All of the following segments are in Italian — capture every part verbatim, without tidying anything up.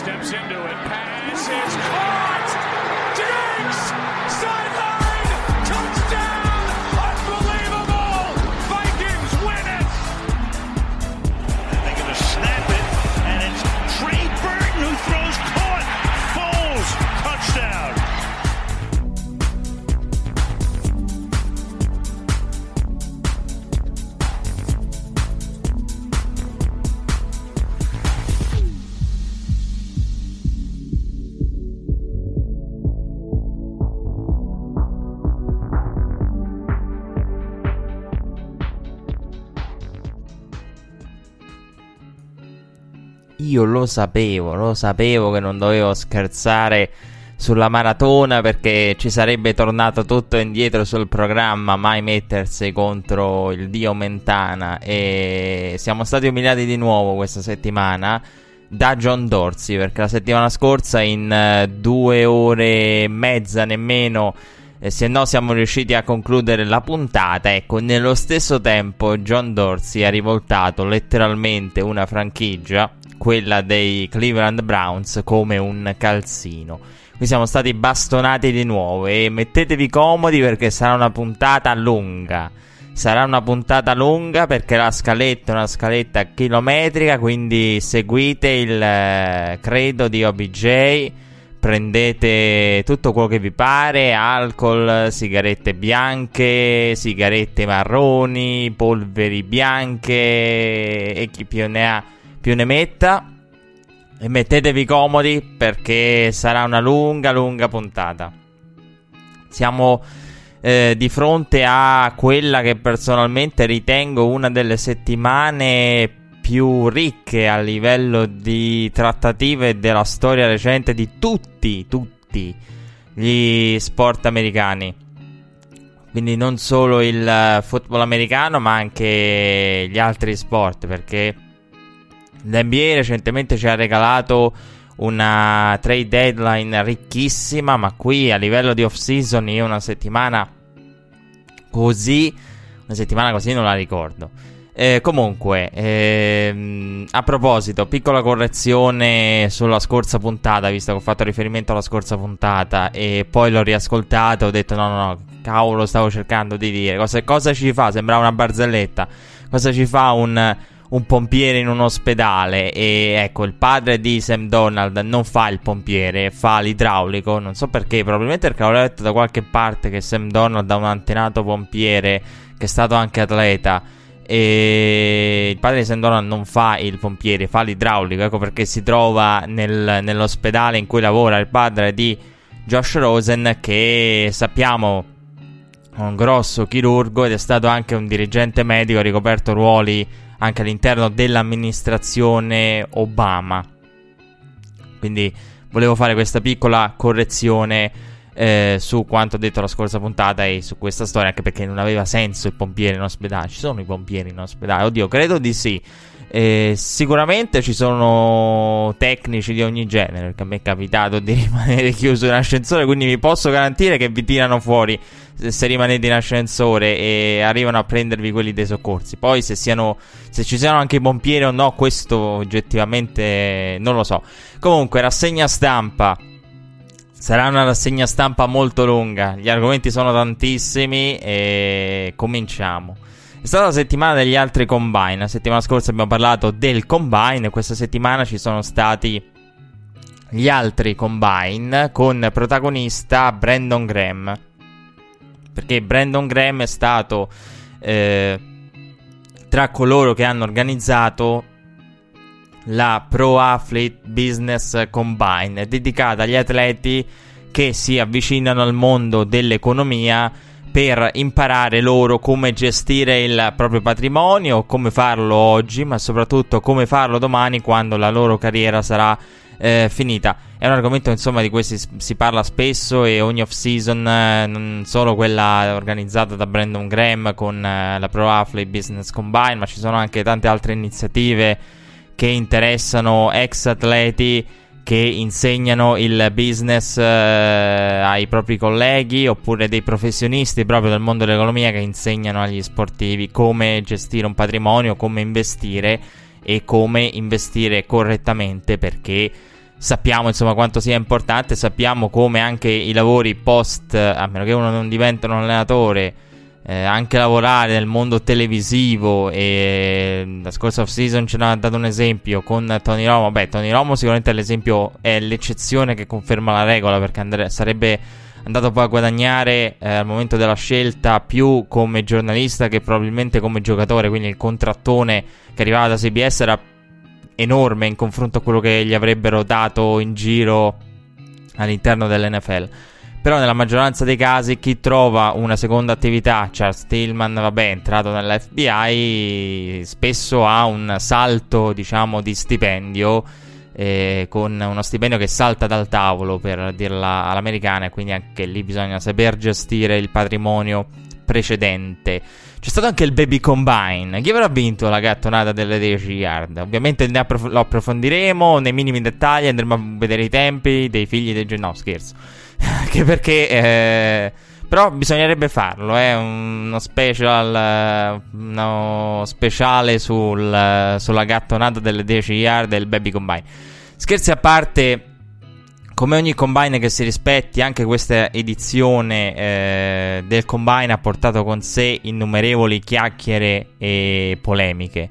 steps into it. Pass is caught. Diggs, sideline, touchdown. Unbelievable. Vikings win it. And they're going to snap it, and it's Trey Burton who throws caught. Foles, touchdown. Io lo sapevo, lo sapevo che non dovevo scherzare sulla maratona perché ci sarebbe tornato tutto indietro sul programma, mai mettersi contro il Dio Mentana, e siamo stati umiliati di nuovo questa settimana da John Dorsey, perché la settimana scorsa in due ore e mezza nemmeno, se no siamo riusciti a concludere la puntata. Ecco, nello stesso tempo John Dorsey ha rivoltato letteralmente una franchigia, quella dei Cleveland Browns, come un calzino. Qui siamo stati bastonati di nuovo e mettetevi comodi perché sarà una puntata lunga. Sarà una puntata lunga perché la scaletta è una scaletta chilometrica, quindi seguite il eh, credo di O B J, prendete tutto quello che vi pare, alcol, sigarette bianche, sigarette marroni, polveri bianche e chi più ne ha più ne metta, e mettetevi comodi perché sarà una lunga lunga puntata. Siamo eh, di fronte a quella che personalmente ritengo una delle settimane più ricche a livello di trattative della storia recente di tutti, tutti gli sport americani. Quindi non solo il football americano ma anche gli altri sport, perché l'N B A recentemente ci ha regalato una trade deadline ricchissima, ma qui a livello di off-season io una settimana così, una settimana così non la ricordo. Eh, comunque, ehm, a proposito, piccola correzione sulla scorsa puntata, visto che ho fatto riferimento alla scorsa puntata e poi l'ho riascoltata, ho detto no, no, no, cavolo, stavo cercando di dire. Cosa, cosa ci fa? Sembrava una barzelletta. Cosa ci fa un... un pompiere in un ospedale? E ecco, il padre di Sam Darnold non fa il pompiere, fa l'idraulico, non so perché, probabilmente perché ho letto da qualche parte che Sam Darnold ha un antenato pompiere che è stato anche atleta, e il padre di Sam Darnold non fa il pompiere, fa l'idraulico, ecco perché si trova nel, nell'ospedale in cui lavora il padre di Josh Rosen, che sappiamo è un grosso chirurgo ed è stato anche un dirigente medico, ha ricoperto ruoli anche all'interno dell'amministrazione Obama. Quindi volevo fare questa piccola correzione eh, su quanto ho detto la scorsa puntata e su questa storia, anche perché non aveva senso il pompiere in ospedale. Ci sono i pompieri in ospedale? Oddio, credo di sì. Eh, sicuramente ci sono tecnici di ogni genere, perché a me è capitato di rimanere chiuso in ascensore, quindi vi posso garantire che vi tirano fuori se rimanete in ascensore e arrivano a prendervi quelli dei soccorsi. Poi se siano, se ci siano anche i pompieri o no, questo oggettivamente non lo so. Comunque, rassegna stampa. Sarà una rassegna stampa molto lunga, gli argomenti sono tantissimi e cominciamo. È stata la settimana degli altri combine. La settimana scorsa abbiamo parlato del combine, questa settimana ci sono stati gli altri combine con protagonista Brandon Graham, perché Brandon Graham è stato eh, tra coloro che hanno organizzato la Pro Athlete Business Combine, dedicata agli atleti che si avvicinano al mondo dell'economia per imparare loro come gestire il proprio patrimonio, come farlo oggi, ma soprattutto come farlo domani quando la loro carriera sarà eh, finita. È un argomento, insomma, di cui si, si parla spesso, e ogni off-season, eh, non solo quella organizzata da Brandon Graham con eh, la Pro Athlete Business Combine, ma ci sono anche tante altre iniziative che interessano ex atleti che insegnano il business eh, ai propri colleghi, oppure dei professionisti proprio del mondo dell'economia che insegnano agli sportivi come gestire un patrimonio, come investire e come investire correttamente, perché sappiamo insomma quanto sia importante, sappiamo come anche i lavori post, a meno che uno non diventi un allenatore, eh, anche lavorare nel mondo televisivo, e la scorsa off season ce n'ha dato un esempio con Tony Romo. Beh, Tony Romo sicuramente è l'esempio, è l'eccezione che conferma la regola, perché andre- sarebbe andato poi a guadagnare eh, al momento della scelta più come giornalista che probabilmente come giocatore, quindi il contrattone che arrivava da C B S era enorme in confronto a quello che gli avrebbero dato in giro all'interno dell'N F L. Però nella maggioranza dei casi chi trova una seconda attività, Charles Tillman, vabbè, è entrato nell'F B I, spesso ha un salto, diciamo, di stipendio, eh, con uno stipendio che salta dal tavolo, per dirla all'americana, e quindi anche lì bisogna saper gestire il patrimonio precedente. C'è stato anche il Baby Combine. Chi avrà vinto la gattonata delle dieci yard? Ovviamente ne approf- lo approfondiremo nei minimi dettagli, andremo a vedere i tempi dei figli dei... No, scherzo. Anche perché... Eh... Però bisognerebbe farlo, eh. Uno special... Uno speciale sul, sulla gattonata delle dieci yard e il Baby Combine. Scherzi a parte... Come ogni combine che si rispetti, anche questa edizione eh, del combine ha portato con sé innumerevoli chiacchiere e polemiche.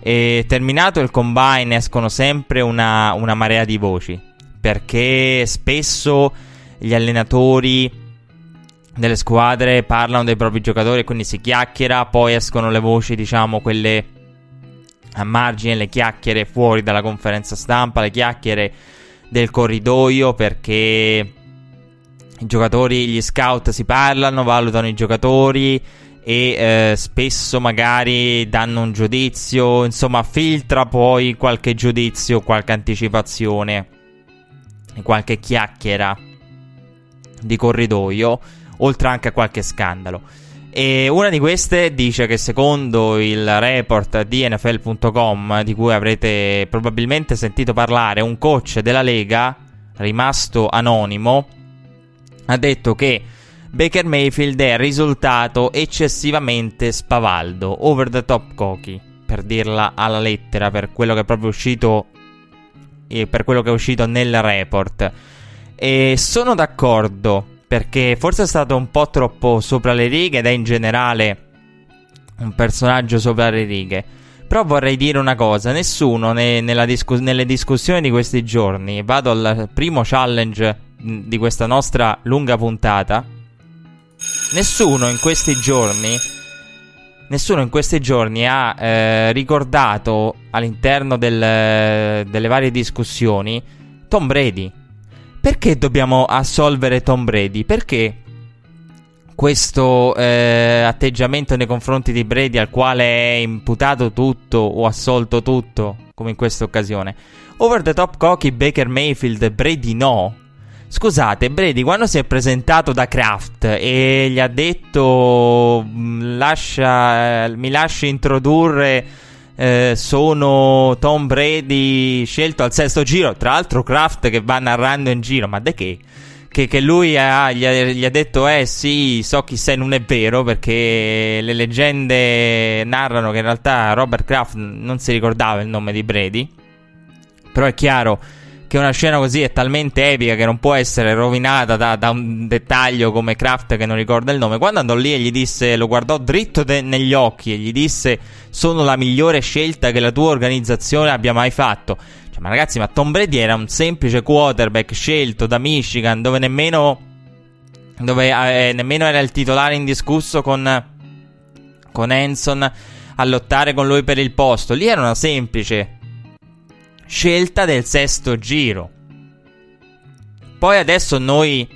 E terminato il combine escono sempre una, una marea di voci, perché spesso gli allenatori delle squadre parlano dei propri giocatori, quindi si chiacchiera, poi escono le voci, diciamo, quelle a margine, le chiacchiere fuori dalla conferenza stampa, le chiacchiere del corridoio, perché i giocatori, gli scout si parlano, valutano i giocatori e eh, spesso magari danno un giudizio, insomma filtra poi qualche giudizio, qualche anticipazione, qualche chiacchiera di corridoio, oltre anche a qualche scandalo. E una di queste dice che, secondo il report di N F L punto com, di cui avrete probabilmente sentito parlare, un coach della Lega, rimasto anonimo, ha detto che Baker Mayfield è risultato eccessivamente spavaldo, over the top cocky, per dirla alla lettera, per quello che è proprio uscito e per quello che è uscito nel report. E sono d'accordo, perché forse è stato un po' troppo sopra le righe ed è in generale un personaggio sopra le righe. Però vorrei dire una cosa, nessuno ne, nella discu- nelle discussioni di questi giorni, vado al primo challenge di questa nostra lunga puntata, nessuno in questi giorni, nessuno in questi giorni ha eh, ricordato all'interno del, delle varie discussioni Tom Brady. Perché dobbiamo assolvere Tom Brady? Perché questo eh, atteggiamento nei confronti di Brady, al quale è imputato tutto o assolto tutto, come in questa occasione? Over the top cocky Baker Mayfield, Brady no. Scusate, Brady quando si è presentato da Kraft e gli ha detto lascia, mi lasci introdurre... Eh, sono Tom Brady scelto al sesto giro, tra l'altro Kraft che va narrando in giro, ma de che? Che, che lui ha, gli, ha, gli ha detto eh sì, so chi sei, non è vero, perché le leggende narrano che in realtà Robert Kraft non si ricordava il nome di Brady. Però è chiaro che una scena così è talmente epica che non può essere rovinata da, da un dettaglio come Kraft che non ricorda il nome. Quando andò lì e gli disse, lo guardò dritto de- negli occhi e gli disse sono la migliore scelta che la tua organizzazione abbia mai fatto, cioè, ma ragazzi, ma Tom Brady era un semplice quarterback scelto da Michigan, dove nemmeno dove eh, nemmeno era il titolare indiscusso con con Henson a lottare con lui per il posto. Lì era una semplice scelta del sesto giro. Poi adesso noi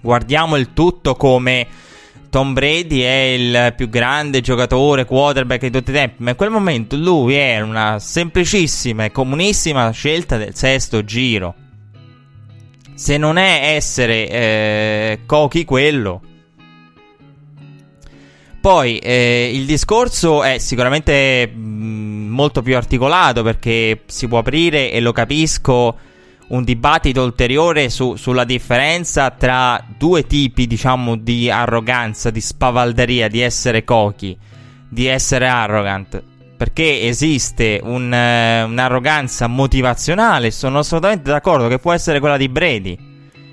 guardiamo il tutto come Tom Brady è il più grande giocatore quarterback di tutti i tempi, ma in quel momento lui era una semplicissima e comunissima scelta del sesto giro. Se non è essere eh, cocky quello. Poi eh, il discorso è sicuramente mh, molto più articolato, perché si può aprire, e lo capisco, un dibattito ulteriore su, sulla differenza tra due tipi, diciamo, di arroganza, di spavalderia, di essere cocky, di essere arrogant. perché esiste un, eh, un'arroganza motivazionale. Sono assolutamente d'accordo che può essere quella di Brady,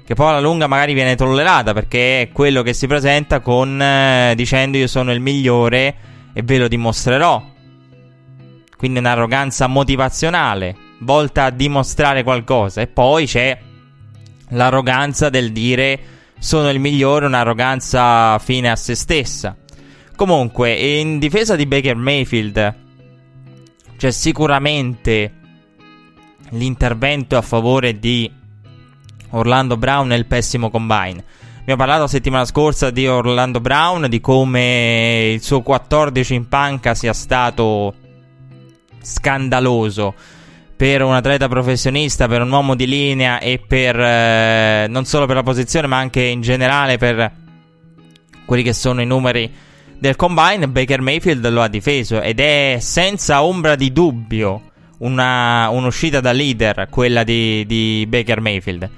che poi alla lunga magari viene tollerata perché è quello che si presenta con eh, dicendo io sono il migliore e ve lo dimostrerò. Quindi un'arroganza motivazionale volta a dimostrare qualcosa. E poi c'è l'arroganza del dire sono il migliore, un'arroganza fine a se stessa. Comunque, in difesa di Baker Mayfield c'è sicuramente l'intervento a favore di Orlando Brown nel pessimo combine. Abbiamo parlato la settimana scorsa di Orlando Brown, di come il suo quattordici in panca sia stato scandaloso per un atleta professionista, per un uomo di linea e per eh, non solo per la posizione ma anche in generale per quelli che sono i numeri del combine. Baker Mayfield lo ha difeso ed è senza ombra di dubbio una, un'uscita da leader quella di, di Baker Mayfield.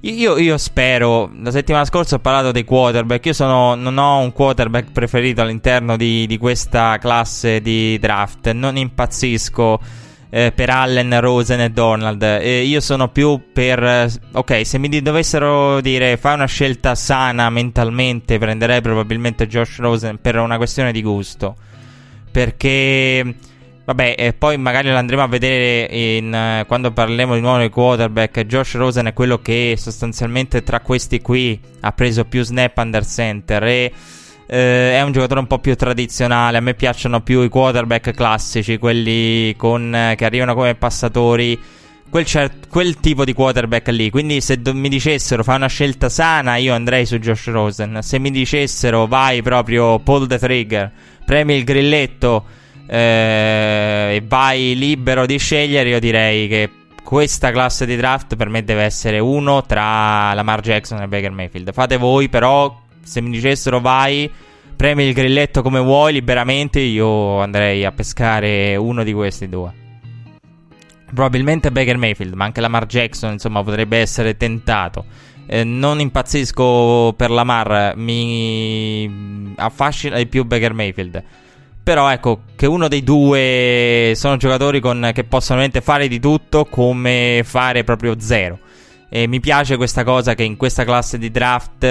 Io, io spero, la settimana scorsa ho parlato dei quarterback, io sono, non ho un quarterback preferito all'interno di, di questa classe di draft, non impazzisco eh, per Allen, Rosen e Darnold, eh, io sono più per, eh, ok, se mi dovessero dire fai una scelta sana mentalmente, prenderei probabilmente Josh Rosen per una questione di gusto, perché... Vabbè, e poi magari lo andremo a vedere in, uh, quando parleremo di nuovo dei quarterback. Josh Rosen è quello che sostanzialmente tra questi qui ha preso più snap under center e uh, è un giocatore un po' più tradizionale. A me piacciono più i quarterback classici, quelli con, uh, che arrivano come passatori, quel, cer- quel tipo di quarterback lì. Quindi se do- mi dicessero fai una scelta sana, io andrei su Josh Rosen. Se mi dicessero vai proprio pull the trigger, premi il grilletto e eh, vai libero di scegliere, io direi che questa classe di draft per me deve essere uno tra Lamar Jackson e Baker Mayfield. Fate voi, però se mi dicessero vai, premi il grilletto come vuoi liberamente, io andrei a pescare uno di questi due, probabilmente Baker Mayfield, ma anche Lamar Jackson insomma potrebbe essere tentato. eh, non impazzisco per Lamar, mi affascina di più Baker Mayfield. Però ecco, che uno dei due, sono giocatori con, che possono veramente fare di tutto come fare proprio zero. E mi piace questa cosa che in questa classe di draft,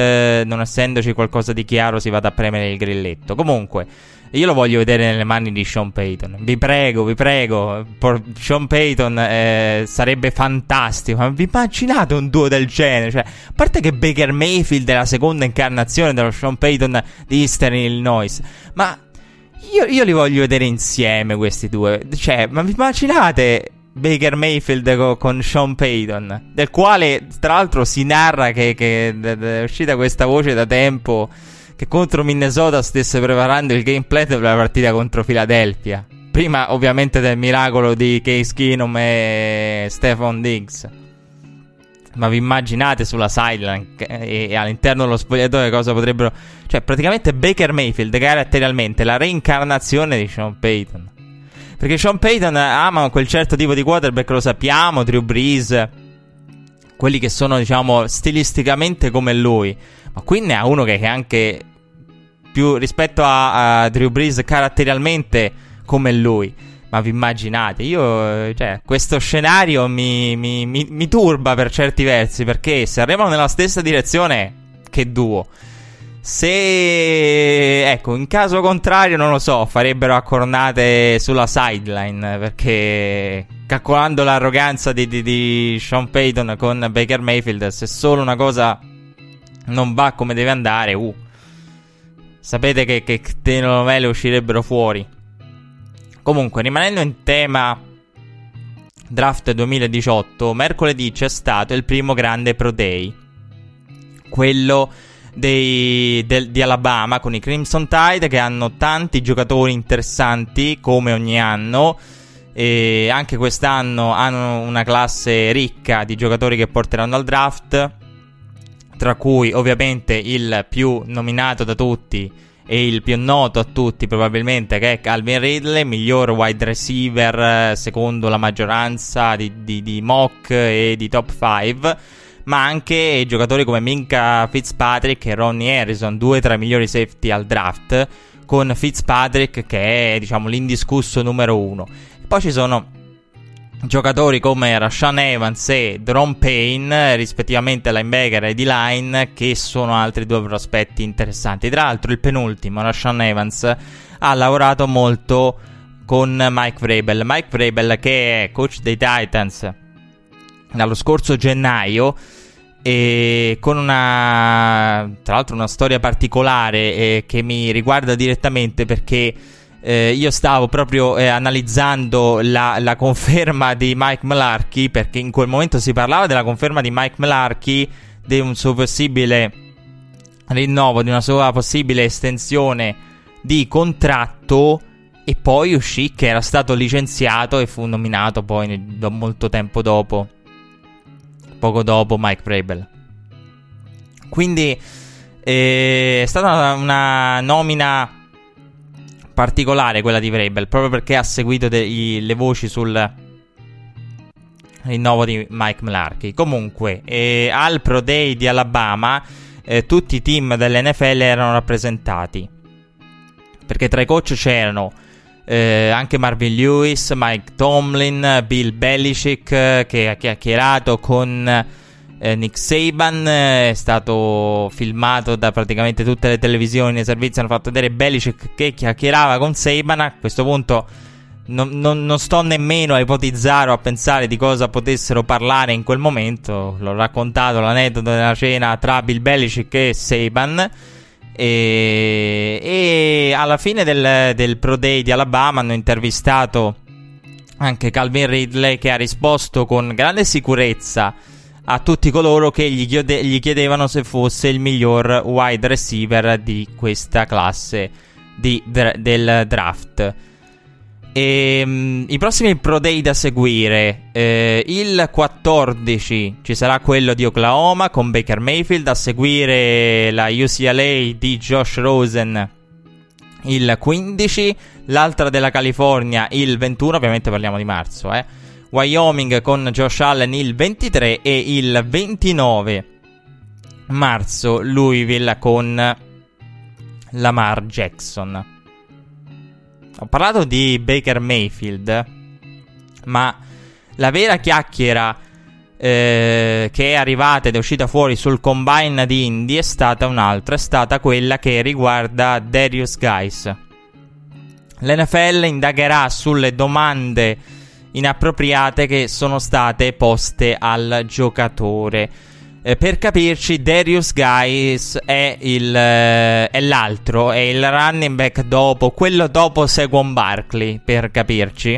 non essendoci qualcosa di chiaro, si vada a premere il grilletto. Comunque, io lo voglio vedere nelle mani di Sean Payton. Vi prego, vi prego. Por- Sean Payton eh, sarebbe fantastico. Ma vi immaginate un duo del genere? Cioè, a parte che Baker Mayfield è la seconda incarnazione dello Sean Payton di Eastern Illinois, ma... Io, io li voglio vedere insieme questi due. Cioè, ma vi immaginate Baker Mayfield co- con Sean Payton, del quale tra l'altro si narra che, che d- d- è uscita questa voce da tempo che contro Minnesota stesse preparando il game plan per la partita contro Philadelphia, prima ovviamente del miracolo di Case Keenum e Stephon Diggs. Ma vi immaginate sulla sideline e, e all'interno dello spogliatoio cosa potrebbero... Cioè, praticamente Baker Mayfield caratterialmente la reincarnazione di Sean Payton, perché Sean Payton ama quel certo tipo di quarterback, lo sappiamo, Drew Brees, quelli che sono, diciamo, stilisticamente come lui. Ma qui ne ha uno che è anche più rispetto a, a Drew Brees caratterialmente come lui. Ma vi immaginate, io, cioè, questo scenario mi, mi, mi, mi turba per certi versi, perché se arrivano nella stessa direzione, che duo. Se, ecco, in caso contrario, non lo so, farebbero a cornate sulla sideline, perché calcolando l'arroganza di, di, di Sean Payton con Baker Mayfield, se solo una cosa non va come deve andare, uh, sapete che, che telenovele uscirebbero fuori. Comunque, rimanendo in tema draft duemiladiciotto, mercoledì c'è stato il primo grande pro day, quello dei, del, di Alabama con i Crimson Tide, che hanno tanti giocatori interessanti come ogni anno, e anche quest'anno hanno una classe ricca di giocatori che porteranno al draft, tra cui ovviamente il più nominato da tutti e il più noto a tutti probabilmente, che è Calvin Ridley, miglior wide receiver secondo la maggioranza di, di, di mock e di top cinque, ma anche giocatori come Minka Fitzpatrick e Ronnie Harrison, due tra i migliori safety al draft, con Fitzpatrick, che è, diciamo, l'indiscusso numero uno. Poi ci sono giocatori come Rashaan Evans e Deron Payne, rispettivamente linebacker e D-line, che sono altri due prospetti interessanti. Tra l'altro il penultimo, Rashaan Evans, ha lavorato molto con Mike Vrabel. Mike Vrabel, che è coach dei Titans dallo scorso gennaio, e con una, tra l'altro, una storia particolare eh, che mi riguarda direttamente, perché eh, io stavo proprio eh, analizzando la, la conferma di Mike Mularkey, perché in quel momento si parlava della conferma di Mike Mularkey, di un suo possibile rinnovo, di una sua possibile estensione di contratto, e poi uscì che era stato licenziato e fu nominato poi molto tempo dopo, poco dopo, Mike Vrabel. Quindi eh, è stata una nomina particolare quella di Vrabel, proprio perché ha seguito de- i- le voci sul rinnovo di Mike Mularkey. Comunque eh, al Pro Day di Alabama eh, tutti i team dell'N F L erano rappresentati, perché tra i coach c'erano Eh, anche Marvin Lewis, Mike Tomlin, Bill Belichick, eh, che ha chiacchierato con eh, Nick Saban, eh, è stato filmato da praticamente tutte le televisioni e servizi, hanno fatto vedere Belichick che chiacchierava con Saban. A questo punto non, non, non sto nemmeno a ipotizzare o a pensare di cosa potessero parlare in quel momento. L'ho raccontato l'aneddoto della cena tra Bill Belichick e Saban. E, e alla fine del, del Pro Day di Alabama hanno intervistato anche Calvin Ridley, che ha risposto con grande sicurezza a tutti coloro che gli, chiode- gli chiedevano se fosse il miglior wide receiver di questa classe di, de- del draft. E, mh, i prossimi Pro Day da seguire: eh, il quattordici ci sarà quello di Oklahoma con Baker Mayfield, a seguire la U C L A di Josh Rosen il quindici, l'altra della California il ventuno, ovviamente parliamo di marzo, eh. Wyoming con Josh Allen il ventitré, e il ventinove marzo Louisville con Lamar Jackson. Ho parlato di Baker Mayfield, ma la vera chiacchiera eh, che è arrivata ed è uscita fuori sul combine di Indy è stata un'altra, è stata quella che riguarda Darius Guice. L'N F L indagherà sulle domande inappropriate che sono state poste al giocatore. Eh, per capirci, Darius Guice è, il, eh, è l'altro, è il running back dopo, quello dopo Saquon Barkley, per capirci,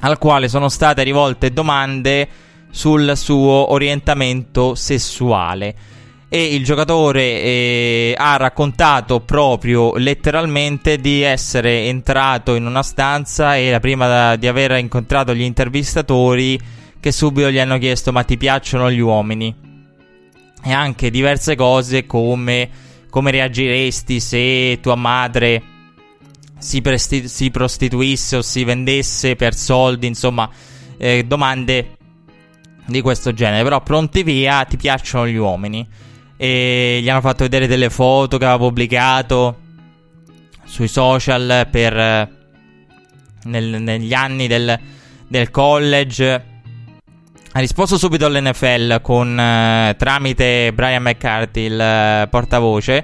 al quale sono state rivolte domande sul suo orientamento sessuale, e il giocatore eh, ha raccontato proprio letteralmente di essere entrato in una stanza e prima da, di aver incontrato gli intervistatori, che subito gli hanno chiesto: ma ti piacciono gli uomini? E anche diverse cose come come reagiresti se tua madre si, presti- si prostituisse o si vendesse per soldi, insomma eh, domande di questo genere. Però pronti via, ti piacciono gli uomini, e gli hanno fatto vedere delle foto che aveva pubblicato sui social per nel, negli anni del, del college. Ha risposto subito all'N F L con, eh, tramite Brian McCarthy, il eh, portavoce,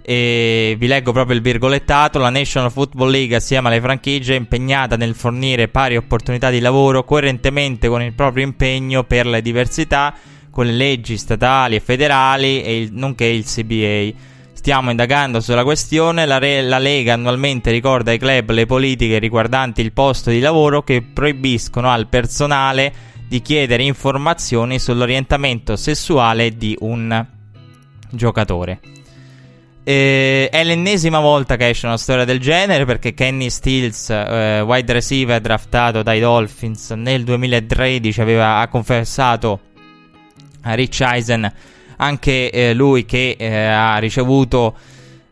e vi leggo proprio il virgolettato: la National Football League, assieme alle franchigie, è impegnata nel fornire pari opportunità di lavoro coerentemente con il proprio impegno per la diversità, con le leggi statali e federali, e il, nonché il C B A. Stiamo indagando sulla questione, la, re, la Lega annualmente ricorda ai club le politiche riguardanti il posto di lavoro che proibiscono al personale di chiedere informazioni sull'orientamento sessuale di un giocatore. Eh, è l'ennesima volta che esce una storia del genere, perché Kenny Stills, eh, wide receiver draftato dai Dolphins nel duemilatredici, aveva ha confessato a Rich Eisen, anche eh, lui, che eh, ha ricevuto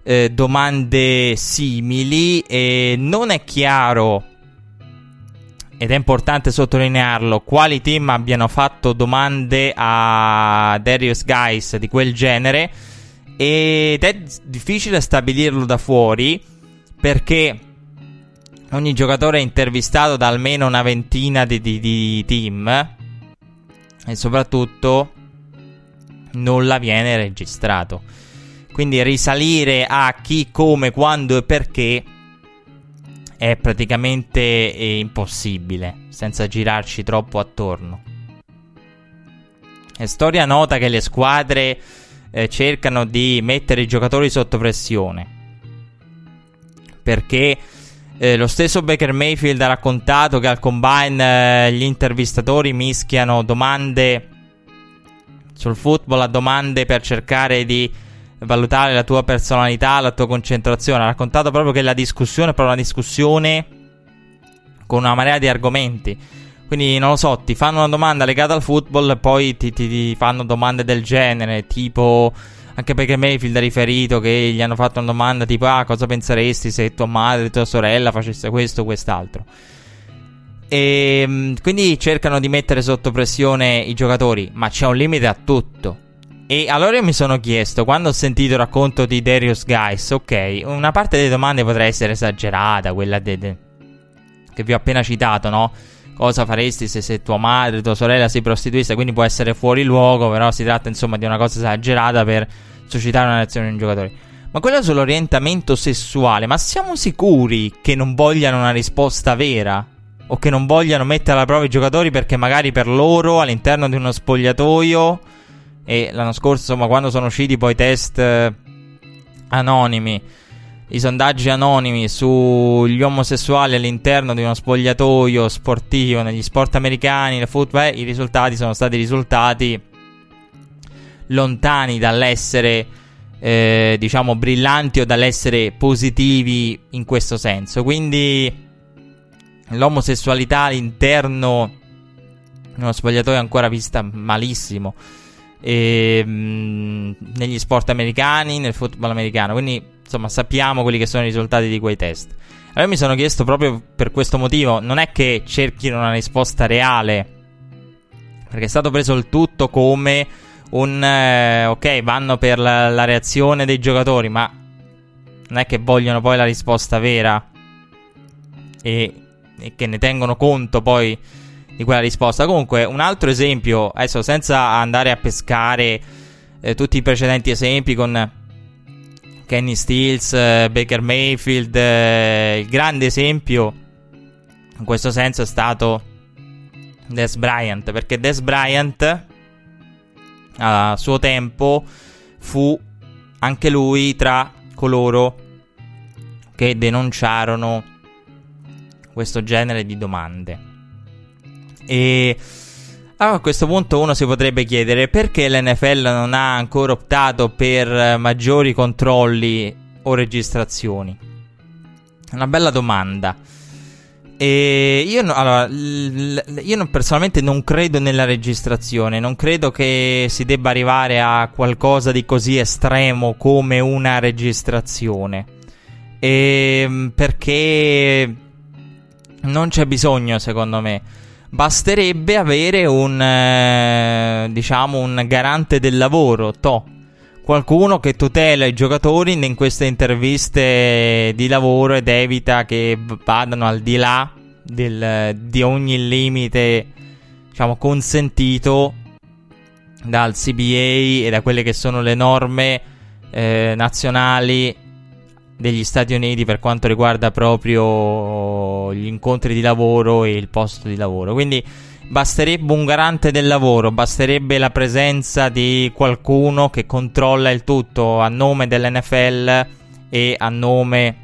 eh, domande simili. E non è chiaro, ed è importante sottolinearlo, quali team abbiano fatto domande a Darius Guice di quel genere, ed è difficile stabilirlo da fuori. perché ogni giocatore è intervistato da almeno una ventina di, di, di team e soprattutto nulla viene registrato. Quindi risalire a chi, come, quando e perché è praticamente impossibile, senza girarci troppo attorno. È storia nota che le squadre eh, cercano di mettere i giocatori sotto pressione, perché eh, lo stesso Baker Mayfield ha raccontato che al combine eh, gli intervistatori mischiano domande sul football a domande per cercare di valutare la tua personalità, la tua concentrazione. Ha raccontato proprio che la discussione è proprio una discussione con una marea di argomenti. Quindi non lo so, ti fanno una domanda legata al football e poi ti, ti, ti fanno domande del genere, tipo, anche perché Mayfield ha riferito che gli hanno fatto una domanda tipo ah, cosa penseresti se tua madre, tua sorella facesse questo o quest'altro. E quindi cercano di mettere sotto pressione i giocatori, ma c'è un limite a tutto. E allora io mi sono chiesto, quando ho sentito il racconto di Darius Guice, ok, una parte delle domande potrà essere esagerata, quella de- de- che vi ho appena citato, no? Cosa faresti se, se tua madre, tua sorella si prostituisse, quindi può essere fuori luogo, però si tratta insomma di una cosa esagerata per suscitare una reazione di un giocatore. Ma quella sull'orientamento sessuale, ma siamo sicuri che non vogliano una risposta vera? O che non vogliano mettere alla prova i giocatori perché magari per loro all'interno di uno spogliatoio... E l'anno scorso, ma quando sono usciti poi test eh, anonimi, i sondaggi anonimi sugli omosessuali all'interno di uno spogliatoio sportivo negli sport americani, nel football, eh, i risultati sono stati risultati lontani dall'essere eh, diciamo brillanti o dall'essere positivi in questo senso. Quindi l'omosessualità all'interno di uno spogliatoio è ancora vista malissimo. E, mh, negli sport americani, nel football americano, quindi insomma sappiamo quelli che sono i risultati di quei test. Allora mi sono chiesto proprio per questo motivo, non è che cerchino una risposta reale, perché è stato preso il tutto come un eh, ok, vanno per la, la reazione dei giocatori, ma non è che vogliono poi la risposta vera e, e che ne tengono conto poi di quella risposta. Comunque un altro esempio, adesso senza andare a pescare eh, tutti i precedenti esempi con Kenny Stills, eh, Baker Mayfield, eh, il grande esempio in questo senso è stato Dez Bryant, perché Dez Bryant a suo tempo fu anche lui tra coloro che denunciarono questo genere di domande. E allora a questo punto uno si potrebbe chiedere perché l'N F L non ha ancora optato per maggiori controlli o registrazioni. Una bella domanda. E io, no, allora, io non, personalmente non credo nella registrazione, non credo che si debba arrivare a qualcosa di così estremo come una registrazione. E perché non c'è bisogno, secondo me. Basterebbe avere un eh, diciamo un garante del lavoro, to. qualcuno che tutela i giocatori in queste interviste di lavoro ed evita che vadano al di là del, di ogni limite diciamo consentito dal C B A e da quelle che sono le norme eh, nazionali degli Stati Uniti per quanto riguarda proprio gli incontri di lavoro e il posto di lavoro. Quindi basterebbe un garante del lavoro, basterebbe la presenza di qualcuno che controlla il tutto a nome dell'N F L e a nome,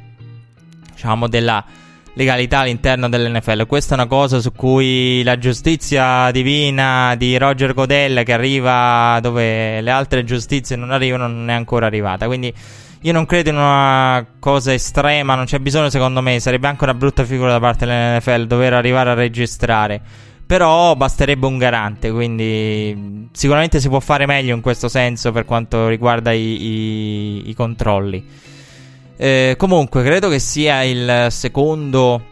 diciamo, della legalità all'interno dell'N F L. Questa è una cosa su cui la giustizia divina di Roger Goodell, che arriva dove le altre giustizie non arrivano, non è ancora arrivata. Quindi io non credo in una cosa estrema, non c'è bisogno, secondo me. Sarebbe anche una brutta figura da parte dell'N F L dover arrivare a registrare. Però basterebbe un garante, quindi sicuramente si può fare meglio in questo senso per quanto riguarda i, i, i controlli. Eh, comunque, credo che sia il secondo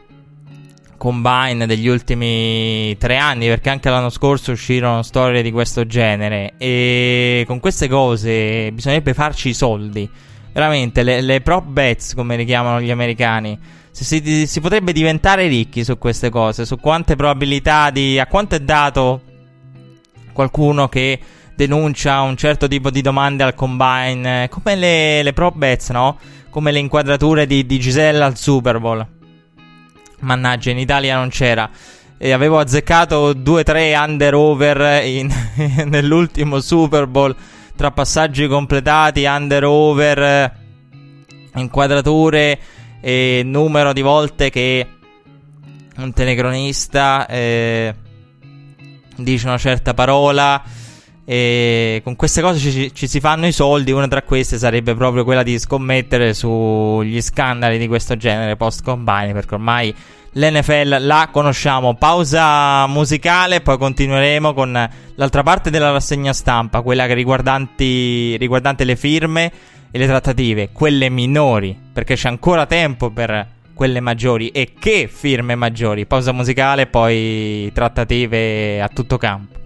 combine degli ultimi tre anni, perché anche l'anno scorso uscirono storie di questo genere. E con queste cose bisognerebbe farci i soldi. veramente le, le prop bets, come le chiamano gli americani. Si, si, si potrebbe diventare ricchi su queste cose, su quante probabilità di... a quanto è dato qualcuno che denuncia un certo tipo di domande al combine, come le, le prop bets, no? Come le inquadrature di, di Gisella al Super Bowl. Mannaggia, in Italia non c'era. E avevo azzeccato due tre under over in, nell'ultimo Super Bowl, tra passaggi completati, under over, inquadrature e numero di volte che un telecronista eh, dice una certa parola, e con queste cose ci, ci si fanno i soldi. Una tra queste sarebbe proprio quella di scommettere sugli scandali di questo genere post combine, perché ormai l'N F L la conosciamo. Pausa musicale, poi continueremo con l'altra parte della rassegna stampa, quella che riguardanti, riguardante le firme e le trattative, quelle minori, perché c'è ancora tempo per quelle maggiori. E che firme maggiori? Pausa musicale, poi trattative a tutto campo.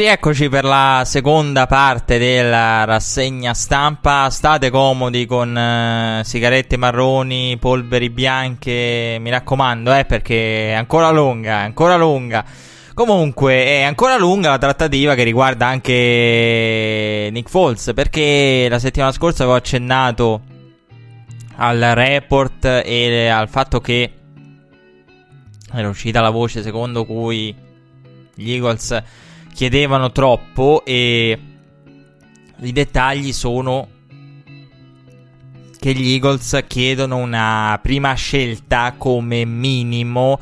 Rieccoci per la seconda parte della rassegna stampa. State comodi con eh, sigarette marroni, polveri bianche, mi raccomando, eh, perché è ancora lunga, è ancora lunga. Comunque è ancora lunga la trattativa che riguarda anche Nick Foles, perché la settimana scorsa avevo accennato al report e al fatto che era uscita la voce secondo cui gli Eagles chiedevano troppo, e i dettagli sono che gli Eagles chiedono una prima scelta come minimo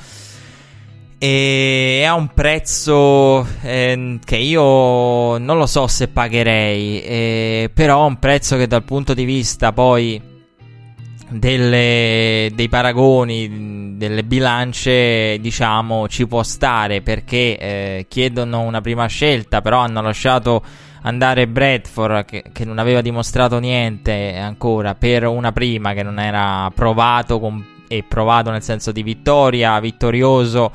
e a un prezzo eh, che io non lo so se pagherei, eh, però un prezzo che dal punto di vista poi delle, dei paragoni, delle bilance, diciamo, ci può stare, perché eh, chiedono una prima scelta, però hanno lasciato andare Bradford che, che non aveva dimostrato niente ancora, per una prima che non era provato con, e provato nel senso di vittoria, vittorioso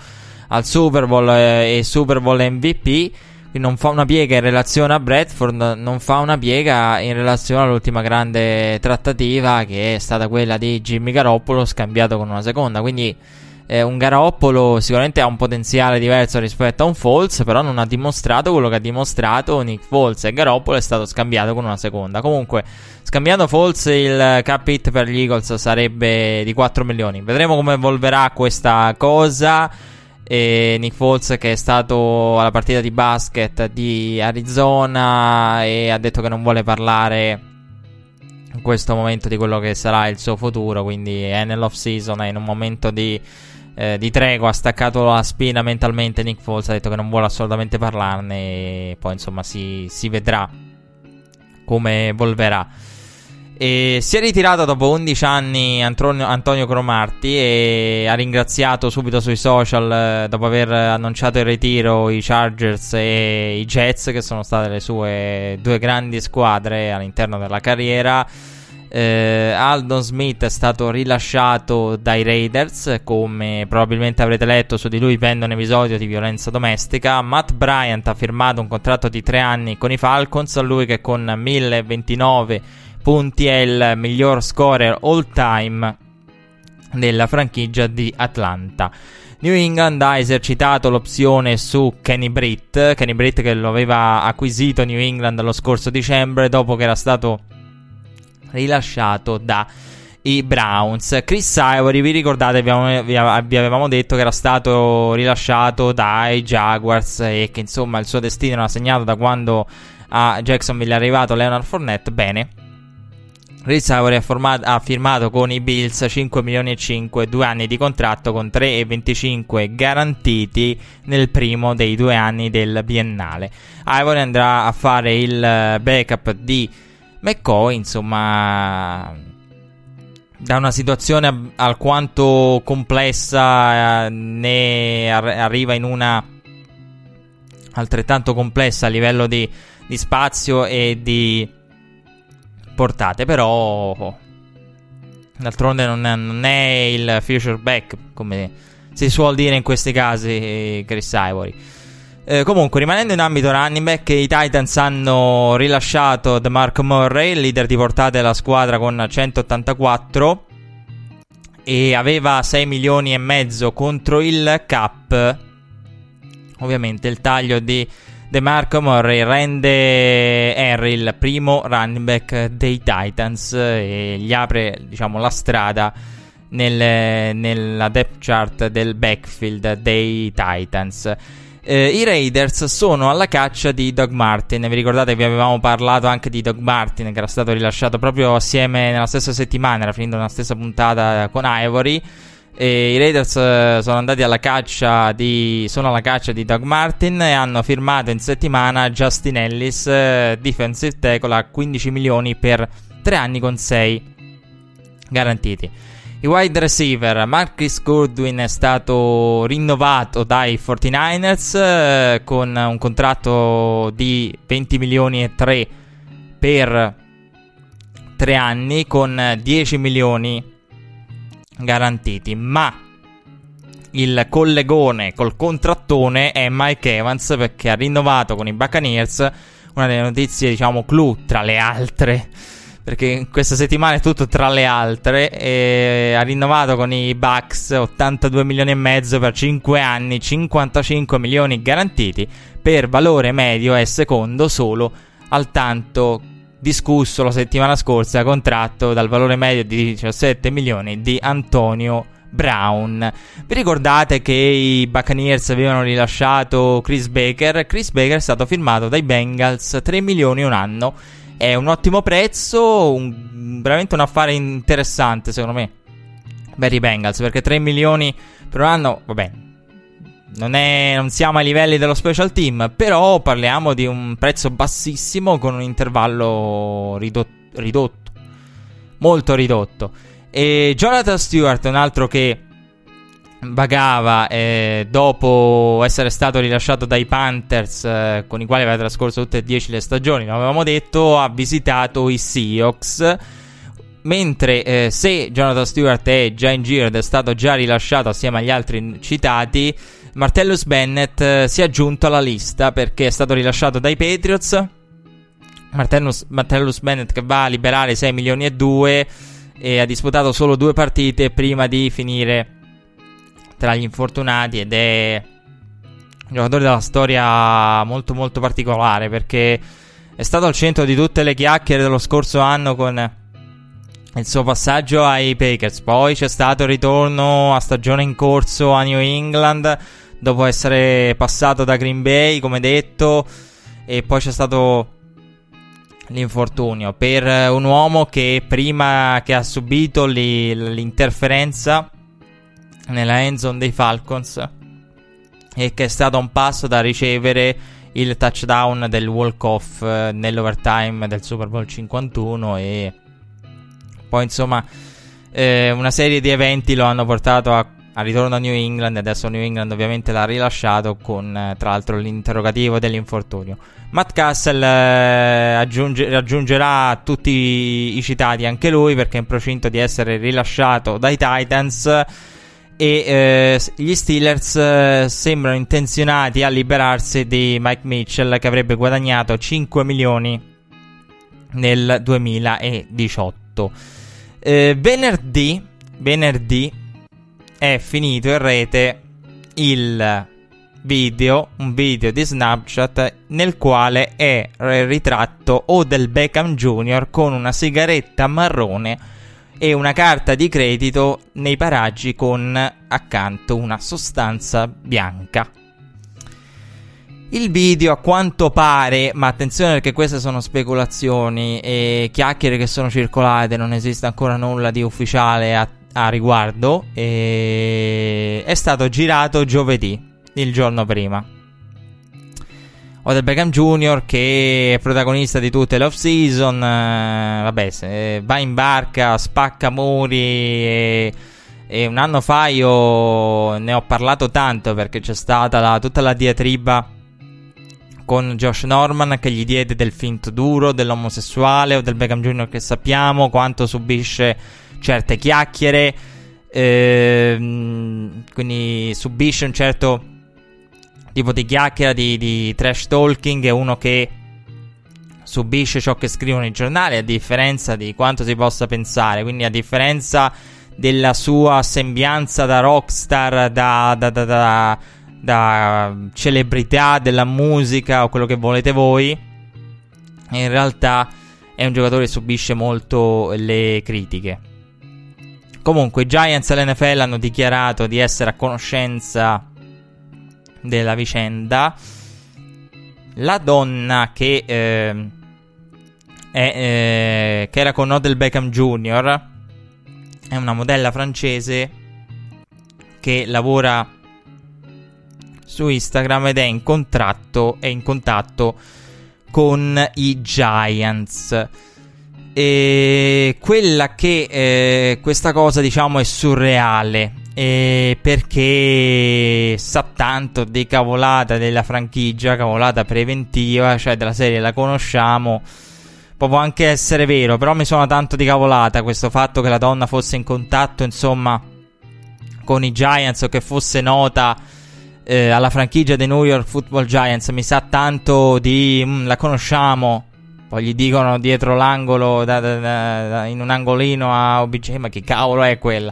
al Super Bowl eh, e Super Bowl M V P. Non fa una piega in relazione a Bradford, non fa una piega in relazione all'ultima grande trattativa, che è stata quella di Jimmy Garoppolo scambiato con una seconda. Quindi eh, un Garoppolo sicuramente ha un potenziale diverso rispetto a un Foles, però non ha dimostrato quello che ha dimostrato Nick Foles, e Garoppolo è stato scambiato con una seconda. Comunque, scambiando Foles, il cap hit per gli Eagles sarebbe di quattro milioni. Vedremo come evolverà questa cosa. E Nick Foles, che è stato alla partita di basket di Arizona e ha detto che non vuole parlare in questo momento di quello che sarà il suo futuro, quindi è nell'off season, è in un momento di, eh, di tregua, ha staccato la spina mentalmente. Nick Foles ha detto che non vuole assolutamente parlarne, e poi insomma si, si vedrà come evolverà. E si è ritirato dopo undici anni Antonio, Antonio Cromartie, e ha ringraziato subito sui social, dopo aver annunciato il ritiro, i Chargers e i Jets, che sono state le sue due grandi squadre all'interno della carriera. eh, Aldon Smith è stato rilasciato dai Raiders, come probabilmente avrete letto su di lui pende un episodio di violenza domestica. Matt Bryant ha firmato un contratto di tre anni con i Falcons, lui che con mille ventinove punti è il miglior scorer all time della franchigia di Atlanta. New England ha esercitato l'opzione su Kenny Britt, Kenny Britt che lo aveva acquisito New England lo scorso dicembre, dopo che era stato rilasciato dai Browns. Chris Ivory, vi ricordate, vi avevamo detto che era stato rilasciato dai Jaguars e che insomma il suo destino era segnato da quando a Jacksonville è arrivato Leonard Fournette. Bene, Chris Ivory ha firmato con i Bills cinque milioni e cinque, due anni di contratto con tre e venticinque garantiti nel primo dei due anni del biennale. Ivory andrà a fare il backup di McCoy, insomma, da una situazione alquanto complessa ne arriva in una altrettanto complessa a livello di, di spazio e di portate, però d'altronde non è, non è il future back, come si suol dire in questi casi, Chris Ivory. Eh, comunque, rimanendo in ambito running back, i Titans hanno rilasciato DeMarco Murray, leader di portate della squadra con centottantaquattro, e aveva sei milioni e mezzo contro il cap. Ovviamente il taglio di DeMarco Murray rende Henry il primo running back dei Titans e gli apre, diciamo, la strada nel, nella depth chart del backfield dei Titans. Eh, I Raiders sono alla caccia di Doug Martin. Vi ricordate, vi avevamo parlato anche di Doug Martin, che era stato rilasciato proprio assieme nella stessa settimana, era finito nella stessa puntata con Ivory. E i Raiders sono andati alla caccia di sono alla caccia di Doug Martin e hanno firmato in settimana Justin Ellis, defensive tackle, a quindici milioni per tre anni con sei garantiti. I wide receiver, Marcus Goodwin è stato rinnovato dai quarantanovers con un contratto di venti milioni e tre per tre anni con dieci milioni garantiti, ma il collegone col contrattone è Mike Evans, perché ha rinnovato con i Buccaneers. Una delle notizie, diciamo, clou tra le altre, perché questa settimana è tutto tra le altre, e ha rinnovato con i Bucks ottantadue milioni e mezzo per cinque anni, cinquantacinque milioni garantiti, per valore medio è secondo solo al tanto discusso la settimana scorsa contratto dal valore medio di diciassette milioni di Antonio Brown. Vi ricordate che i Buccaneers avevano rilasciato Chris Baker? Chris Baker è stato firmato dai Bengals, tre milioni un anno. È un ottimo prezzo, un, veramente un affare interessante secondo me per i Bengals, perché tre milioni per un anno, vabbè, non, è, non siamo ai livelli dello special team, però parliamo di un prezzo bassissimo con un intervallo ridotto, ridotto molto ridotto. E Jonathan Stewart, un altro che vagava eh, dopo essere stato rilasciato dai Panthers, eh, con i quali aveva trascorso tutte e dieci le stagioni, lo avevamo detto, ha visitato i Seahawks, mentre eh, se Jonathan Stewart è già in giro ed è stato già rilasciato assieme agli altri citati, Martellus Bennett eh, si è aggiunto alla lista perché è stato rilasciato dai Patriots. Martellus, Martellus Bennett che va a liberare sei milioni e due, e ha disputato solo due partite prima di finire tra gli infortunati, ed è un giocatore della storia molto molto particolare, perché è stato al centro di tutte le chiacchiere dello scorso anno con il suo passaggio ai Packers. Poi c'è stato il ritorno a stagione in corso a New England dopo essere passato da Green Bay, come detto, e poi c'è stato l'infortunio per un uomo che prima che ha subito l'interferenza nella end zone dei Falcons, e che è stato un passo da ricevere il touchdown del walk-off eh, nell'overtime del Super Bowl cinquantuno. E poi insomma eh, una serie di eventi lo hanno portato a, a ritorno a New England. Adesso New England ovviamente l'ha rilasciato con eh, tra l'altro l'interrogativo dell'infortunio. Matt Cassel eh, aggiunge, raggiungerà tutti i citati anche lui, perché è in procinto di essere rilasciato dai Titans. E eh, gli Steelers eh, sembrano intenzionati a liberarsi di Mike Mitchell, che avrebbe guadagnato cinque milioni nel duemiladiciotto. eh, Venerdì Venerdì è finito in rete il video, un video di Snapchat nel quale è ritratto Odell Beckham Junior con una sigaretta marrone e una carta di credito nei paraggi con accanto una sostanza bianca. Il video, a quanto pare, ma attenzione perché queste sono speculazioni e chiacchiere che sono circolate, non esiste ancora nulla di ufficiale a, a riguardo, e è stato girato giovedì, il giorno prima. Odell Beckham Junior, che è protagonista di tutte le off-season, eh, vabbè, se, eh, va in barca, spacca muri, e, e un anno fa io ne ho parlato tanto perché c'è stata la, tutta la diatriba con Josh Norman, che gli diede del finto duro, dell'omosessuale, o del Beckham Junior che sappiamo quanto subisce certe chiacchiere, eh, quindi subisce un certo tipo di chiacchiera, di, di trash talking. È uno che subisce ciò che scrivono i giornali, a differenza di quanto si possa pensare, quindi a differenza della sua sembianza da rockstar, da, da, da, da, da celebrità della musica o quello che volete voi, in realtà è un giocatore che subisce molto le critiche. Comunque i Giants e l'N F L hanno dichiarato di essere a conoscenza della vicenda. La donna che eh, è, eh, che era con Odell Beckham Junior è una modella francese che lavora su Instagram ed è in contratto è in contatto con i Giants. E quella che eh, questa cosa, diciamo, è surreale, e perché sa tanto di cavolata della franchigia, cavolata preventiva, cioè della serie la conosciamo, può anche essere vero, però mi suona tanto di cavolata questo fatto che la donna fosse in contatto, insomma, con i Giants, o che fosse nota eh, alla franchigia dei New York Football Giants, mi sa tanto di mh, la conosciamo, poi gli dicono dietro l'angolo da, da, da, da, in un angolino a O B J, ma che cavolo è quella?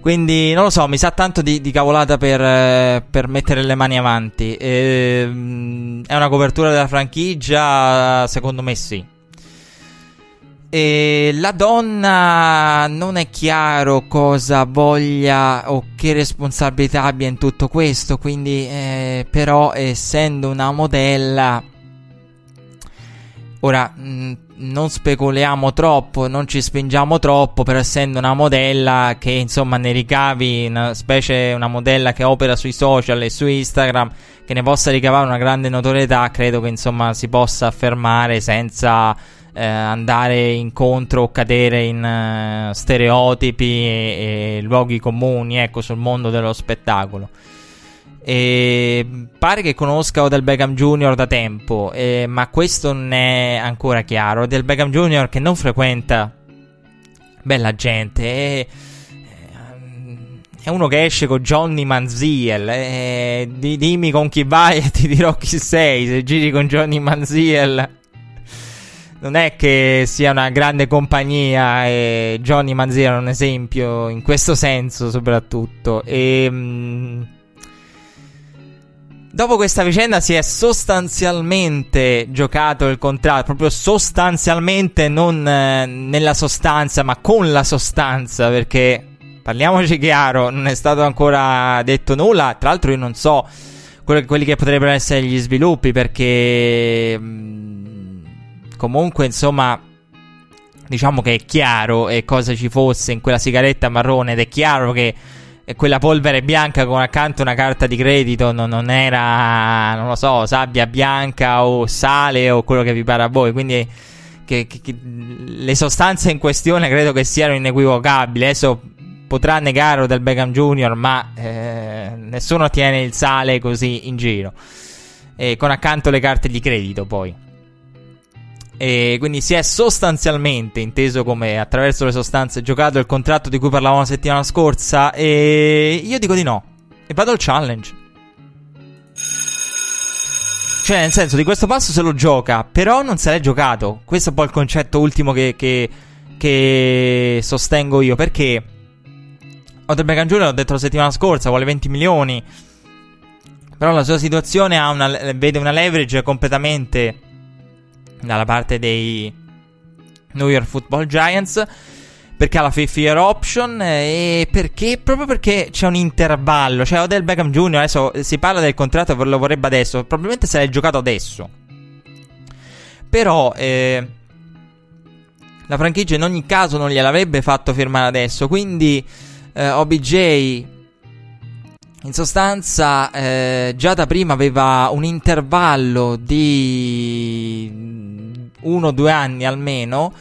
Quindi non lo so, mi sa tanto di, di cavolata per, per mettere le mani avanti. E, è una copertura della franchigia? Secondo me sì. E la donna, non è chiaro cosa voglia o che responsabilità abbia in tutto questo, quindi eh, però essendo una modella, ora mh, non specoliamo troppo, non ci spingiamo troppo, però essendo una modella che insomma ne ricavi, una, specie una modella che opera sui social e su Instagram, che ne possa ricavare una grande notorietà, credo che insomma si possa affermare senza eh, andare incontro o cadere in uh, stereotipi e, e luoghi comuni, ecco, sul mondo dello spettacolo. E pare che conosca Odell Beckham Junior da tempo, eh, ma questo non è ancora chiaro. Odell Beckham Junior che non frequenta bella gente, è, è uno che esce con Johnny Manziel, eh, di, dimmi con chi vai e ti dirò chi sei. Se giri con Johnny Manziel non è che sia una grande compagnia, e Johnny Manziel è un esempio in questo senso soprattutto. E mh, dopo questa vicenda si è sostanzialmente giocato il contratto, proprio sostanzialmente, non eh, nella sostanza ma con la sostanza, perché parliamoci chiaro, non è stato ancora detto nulla. Tra l'altro io non so quello, quelli che potrebbero essere gli sviluppi, perché mh, comunque insomma diciamo che è chiaro e cosa ci fosse in quella sigaretta marrone, ed è chiaro che quella polvere bianca con accanto una carta di credito non, non era, non lo so, sabbia bianca o sale o quello che vi pare a voi. Quindi che, che, che, le sostanze in questione credo che siano inequivocabili. Adesso potrà negare Odell Beckham Junior, ma eh, nessuno tiene il sale così in giro, e con accanto le carte di credito poi. E quindi si è sostanzialmente, inteso come attraverso le sostanze, giocato il contratto di cui parlavamo la settimana scorsa, e io dico di no e vado al challenge. Cioè nel senso, di questo passo se lo gioca, però non se l'è giocato. Questo è poi il concetto ultimo che, che, che sostengo io, perché Odell Beckham Junior, l'ho detto la settimana scorsa, vuole venti milioni, però la sua situazione ha una, vede una leverage completamente dalla parte dei New York Football Giants, perché ha la fifth year option, e perché proprio perché c'è un intervallo. Cioè Odell Beckham Junior adesso si parla del contratto, lo vorrebbe adesso, probabilmente se l'è giocato adesso, però eh, la franchigia in ogni caso non gliel'avrebbe fatto firmare adesso. Quindi eh, O B J in sostanza eh, già da prima aveva un intervallo di uno o due anni almeno,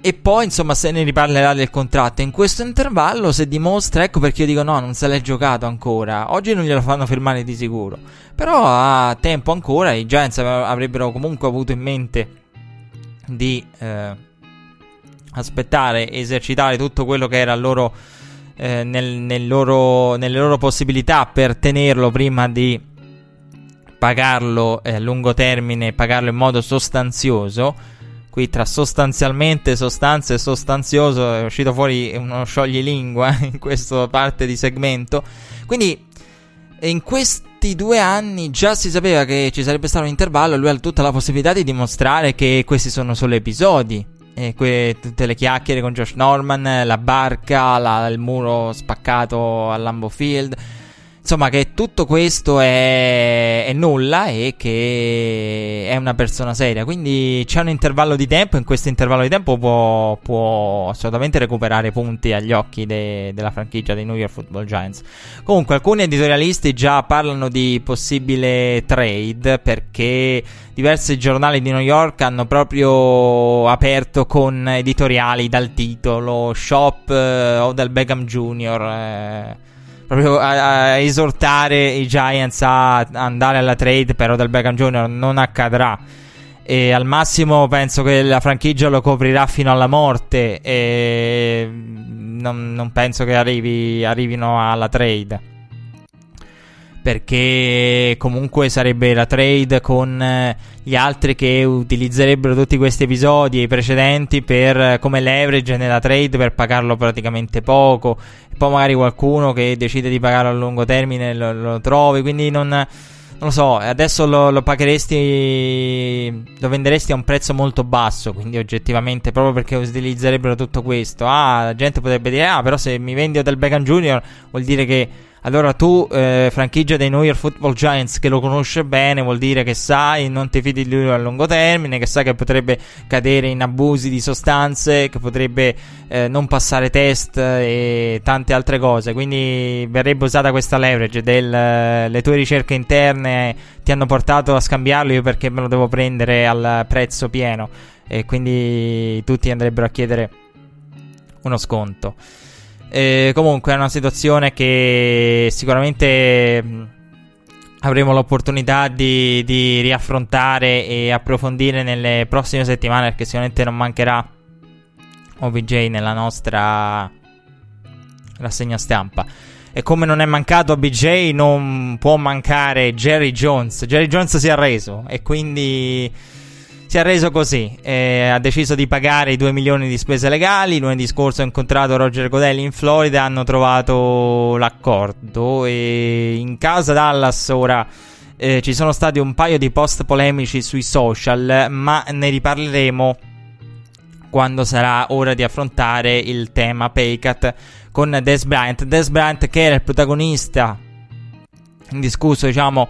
e poi insomma se ne riparlerà del contratto. In questo intervallo se dimostra, ecco perché io dico no, non se l'è giocato ancora, oggi non glielo fanno firmare di sicuro, però ha tempo ancora. I Giants avrebbero comunque avuto in mente di eh, aspettare, esercitare tutto quello che era il loro Eh, nel, nel loro, nelle loro possibilità per tenerlo prima di pagarlo eh, a lungo termine, pagarlo in modo sostanzioso. Qui tra sostanzialmente, sostanza e sostanzioso è uscito fuori uno scioglilingua in questa parte di segmento. Quindi in questi due anni già si sapeva che ci sarebbe stato un intervallo, e lui ha tutta la possibilità di dimostrare che questi sono solo episodi. E que- tutte le chiacchiere con Josh Norman, la barca, la- il muro spaccato al Lambeau Field, insomma che tutto questo è-, è nulla, e che è una persona seria. Quindi c'è un intervallo di tempo, in questo intervallo di tempo può, può assolutamente recuperare punti agli occhi de- della franchigia dei New York Football Giants. Comunque alcuni editorialisti già parlano di possibile trade, perché diversi giornali di New York hanno proprio aperto con editoriali dal titolo Shop eh, Odell Beckham Junior, eh, proprio a, a esortare i Giants a andare alla trade per Odell Beckham Junior. Non accadrà, e al massimo penso che la franchigia lo coprirà fino alla morte e non, non penso che arrivi, arrivino alla trade, perché comunque sarebbe la trade con gli altri che utilizzerebbero tutti questi episodi e i precedenti per, come leverage nella trade, per pagarlo praticamente poco, e poi magari qualcuno che decide di pagarlo a lungo termine lo, lo trovi, quindi non... Non lo so, adesso lo, lo pagheresti, lo venderesti a un prezzo molto basso, quindi oggettivamente, proprio perché utilizzerebbero tutto questo. Ah, la gente potrebbe dire, ah, però se mi vendi Odell Beckham junior vuol dire che, allora tu, eh, franchigia dei New York Football Giants, che lo conosce bene, vuol dire che sai, non ti fidi di lui a lungo termine, che sai che potrebbe cadere in abusi di sostanze, che potrebbe eh, non passare test e tante altre cose. Quindi verrebbe usata questa leverage del le tue ricerche interne ti hanno portato a scambiarlo, io perché me lo devo prendere al prezzo pieno, e quindi tutti andrebbero a chiedere uno sconto. Eh, comunque è una situazione che sicuramente mh, avremo l'opportunità di, di riaffrontare e approfondire nelle prossime settimane, perché sicuramente non mancherà O B J nella nostra rassegna stampa. E come non è mancato O B J, non può mancare Jerry Jones. Jerry Jones si è arreso e quindi... si è reso così, eh, ha deciso di pagare i due milioni di spese legali. Lunedì scorso ho incontrato Roger Goodell in Florida, hanno trovato l'accordo e in casa Dallas ora eh, ci sono stati un paio di post polemici sui social, ma ne riparleremo quando sarà ora di affrontare il tema Paycut con Dez Bryant. Dez Bryant, che era il protagonista indiscusso, diciamo,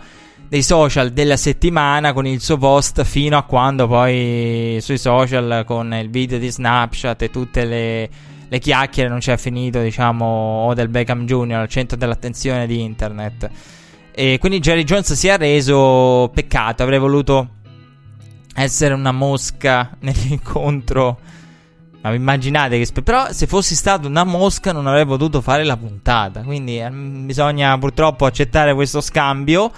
dei social della settimana con il suo post, fino a quando poi sui social con il video di Snapchat e tutte le, le chiacchiere non c'è finito, diciamo, Odell Beckham junior al centro dell'attenzione di internet. E quindi Jerry Jones si è arreso, peccato, avrei voluto essere una mosca nell'incontro, ma vi immaginate che spe- però se fossi stato una mosca non avrei potuto fare la puntata, quindi eh, bisogna purtroppo accettare questo scambio.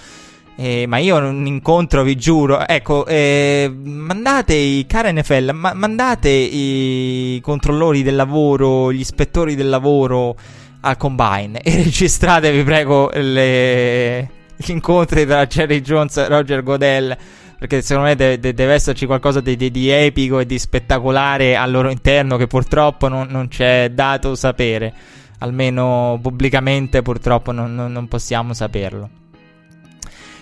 Eh, ma io un incontro, vi giuro, ecco, eh, mandate i cara N F L, ma- mandate i controllori del lavoro, gli ispettori del lavoro al combine e registrate, vi prego, le... gli incontri tra Jerry Jones e Roger Goodell, perché secondo me de- de- deve esserci qualcosa di-, di-, di epico e di spettacolare al loro interno, che purtroppo non, non c'è dato sapere, almeno pubblicamente purtroppo non, non-, non possiamo saperlo.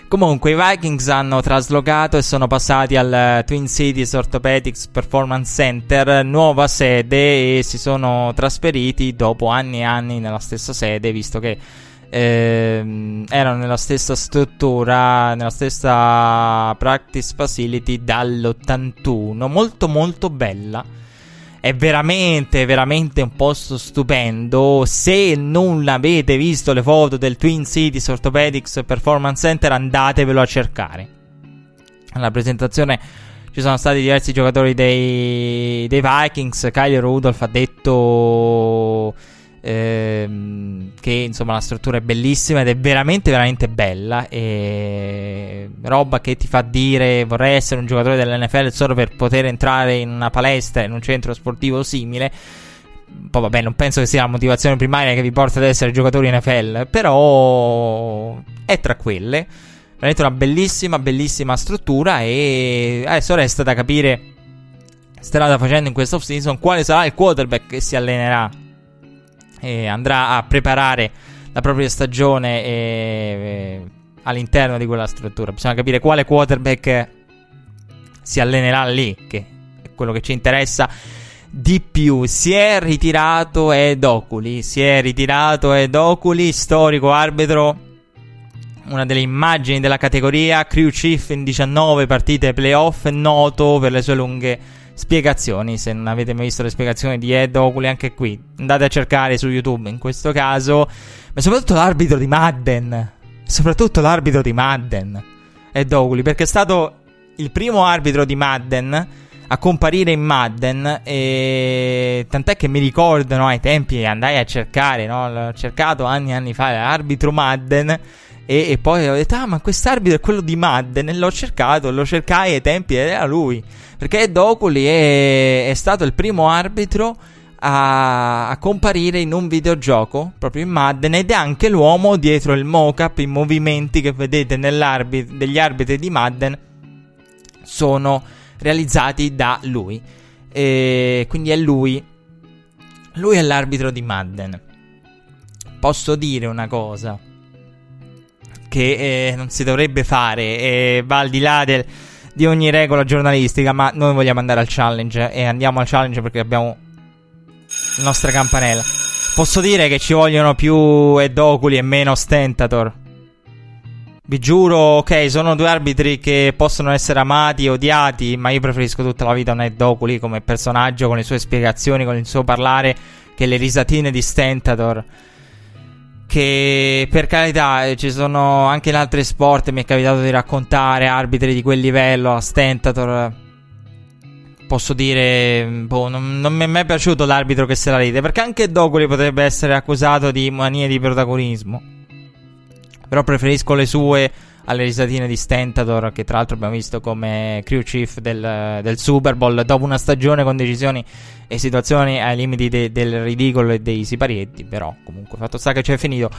Comunque i Vikings hanno traslocato e sono passati al Twin Cities Orthopedics Performance Center, nuova sede, e si sono trasferiti dopo anni e anni nella stessa sede, visto che ehm, erano nella stessa struttura, nella stessa practice facility dall'ottantuno, molto molto bella. È veramente, veramente un posto stupendo. Se non avete visto le foto del Twin Cities Orthopedics Performance Center, andatevelo a cercare. Alla presentazione ci sono stati diversi giocatori dei, dei Vikings. Kyle Rudolph ha detto ehm, che insomma la struttura è bellissima ed è veramente, veramente bella. E roba che ti fa dire vorrei essere un giocatore dell'N F L solo per poter entrare in una palestra, in un centro sportivo simile. Poi vabbè, non penso che sia la motivazione primaria che vi porta ad essere giocatori N F L, però è tra quelle. Veramente una bellissima, bellissima struttura, e adesso resta da capire, strada facendo in questa off-season, quale sarà il quarterback che si allenerà e andrà a preparare la propria stagione e, e, all'interno di quella struttura. Bisogna capire quale quarterback si allenerà lì, che è quello che ci interessa di più. Si è ritirato Ed Oculi, si è ritirato Ed Oculi, storico arbitro, una delle immagini della categoria, crew chief in diciannove partite playoff, noto per le sue lunghe spiegazioni. Se non avete mai visto le spiegazioni di Ed Oculi, anche qui andate a cercare su YouTube in questo caso, ma soprattutto l'arbitro di Madden, soprattutto l'arbitro di Madden Ed Oculi, perché è stato il primo arbitro di Madden a comparire in Madden, e tant'è che mi ricordo, no, ai tempi andai a cercare, no, l'ho cercato anni e anni fa, arbitro Madden, e, e poi ho detto, ah, ma quest'arbitro è quello di Madden, l'ho cercato, lo cercai ai tempi, era lui, perché Docoli è, è stato il primo arbitro a, a comparire in un videogioco, proprio in Madden, ed è anche l'uomo dietro il mock-up. I movimenti che vedete nell'arbitro, degli arbitri di Madden, sono realizzati da lui, e quindi è lui lui è l'arbitro di Madden. Posso dire una cosa che eh, non si dovrebbe fare, eh, va al di là del, di ogni regola giornalistica, ma noi vogliamo andare al challenge e andiamo al challenge perché abbiamo la nostra campanella. Posso dire che ci vogliono più Edoculi e meno Stentator. Vi giuro, ok, sono due arbitri che possono essere amati e odiati, ma io preferisco tutta la vita un Edoculi come personaggio, con le sue spiegazioni, con il suo parlare, che le risatine di Stentator. Che, per carità, ci sono anche in altri sport, mi è capitato di raccontare arbitri di quel livello, a Stentator. Posso dire, boh, non, non mi è mai piaciuto l'arbitro che se la ride, perché anche Docoli potrebbe essere accusato di mania di protagonismo, però preferisco le sue alle risatine di Stentator, che tra l'altro abbiamo visto come crew chief del, del Super Bowl, dopo una stagione con decisioni e situazioni ai limiti de, del ridicolo e dei siparietti. Però comunque fatto sta che c'è finito.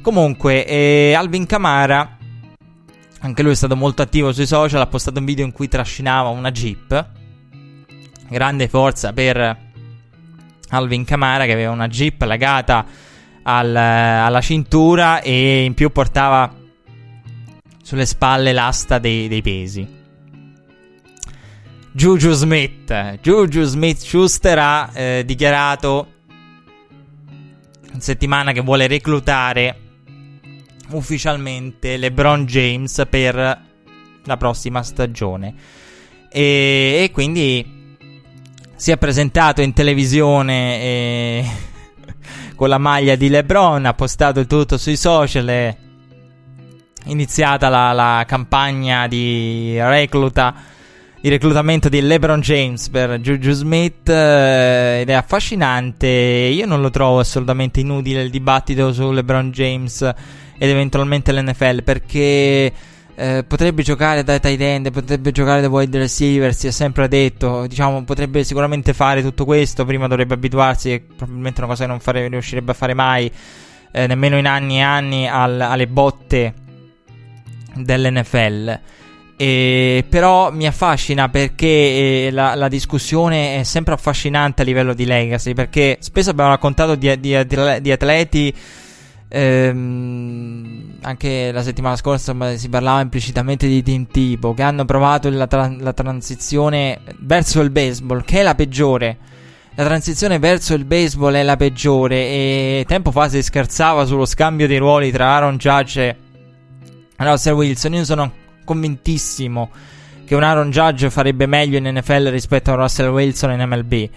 Comunque eh, Alvin Kamara, anche lui è stato molto attivo sui social, ha postato un video in cui trascinava una Jeep. Grande forza per Alvin Kamara, che aveva una Jeep legata al, alla cintura e in più portava sulle spalle l'asta dei, dei pesi. Juju Smith Juju Smith-Schuster ha eh, dichiarato in settimana che vuole reclutare ufficialmente LeBron James per la prossima stagione, e, e quindi si è presentato in televisione eh, con la maglia di LeBron, ha postato il tutto sui social, è iniziata la, la campagna di recluta, di reclutamento di LeBron James per Juju Smith eh, ed è affascinante. Io non lo trovo assolutamente inutile il dibattito su LeBron James ed eventualmente l'N F L, perché... Eh, potrebbe giocare da tight end, potrebbe giocare da wide receiver, si è sempre detto, diciamo, potrebbe sicuramente fare tutto questo. Prima dovrebbe abituarsi, è probabilmente una cosa che non fare, riuscirebbe a fare mai, eh, nemmeno in anni e anni, al, alle botte dell'N F L. E, però mi affascina perché eh, la, la discussione è sempre affascinante a livello di legacy, perché spesso abbiamo raccontato di, di, di atleti. Ehm, anche la settimana scorsa si parlava implicitamente di Tim Tebow, che hanno provato la, tra- la transizione verso il baseball, che è la peggiore. La transizione verso il baseball è la peggiore. E tempo fa si scherzava sullo scambio dei ruoli tra Aaron Judge e Russell Wilson. Io sono convintissimo che un Aaron Judge farebbe meglio in N F L rispetto a un Russell Wilson in M L B.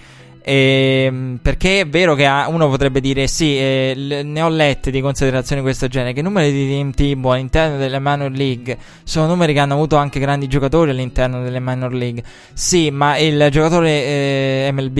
Eh, perché è vero che uno potrebbe dire sì, eh, le, ne ho lette di considerazioni di questo genere, che i numeri di Tim Tebow all'interno delle minor league sono numeri che hanno avuto anche grandi giocatori all'interno delle minor league, sì, ma il giocatore eh, M L B,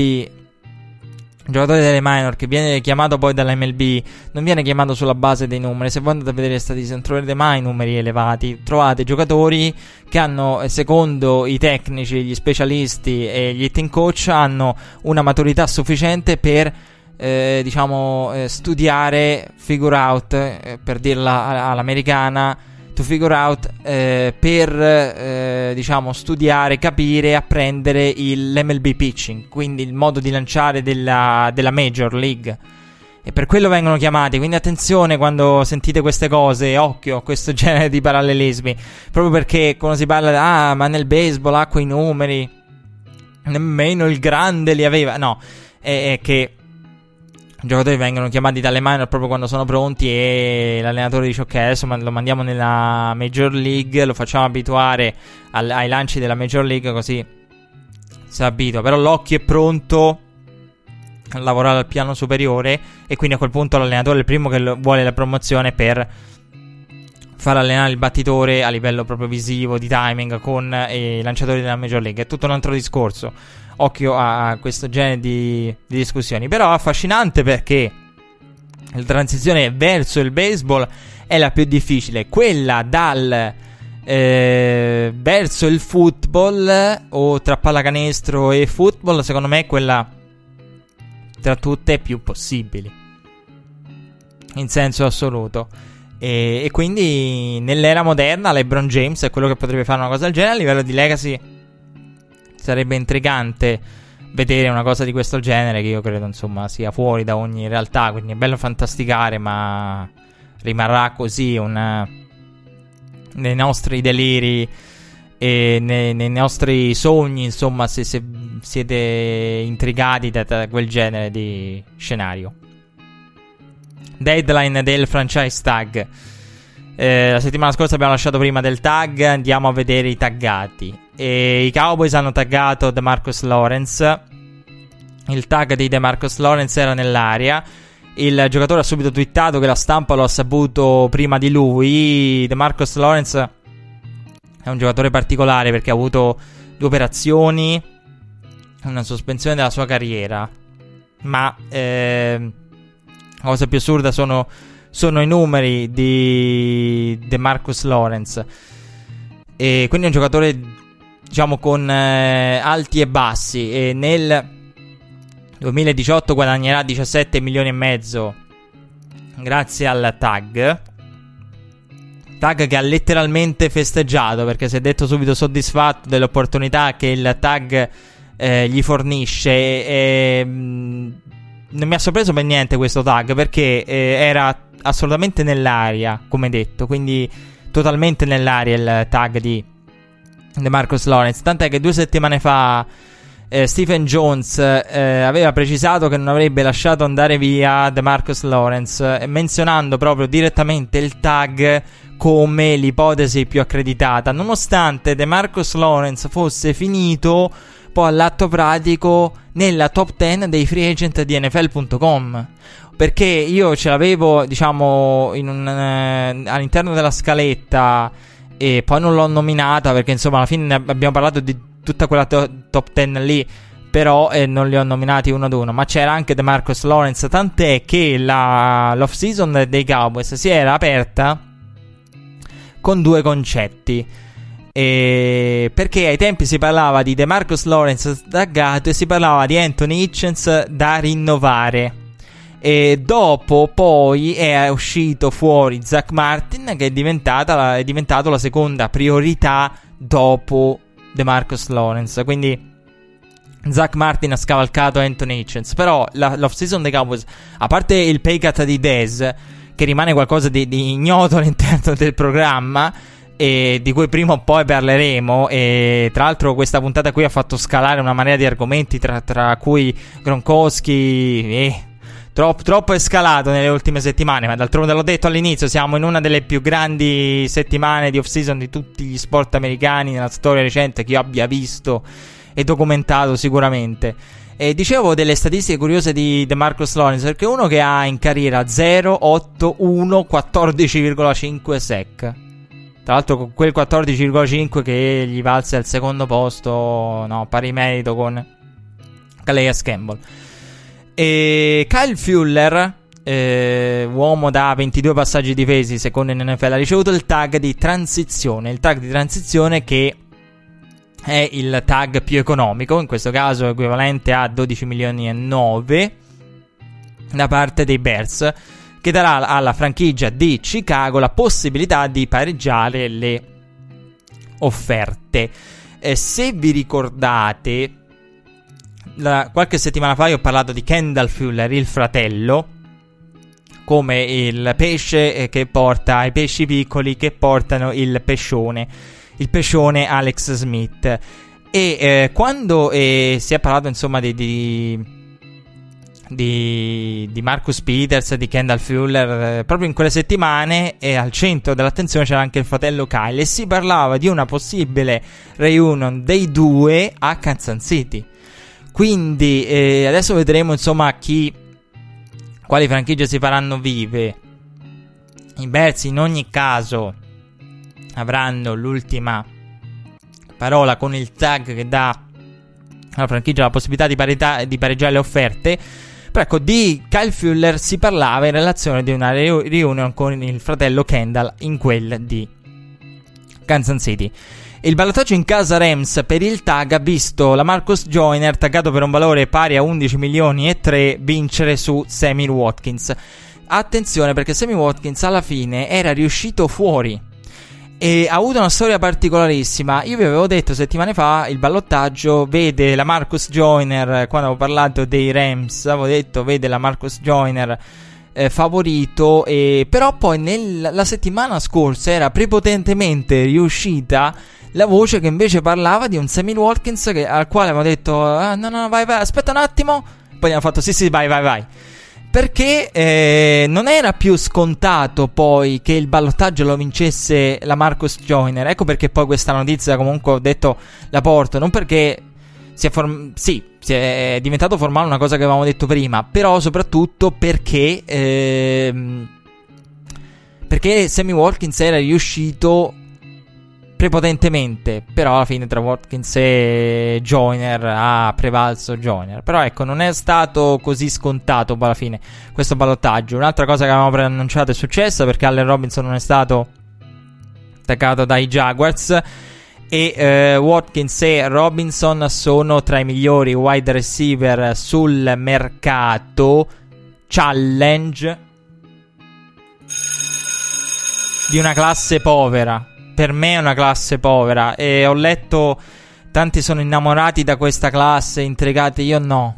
il giocatore delle minor che viene chiamato poi dalla M L B, non viene chiamato sulla base dei numeri. Se voi andate a vedere le statistiche non troverete mai numeri elevati, trovate giocatori che hanno, secondo i tecnici, gli specialisti e gli hitting coach, hanno una maturità sufficiente per eh, diciamo eh, studiare, figure out, eh, per dirla all'americana, to figure out, eh, per eh, diciamo studiare, capire, apprendere il, l'M L B pitching, quindi il modo di lanciare della, della Major League, e per quello vengono chiamati. Quindi attenzione quando sentite queste cose, occhio a questo genere di parallelismi, proprio perché quando si parla, ah, ma nel baseball ha quei numeri, nemmeno il grande li aveva. No, è, è che i giocatori vengono chiamati dalle minor proprio quando sono pronti, e l'allenatore dice ok, adesso lo mandiamo nella Major League, lo facciamo abituare al, ai lanci della Major League, così si abitua, però l'occhio è pronto a lavorare al piano superiore, e quindi a quel punto l'allenatore è il primo che vuole la promozione per far allenare il battitore a livello proprio visivo, di timing, con eh, i lanciatori della Major League. È tutto un altro discorso. Occhio a questo genere di, di discussioni. Però è affascinante perché la transizione verso il baseball è la più difficile. Quella dal eh, verso il football, o tra pallacanestro e football, secondo me è quella tra tutte più possibili in senso assoluto. E, e quindi nell'era moderna LeBron James è quello che potrebbe fare una cosa del genere. A livello di legacy sarebbe intrigante vedere una cosa di questo genere, che io credo insomma sia fuori da ogni realtà, quindi è bello fantasticare, ma rimarrà così una... nei nostri deliri e nei, nei nostri sogni, insomma, se, se siete intrigati da, da quel genere di scenario. Deadline del franchise tag. Eh, la settimana scorsa abbiamo lasciato prima del tag. Andiamo a vedere i taggati. E i Cowboys hanno taggato DeMarcus Lawrence. Il tag di DeMarcus Lawrence era nell'aria. Il giocatore ha subito twittato che la stampa lo ha saputo prima di lui. DeMarcus Lawrence è un giocatore particolare perché ha avuto due operazioni, una sospensione della sua carriera. Ma eh, la cosa più assurda sono, sono i numeri di DeMarcus Lawrence. E quindi è un giocatore, diciamo, con eh, alti e bassi. E nel duemiladiciotto guadagnerà diciassette milioni e mezzo grazie al tag. Tag che ha letteralmente festeggiato, perché si è detto subito soddisfatto dell'opportunità che il tag eh, gli fornisce. E, e, mh, non mi ha sorpreso per niente questo tag, perché eh, era assolutamente nell'aria, come detto, quindi totalmente nell'aria il tag di DeMarcus Lawrence. Tant'è che due settimane fa eh, Stephen Jones eh, aveva precisato che non avrebbe lasciato andare via DeMarcus Lawrence, eh, menzionando proprio direttamente il tag come l'ipotesi più accreditata, nonostante DeMarcus Lawrence fosse finito poi all'atto pratico nella top dieci dei free agent di N F L punto com. Perché io ce l'avevo, diciamo, in un, eh, all'interno della scaletta, e poi non l'ho nominata perché insomma alla fine abbiamo parlato di tutta quella to- top dieci lì, però eh, non li ho nominati uno ad uno, ma c'era anche DeMarcus Lawrence, tant'è che la, l'off season dei Cowboys si era aperta con due concetti, e perché ai tempi si parlava di DeMarcus Lawrence taggato e si parlava di Anthony Hitchens da rinnovare. E dopo poi è uscito fuori Zach Martin, che è, diventata, è diventato la seconda priorità dopo DeMarcus Lawrence. Quindi Zach Martin ha scavalcato Anthony Hitchens. Però la, l'off-season dei Cowboys, a parte il pay cut di Dez, che rimane qualcosa di, di ignoto all'interno del programma, e di cui prima o poi parleremo, e tra l'altro questa puntata qui ha fatto scalare una marea di argomenti, tra, tra cui Gronkowski e... Troppo, troppo è scalato nelle ultime settimane, ma d'altronde l'ho detto all'inizio, siamo in una delle più grandi settimane di off-season di tutti gli sport americani nella storia recente che io abbia visto e documentato sicuramente. E dicevo delle statistiche curiose di DeMarcus Lawrence, perché uno che ha in carriera zero virgola ottantuno quattordici virgola cinque sec, tra l'altro con quel quattordici virgola cinque che gli valse al secondo posto, no, pari merito con Calais Campbell. E Kyle Fuller, eh, uomo da ventidue passaggi difesi secondo in N F L, ha ricevuto il tag di transizione. Il tag di transizione, che è il tag più economico, in questo caso equivalente a dodici milioni e nove da parte dei Bears, che darà alla franchigia di Chicago la possibilità di pareggiare le offerte. eh, Se vi ricordate, La, qualche settimana fa io ho parlato di Kendall Fuller, il fratello, come il pesce che porta, i pesci piccoli che portano il pescione, il pescione Alex Smith. E eh, quando eh, si è parlato insomma di di, di di Marcus Peters, di Kendall Fuller, eh, proprio in quelle settimane eh, al centro dell'attenzione c'era anche il fratello Kyle, e si parlava di una possibile reunion dei due a Kansas City. Quindi eh, adesso vedremo insomma chi, quali franchigie si faranno vive. I Bears in ogni caso avranno l'ultima parola con il tag che dà alla franchigia la possibilità di, parità, di pareggiare le offerte. Però ecco, di Kyle Fuller si parlava in relazione di una reunion con il fratello Kendall in quel di Kansas City. Il ballottaggio in casa Rams per il tag ha visto la Marcus Joyner, taggato per un valore pari a undici milioni e tre, vincere su Sammy Watkins. Attenzione, perché Sammy Watkins alla fine era riuscito fuori e ha avuto una storia particolarissima. Io vi avevo detto settimane fa, il ballottaggio vede la Marcus Joyner, quando avevo parlato dei Rams avevo detto vede la Marcus Joyner eh, favorito, e però poi nel, la settimana scorsa era prepotentemente riuscita la voce che invece parlava di un Sammy Watkins che, al quale avevo detto ah, no no vai vai aspetta un attimo, poi gli hanno fatto sì sì vai vai vai, perché eh, non era più scontato poi che il ballottaggio lo vincesse la Marcus Joyner. Ecco perché poi questa notizia comunque ho detto la porto, non perché si è form- sì, si è diventato formale una cosa che avevamo detto prima, però soprattutto perché eh, perché Sammy Watkins era riuscito prepotentemente, però alla fine tra Watkins e Joyner ha ah, prevalso Joyner. Però ecco, non è stato così scontato alla fine questo ballottaggio. Un'altra cosa che avevamo preannunciato è successa, perché Allen Robinson non è stato attaccato dai Jaguars e eh, Watkins e Robinson sono tra i migliori wide receiver sul mercato challenge di una classe povera. Per me è una classe povera e ho letto tanti sono innamorati da questa classe, intrigati, io no.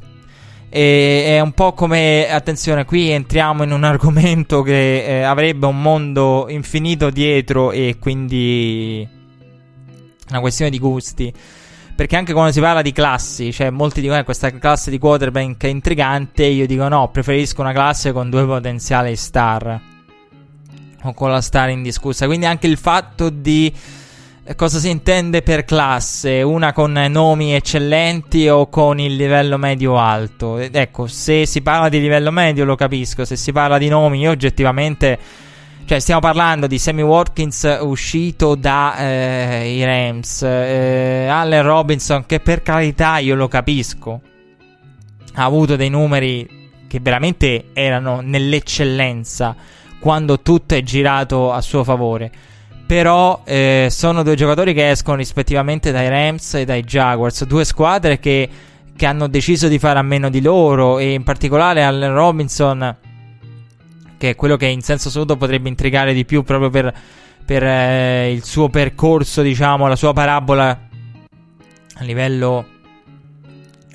E è un po' come, attenzione, qui entriamo in un argomento che eh, avrebbe un mondo infinito dietro e quindi una questione di gusti. Perché anche quando si parla di classi, cioè molti dicono eh, questa classe di quarterback è intrigante, io dico no, preferisco una classe con due potenziali star o con la star indiscussa. Quindi anche il fatto di cosa si intende per classe, una con nomi eccellenti o con il livello medio-alto. Ed ecco, se si parla di livello medio lo capisco, se si parla di nomi io oggettivamente, cioè stiamo parlando di Sammy Watkins uscito da eh, i Rams, eh, Allen Robinson che per carità io lo capisco, ha avuto dei numeri che veramente erano nell'eccellenza quando tutto è girato a suo favore. Però eh, sono due giocatori che escono rispettivamente dai Rams e dai Jaguars, due squadre che, che hanno deciso di fare a meno di loro, e in particolare Allen Robinson, che è quello che in senso assoluto potrebbe intrigare di più proprio per, per eh, il suo percorso, diciamo, la sua parabola a livello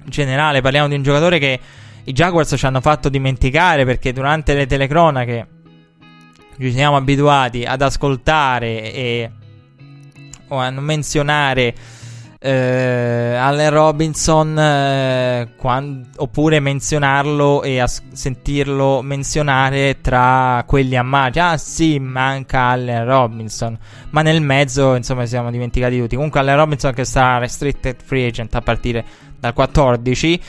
generale. Parliamo di un giocatore che i Jaguars ci hanno fatto dimenticare, perché durante le telecronache ci siamo abituati ad ascoltare e o a non menzionare eh, Allen Robinson eh, quando, oppure menzionarlo e as- sentirlo menzionare tra quelli a margine. Ah sì, manca Allen Robinson, ma nel mezzo insomma siamo dimenticati tutti. Comunque Allen Robinson che sarà restricted free agent a partire dal quattordici.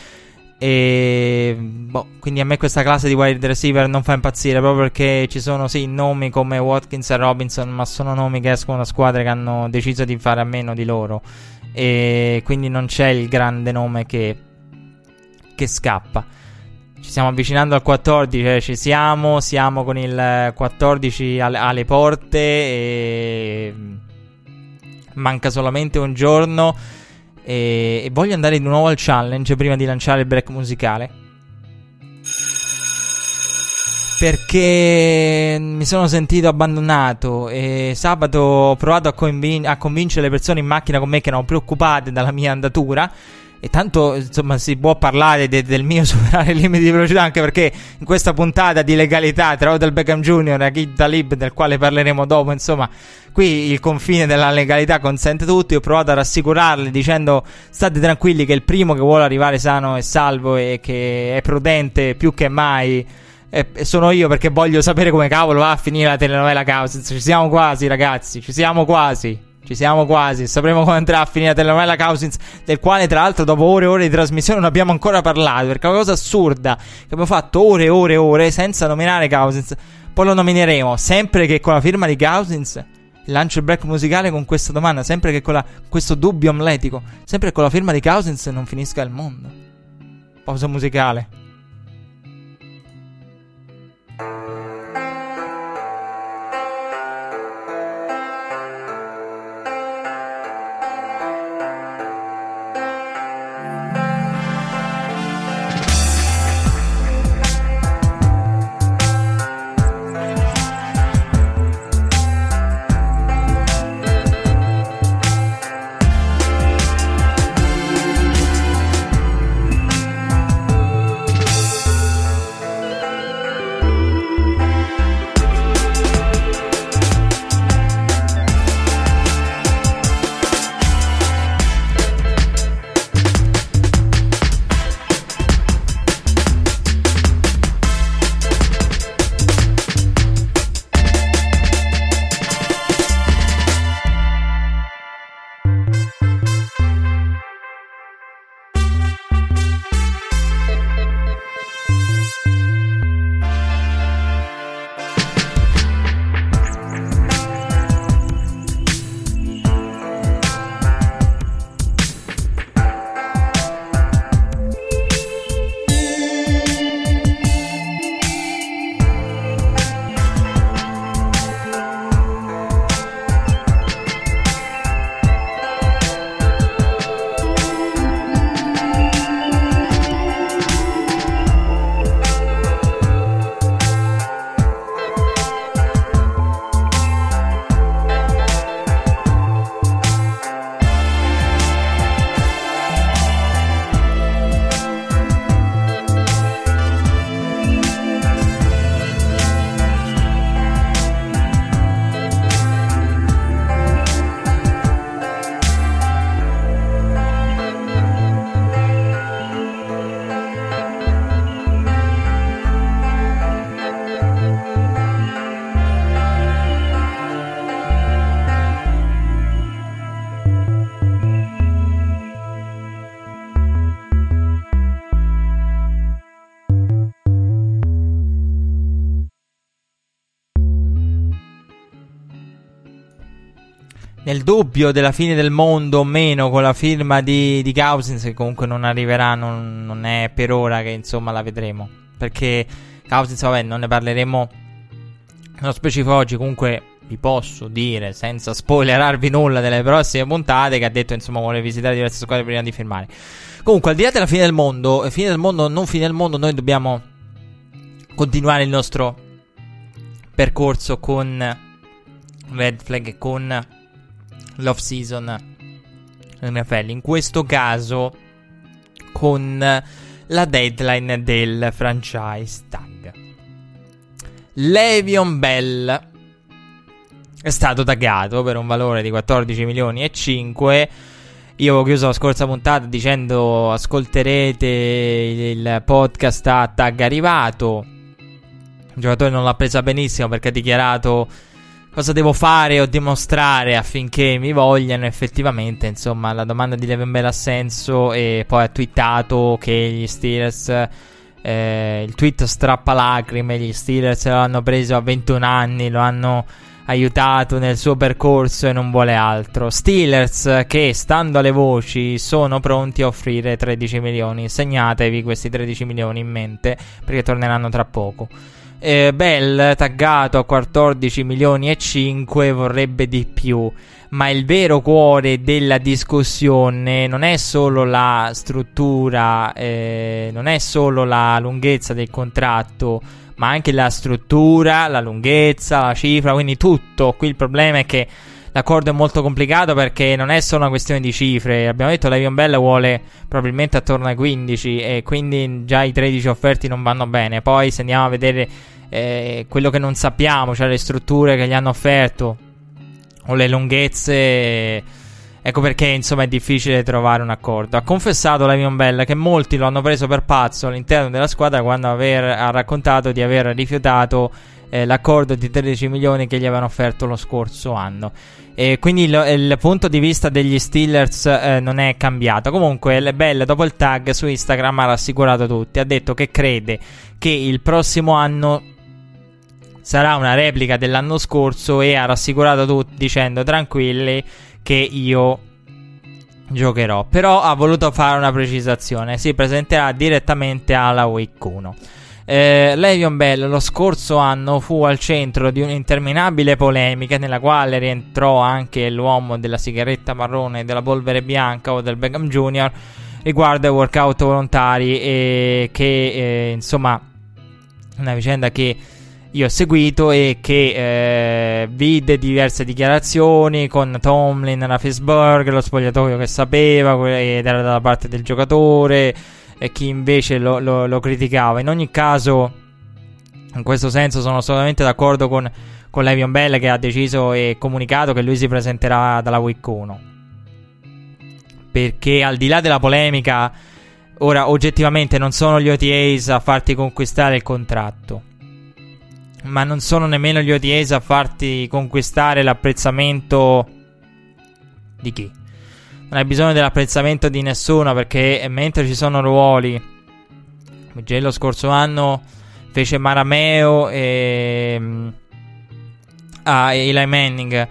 E boh, quindi a me questa classe di wide receiver non fa impazzire, proprio perché ci sono sì nomi come Watkins e Robinson, ma sono nomi che escono da squadre che hanno deciso di fare a meno di loro, e quindi non c'è il grande nome che, che scappa. Ci stiamo avvicinando al quattordici, cioè ci siamo, siamo con il quattordici alle, alle porte e manca solamente un giorno. E voglio andare di nuovo al challenge prima di lanciare il break musicale, perché mi sono sentito abbandonato e sabato ho provato a, convin- a convincere le persone in macchina con me che erano preoccupate dalla mia andatura. E tanto insomma si può parlare de- del mio superare i limiti di velocità, anche perché in questa puntata di legalità tra Odell Beckham Junior e Akid Talib, del quale parleremo dopo, insomma qui il confine della legalità consente tutto. Io ho provato a rassicurarli dicendo state tranquilli che il primo che vuole arrivare sano e salvo e che è prudente più che mai eh, sono io, perché voglio sapere come cavolo va a finire la telenovela Cousins. Ci siamo quasi ragazzi, ci siamo quasi Ci siamo quasi, sapremo come andrà a finire la telenovela Cousins, del quale tra l'altro dopo ore e ore di trasmissione non abbiamo ancora parlato, perché è una cosa assurda che abbiamo fatto ore e ore e ore senza nominare Cousins. Poi lo nomineremo, sempre che con la firma di Cousins lancio il break musicale con questa domanda, sempre che con la, questo dubbio amletico, sempre che con la firma di Cousins non finisca il mondo. Pausa musicale. nel dubbio della fine del mondo o meno con la firma di, di Cousins, che comunque non arriverà, non, non è per ora che insomma la vedremo, perché Cousins, vabbè, non ne parleremo nello specifico oggi, comunque vi posso dire senza spoilerarvi nulla delle prossime puntate che ha detto insomma vuole visitare diverse squadre prima di firmare. Comunque, al di là della fine del mondo, fine del mondo non fine del mondo, noi dobbiamo continuare il nostro percorso con Red Flag e con l'off season N F L, in questo caso con la deadline del franchise tag. Le'Veon Bell è stato taggato per un valore di quattordici milioni e cinque. Io avevo chiuso la scorsa puntata dicendo ascolterete il podcast a tag arrivato. Il giocatore non l'ha presa benissimo perché ha dichiarato: cosa devo fare o dimostrare affinché mi vogliano? Effettivamente, insomma, la domanda di Le'Veon Bell ha senso. E poi ha twittato che gli Steelers, eh, il tweet strappalacrime, gli Steelers lo hanno preso a ventuno anni, lo hanno aiutato nel suo percorso e non vuole altro. Steelers che, stando alle voci, sono pronti a offrire tredici milioni. Segnatevi questi tredici milioni in mente, perché torneranno tra poco. Eh, Bell taggato a quattordici milioni e cinque vorrebbe di più, ma il vero cuore della discussione non è solo la struttura, eh, non è solo la lunghezza del contratto, ma anche la struttura, la lunghezza, la cifra, quindi tutto. Qui il problema è che l'accordo è molto complicato, perché non è solo una questione di cifre. Abbiamo detto che Le'Veon Bell vuole probabilmente attorno ai quindici, e quindi già i tredici offerti non vanno bene. Poi se andiamo a vedere eh, quello che non sappiamo, cioè le strutture che gli hanno offerto o le lunghezze, ecco perché insomma è difficile trovare un accordo. Ha confessato Le'Veon Bell che molti lo hanno preso per pazzo all'interno della squadra quando aver, ha raccontato di aver rifiutato eh, l'accordo di tredici milioni che gli avevano offerto lo scorso anno. E quindi lo, il punto di vista degli Steelers eh, non è cambiato. Comunque Bell, dopo il tag su Instagram, ha rassicurato tutti. Ha detto che crede che il prossimo anno sarà una replica dell'anno scorso, e ha rassicurato tutti dicendo: tranquilli che io giocherò. Però ha voluto fare una precisazione: si presenterà direttamente alla Week uno. Eh, Le'Veon Bell lo scorso anno fu al centro di un'interminabile polemica nella quale rientrò anche l'uomo della sigaretta marrone e della polvere bianca, o del Beckham Junior, riguardo ai workout volontari, e che eh, insomma una vicenda che io ho seguito e che eh, vide diverse dichiarazioni con Tomlin a Pittsburgh, lo spogliatoio che sapeva ed era dalla parte del giocatore, e chi invece lo, lo, lo criticava. In ogni caso, in questo senso sono assolutamente d'accordo con, con Le'Veon Bell, che ha deciso e comunicato che lui si presenterà dalla Week uno, perché al di là della polemica, ora oggettivamente non sono gli O T As a farti conquistare il contratto, ma non sono nemmeno gli O T As a farti conquistare l'apprezzamento di chi? Non hai bisogno dell'apprezzamento di nessuno, perché mentre ci sono ruoli, Miguel lo scorso anno fece Marameo e ah, Eli Manning,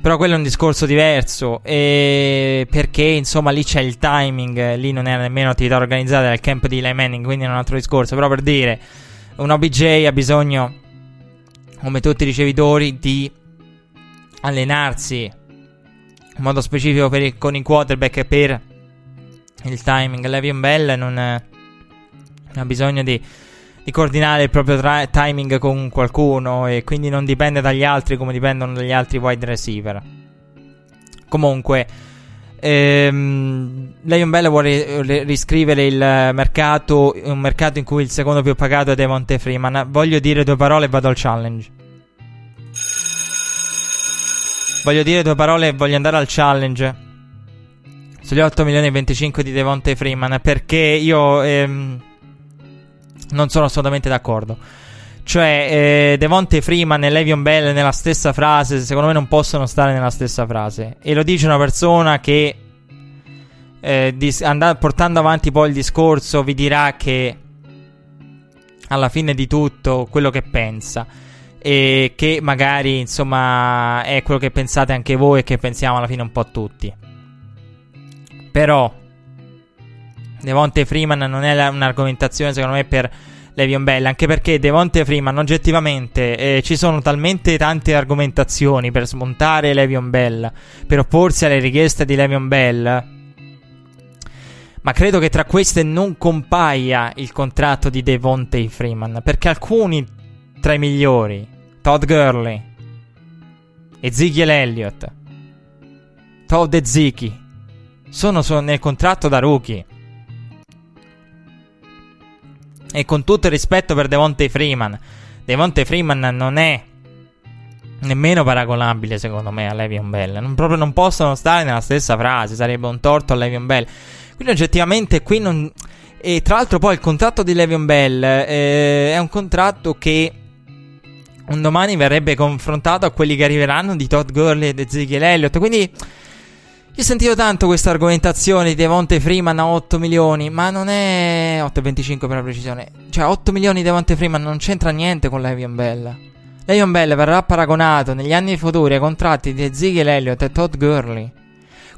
però quello è un discorso diverso, e perché insomma lì c'è il timing, lì non era nemmeno attività organizzata, era il camp di Eli Manning, quindi è un altro discorso. Però per dire, un O B J ha bisogno, come tutti i ricevitori, di allenarsi in modo specifico per il, con il quarterback e per il timing. Le'Veon Bell non eh, ha bisogno di, di coordinare il proprio tra- timing con qualcuno, e quindi non dipende dagli altri come dipendono dagli altri wide receiver. Comunque ehm, Le'Veon Bell vuole ri- riscrivere il mercato, un mercato in cui il secondo più pagato è Devontae Freeman. Voglio dire due parole e vado al challenge. Voglio dire due parole e voglio andare al challenge sugli otto milioni e venticinque di Devontae Freeman, perché io ehm, non sono assolutamente d'accordo. Cioè eh, Devontae Freeman e Le'Veon Bell nella stessa frase secondo me non possono stare nella stessa frase, e lo dice una persona che eh, dis- and- portando avanti poi il discorso vi dirà che alla fine di tutto quello che pensa. e che magari, insomma, è quello che pensate anche voi e che pensiamo alla fine un po' tutti. Però Devontae Freeman non è la, un'argomentazione secondo me per Le'Veon Bell, anche perché Devontae Freeman oggettivamente eh, ci sono talmente tante argomentazioni per smontare Le'Veon Bell, per opporsi alle richieste di Le'Veon Bell, ma credo che tra queste non compaia il contratto di Devontae Freeman, perché alcuni tra i migliori, Todd Gurley, Ezekiel Elliott, Todd Ezekiel, sono, sono nel contratto da rookie. E con tutto il rispetto per Devontae Freeman, Devontae Freeman non è nemmeno paragonabile secondo me a Le'Veon Bell, non, proprio non possono stare nella stessa frase, sarebbe un torto a Le'Veon Bell. Quindi oggettivamente qui non... E tra l'altro poi il contratto di Le'Veon Bell eh, è un contratto che un domani verrebbe confrontato a quelli che arriveranno di Todd Gurley ed Ezekiel Elliott. Quindi io ho sentito tanto questa argomentazione di Devontae Freeman a otto milioni, ma non è otto virgola venticinque per la precisione. Cioè otto milioni di Devontae Freeman non c'entra niente con Le'Veon Bell. Le'Veon Bell verrà paragonato negli anni futuri ai contratti di Ezekiel Elliott e Todd Gurley.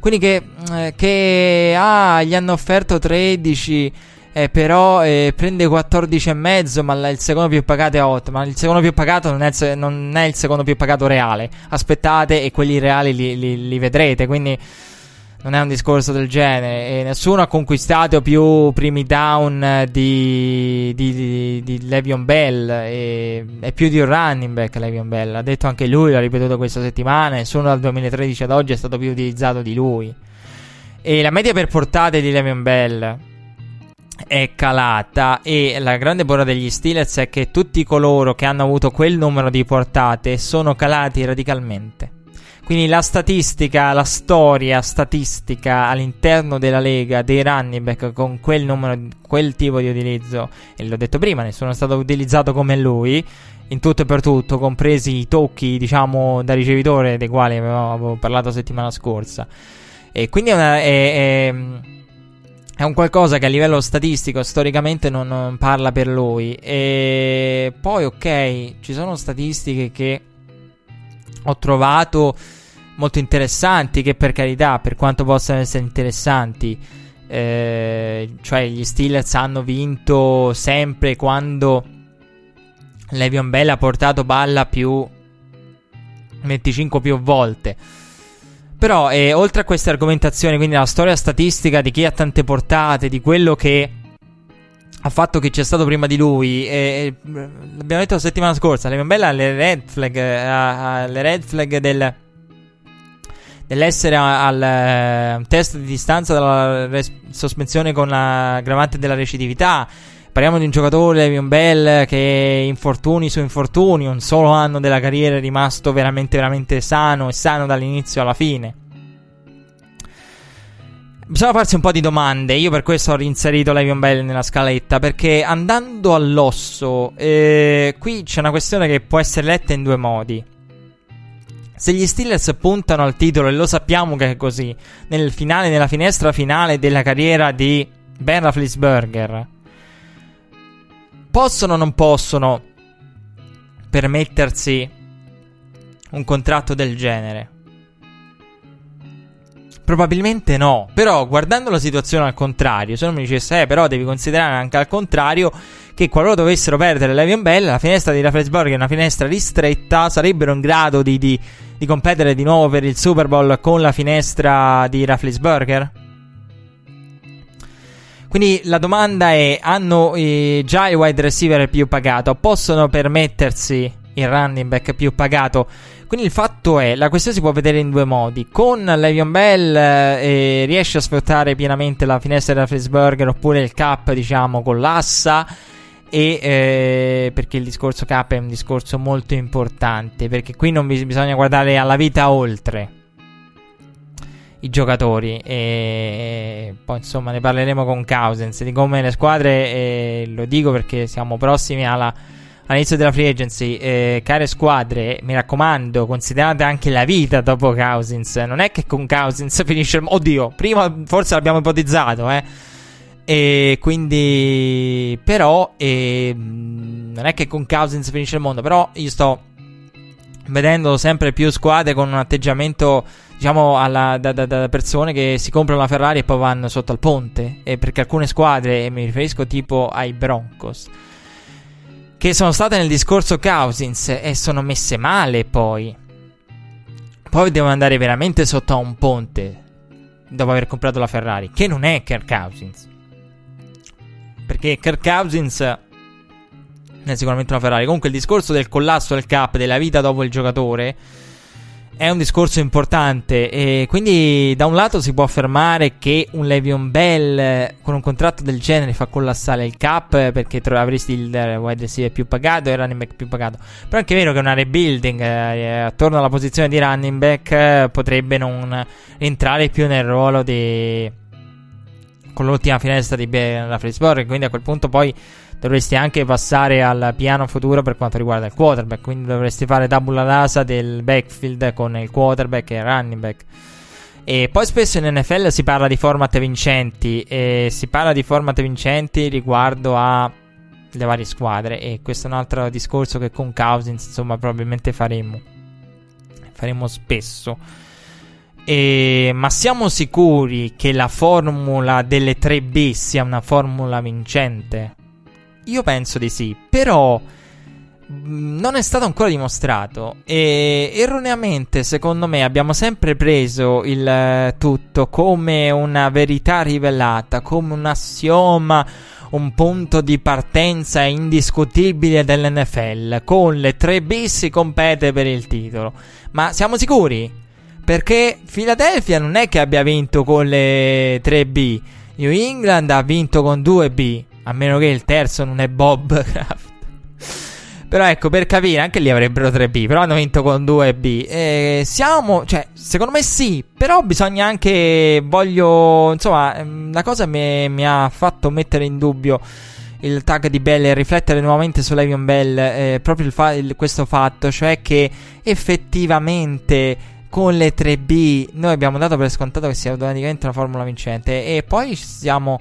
Quindi che, eh, che ah, gli hanno offerto tredici, eh, però eh, prende quattordici e mezzo, ma il secondo più pagato è otto. Ma il secondo più pagato non è il, se- non è il secondo più pagato reale. Aspettate e quelli reali li, li, li vedrete, quindi... Non è un discorso del genere. E nessuno ha conquistato più primi down di, di, di, di Le'Veon Bell. E, è più di un running back Le'Veon Bell. Ha detto anche lui, l'ha ripetuto questa settimana. Nessuno dal duemilatredici ad oggi è stato più utilizzato di lui. E la media per portate di Le'Veon Bell è calata. E la grande buona degli Steelers è che tutti coloro che hanno avuto quel numero di portate sono calati radicalmente. Quindi la statistica, la storia statistica all'interno della Lega dei running back con quel numero, quel tipo di utilizzo, e l'ho detto prima, nessuno è stato utilizzato come lui, in tutto e per tutto, compresi i tocchi, diciamo, da ricevitore, dei quali avevo, avevo parlato settimana scorsa. E quindi è una... È, è, È un qualcosa che a livello statistico storicamente non, non parla per lui. E poi ok, ci sono statistiche che ho trovato molto interessanti, che per carità, per quanto possano essere interessanti, eh, cioè gli Steelers hanno vinto sempre quando Le'Veon Bell ha portato palla più venticinque più volte. Però eh, oltre a queste argomentazioni, quindi la storia statistica di chi ha tante portate, di quello che ha fatto che c'è stato prima di lui, eh, l'abbiamo detto la settimana scorsa, Le'Veon Bell ha le red flag, ha, ha le red flag del, dell'essere al, al test di distanza dalla res- sospensione con l'aggravante della recidività. Parliamo di un giocatore, Le'Veon Bell, che infortuni su infortuni, un solo anno della carriera è rimasto veramente veramente sano e sano dall'inizio alla fine. Bisogna farsi un po' di domande. Io per questo ho reinserito Le'Veon Bell nella scaletta, perché andando all'osso eh, qui c'è una questione che può essere letta in due modi. Se gli Steelers puntano al titolo, e lo sappiamo che è così, nel finale, nella finestra finale della carriera di Ben Roethlisberger, possono o non possono permettersi un contratto del genere? Probabilmente no, però guardando la situazione al contrario, se non mi dicesse, eh, però devi considerare anche al contrario che qualora dovessero perdere Le'Veon Bell, la finestra di Roethlisberger è una finestra ristretta, sarebbero in grado di, di, di competere di nuovo per il Super Bowl con la finestra di Roethlisberger? Quindi la domanda è, hanno eh, già il wide receiver più pagato, possono permettersi il running back più pagato? Quindi il fatto è, la questione si può vedere in due modi. Con Le'Veon Bell eh, riesce a sfruttare pienamente la finestra della Roethlisberger, oppure il cap, diciamo, collassa. E eh, perché il discorso cap è un discorso molto importante, perché qui non bis- bisogna guardare alla vita oltre i giocatori. E poi insomma ne parleremo con Cousins di come le squadre, eh, lo dico perché siamo prossimi alla... all'inizio della free agency, eh, care squadre, mi raccomando, considerate anche la vita dopo Cousins. Non è che con Cousins finisce il... Oddio, prima forse l'abbiamo ipotizzato, eh. E quindi però e, non è che con Cousins finisce il mondo, però io sto vedendo sempre più squadre con un atteggiamento, diciamo, alla, da, da, da persone che si comprano la Ferrari e poi vanno sotto al ponte, e perché alcune squadre, e mi riferisco tipo ai Broncos, che sono state nel discorso Cousins e sono messe male, poi poi devono andare veramente sotto a un ponte dopo aver comprato la Ferrari, che non è Kirk Cousins, perché Kirk Cousins è sicuramente una Ferrari. Comunque il discorso del collasso del cap, della vita dopo il giocatore, è un discorso importante, e quindi da un lato si può affermare che un Le'Veon Bell con un contratto del genere fa collassare il cap, perché avresti il wide receiver più pagato e il running back più pagato, però è anche vero che una rebuilding eh, attorno alla posizione di running back eh, potrebbe non entrare più nel ruolo di... con l'ultima finestra di Pittsburgh, quindi a quel punto poi dovresti anche passare al piano futuro per quanto riguarda il quarterback, quindi dovresti fare tabula rasa del backfield con il quarterback e il running back. E poi spesso in N F L si parla di format vincenti, e si parla di format vincenti riguardo a le varie squadre, e questo è un altro discorso che con Cousins, insomma, probabilmente faremo faremo spesso. E, ma siamo sicuri che la formula delle tre B sia una formula vincente? Io penso di sì, però non è stato ancora dimostrato, e erroneamente secondo me abbiamo sempre preso il tutto come una verità rivelata, come un assioma, un punto di partenza indiscutibile dell'N F L: con le tre B si compete per il titolo. Ma siamo sicuri? Perché Philadelphia non è che abbia vinto con le tre B, New England ha vinto con due B, a meno che il terzo non è Bob Kraft. Però ecco, per capire, anche lì avrebbero tre B, però hanno vinto con due B. E siamo, cioè, secondo me sì, però bisogna anche, voglio, insomma, la cosa mi, mi ha fatto mettere in dubbio il tag di Bell e riflettere nuovamente su Le'Veon Bell, eh, proprio il fa- il, questo fatto, cioè che effettivamente con le tre B noi abbiamo dato per scontato che sia automaticamente una formula vincente, e poi siamo...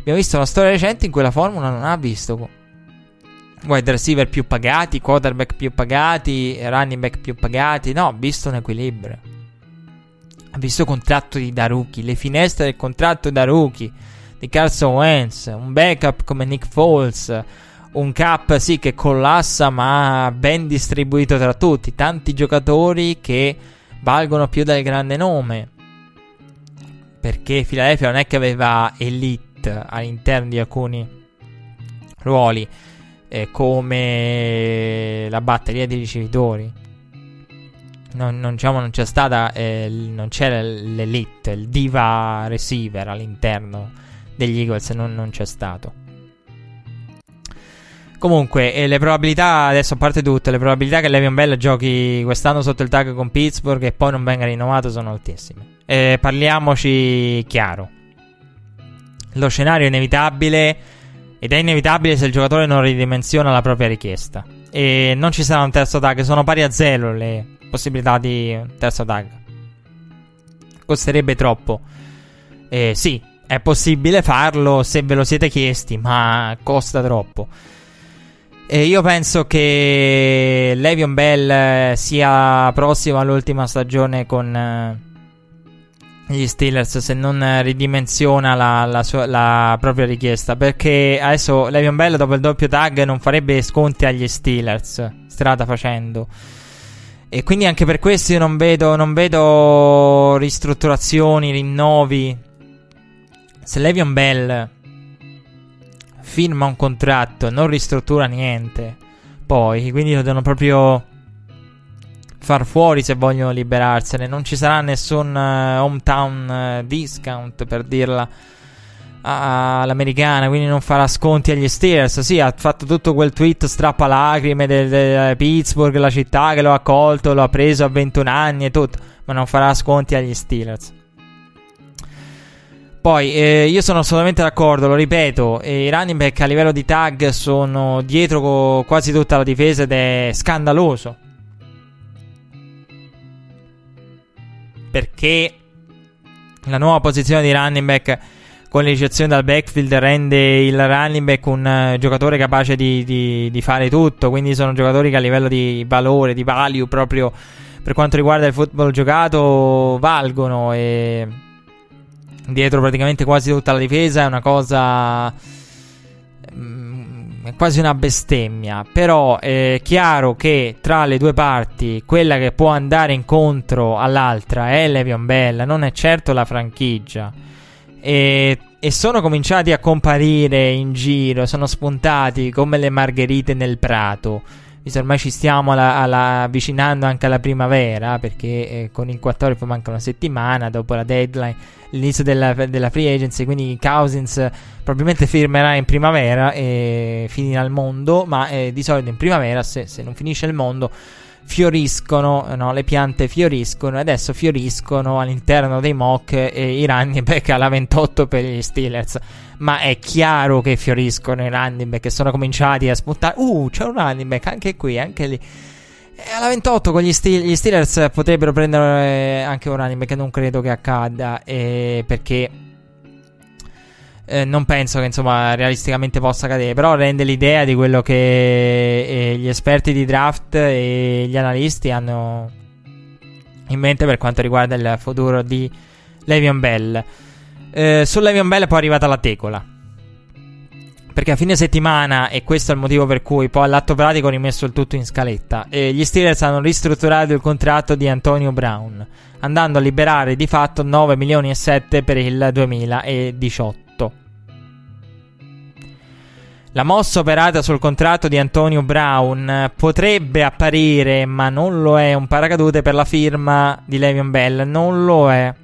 abbiamo visto una storia recente in cui la formula non ha visto wide receiver più pagati, quarterback più pagati, running back più pagati. No, ha visto un equilibrio, ha visto contratto di da rookie, le finestre del contratto da rookie di Carson Wentz, un backup come Nick Foles, un cap sì che collassa ma ben distribuito tra tutti, tanti giocatori che valgono più del grande nome, perché Philadelphia non è che aveva elite all'interno di alcuni ruoli, eh, come la batteria di ricevitori, non, non, diciamo, non c'è stata, eh, non c'era l'elite, il diva receiver all'interno degli Eagles, non, non c'è stato. Comunque, eh, le probabilità, adesso a parte tutto, le probabilità che Le'Veon Bell giochi quest'anno sotto il tag con Pittsburgh e poi non venga rinnovato sono altissime, eh, parliamoci chiaro. Lo scenario è inevitabile, ed è inevitabile se il giocatore non ridimensiona la propria richiesta, e non ci sarà un terzo tag, sono pari a zero le possibilità di un terzo tag, costerebbe troppo. Eh, sì, è possibile farlo se ve lo siete chiesti, ma costa troppo. E io penso che Le'Veon Bell sia prossimo all'ultima stagione con gli Steelers se non ridimensiona la, la, sua, la propria richiesta, perché adesso Le'Veon Bell dopo il doppio tag non farebbe sconti agli Steelers strada facendo, e quindi anche per questo io non vedo, non vedo ristrutturazioni, rinnovi. Se Le'Veon Bell firma un contratto, non ristruttura niente poi, quindi lo devono proprio far fuori se vogliono liberarsene. Non ci sarà nessun uh, hometown uh, discount, per dirla all'americana, quindi non farà sconti agli Steelers. Sì, ha fatto tutto quel tweet strappalacrime del, del Pittsburgh, la città che lo ha accolto, lo ha preso a ventuno anni e tutto, ma non farà sconti agli Steelers. Poi eh, io sono assolutamente d'accordo, lo ripeto, eh, i running back a livello di tag sono dietro co- quasi tutta la difesa, ed è scandaloso, perché la nuova posizione di running back con l'eccezione dal backfield, rende il running back un uh, giocatore capace di, di, di fare tutto. Quindi sono giocatori che a livello di valore, di value, proprio per quanto riguarda il football giocato, valgono. E dietro praticamente quasi tutta la difesa è una cosa, è quasi una bestemmia. Però è chiaro che tra le due parti quella che può andare incontro all'altra è Le'Veon Bell, non è certo la franchigia. E, e sono cominciati a comparire in giro, sono spuntati come le margherite nel prato. Visto ormai ci stiamo alla, alla, avvicinando anche alla primavera, perché eh, con il quattordici poi manca una settimana dopo la deadline, l'inizio della, della free agency, quindi Cousins probabilmente firmerà in primavera e finirà il mondo. Ma eh, di solito in primavera, se, se non finisce il mondo, fioriscono, no, le piante fioriscono. Adesso fioriscono all'interno dei mock eh, i running back alla ventotto per gli Steelers. Ma è chiaro che fioriscono i running back, che sono cominciati a spuntare. Uh, c'è un running back anche qui, anche lì. E alla ventotto con gli, Steel- gli Steelers potrebbero prendere eh, anche un running back. Non credo che accada, eh, perché eh, non penso che, insomma, realisticamente possa accadere. Però rende l'idea di quello che eh, gli esperti di draft e gli analisti hanno in mente per quanto riguarda il futuro di Le'Veon Bell. Eh, su Le'Veon Bell è poi arrivata la tecola, perché a fine settimana, e questo è il motivo per cui poi all'atto pratico ho rimesso il tutto in scaletta, eh, gli Steelers hanno ristrutturato il contratto di Antonio Brown, andando a liberare di fatto nove milioni e sette per il duemiladiciotto. La mossa operata sul contratto di Antonio Brown potrebbe apparire, ma non lo è, un paracadute per la firma di Le'Veon Bell. Non lo è.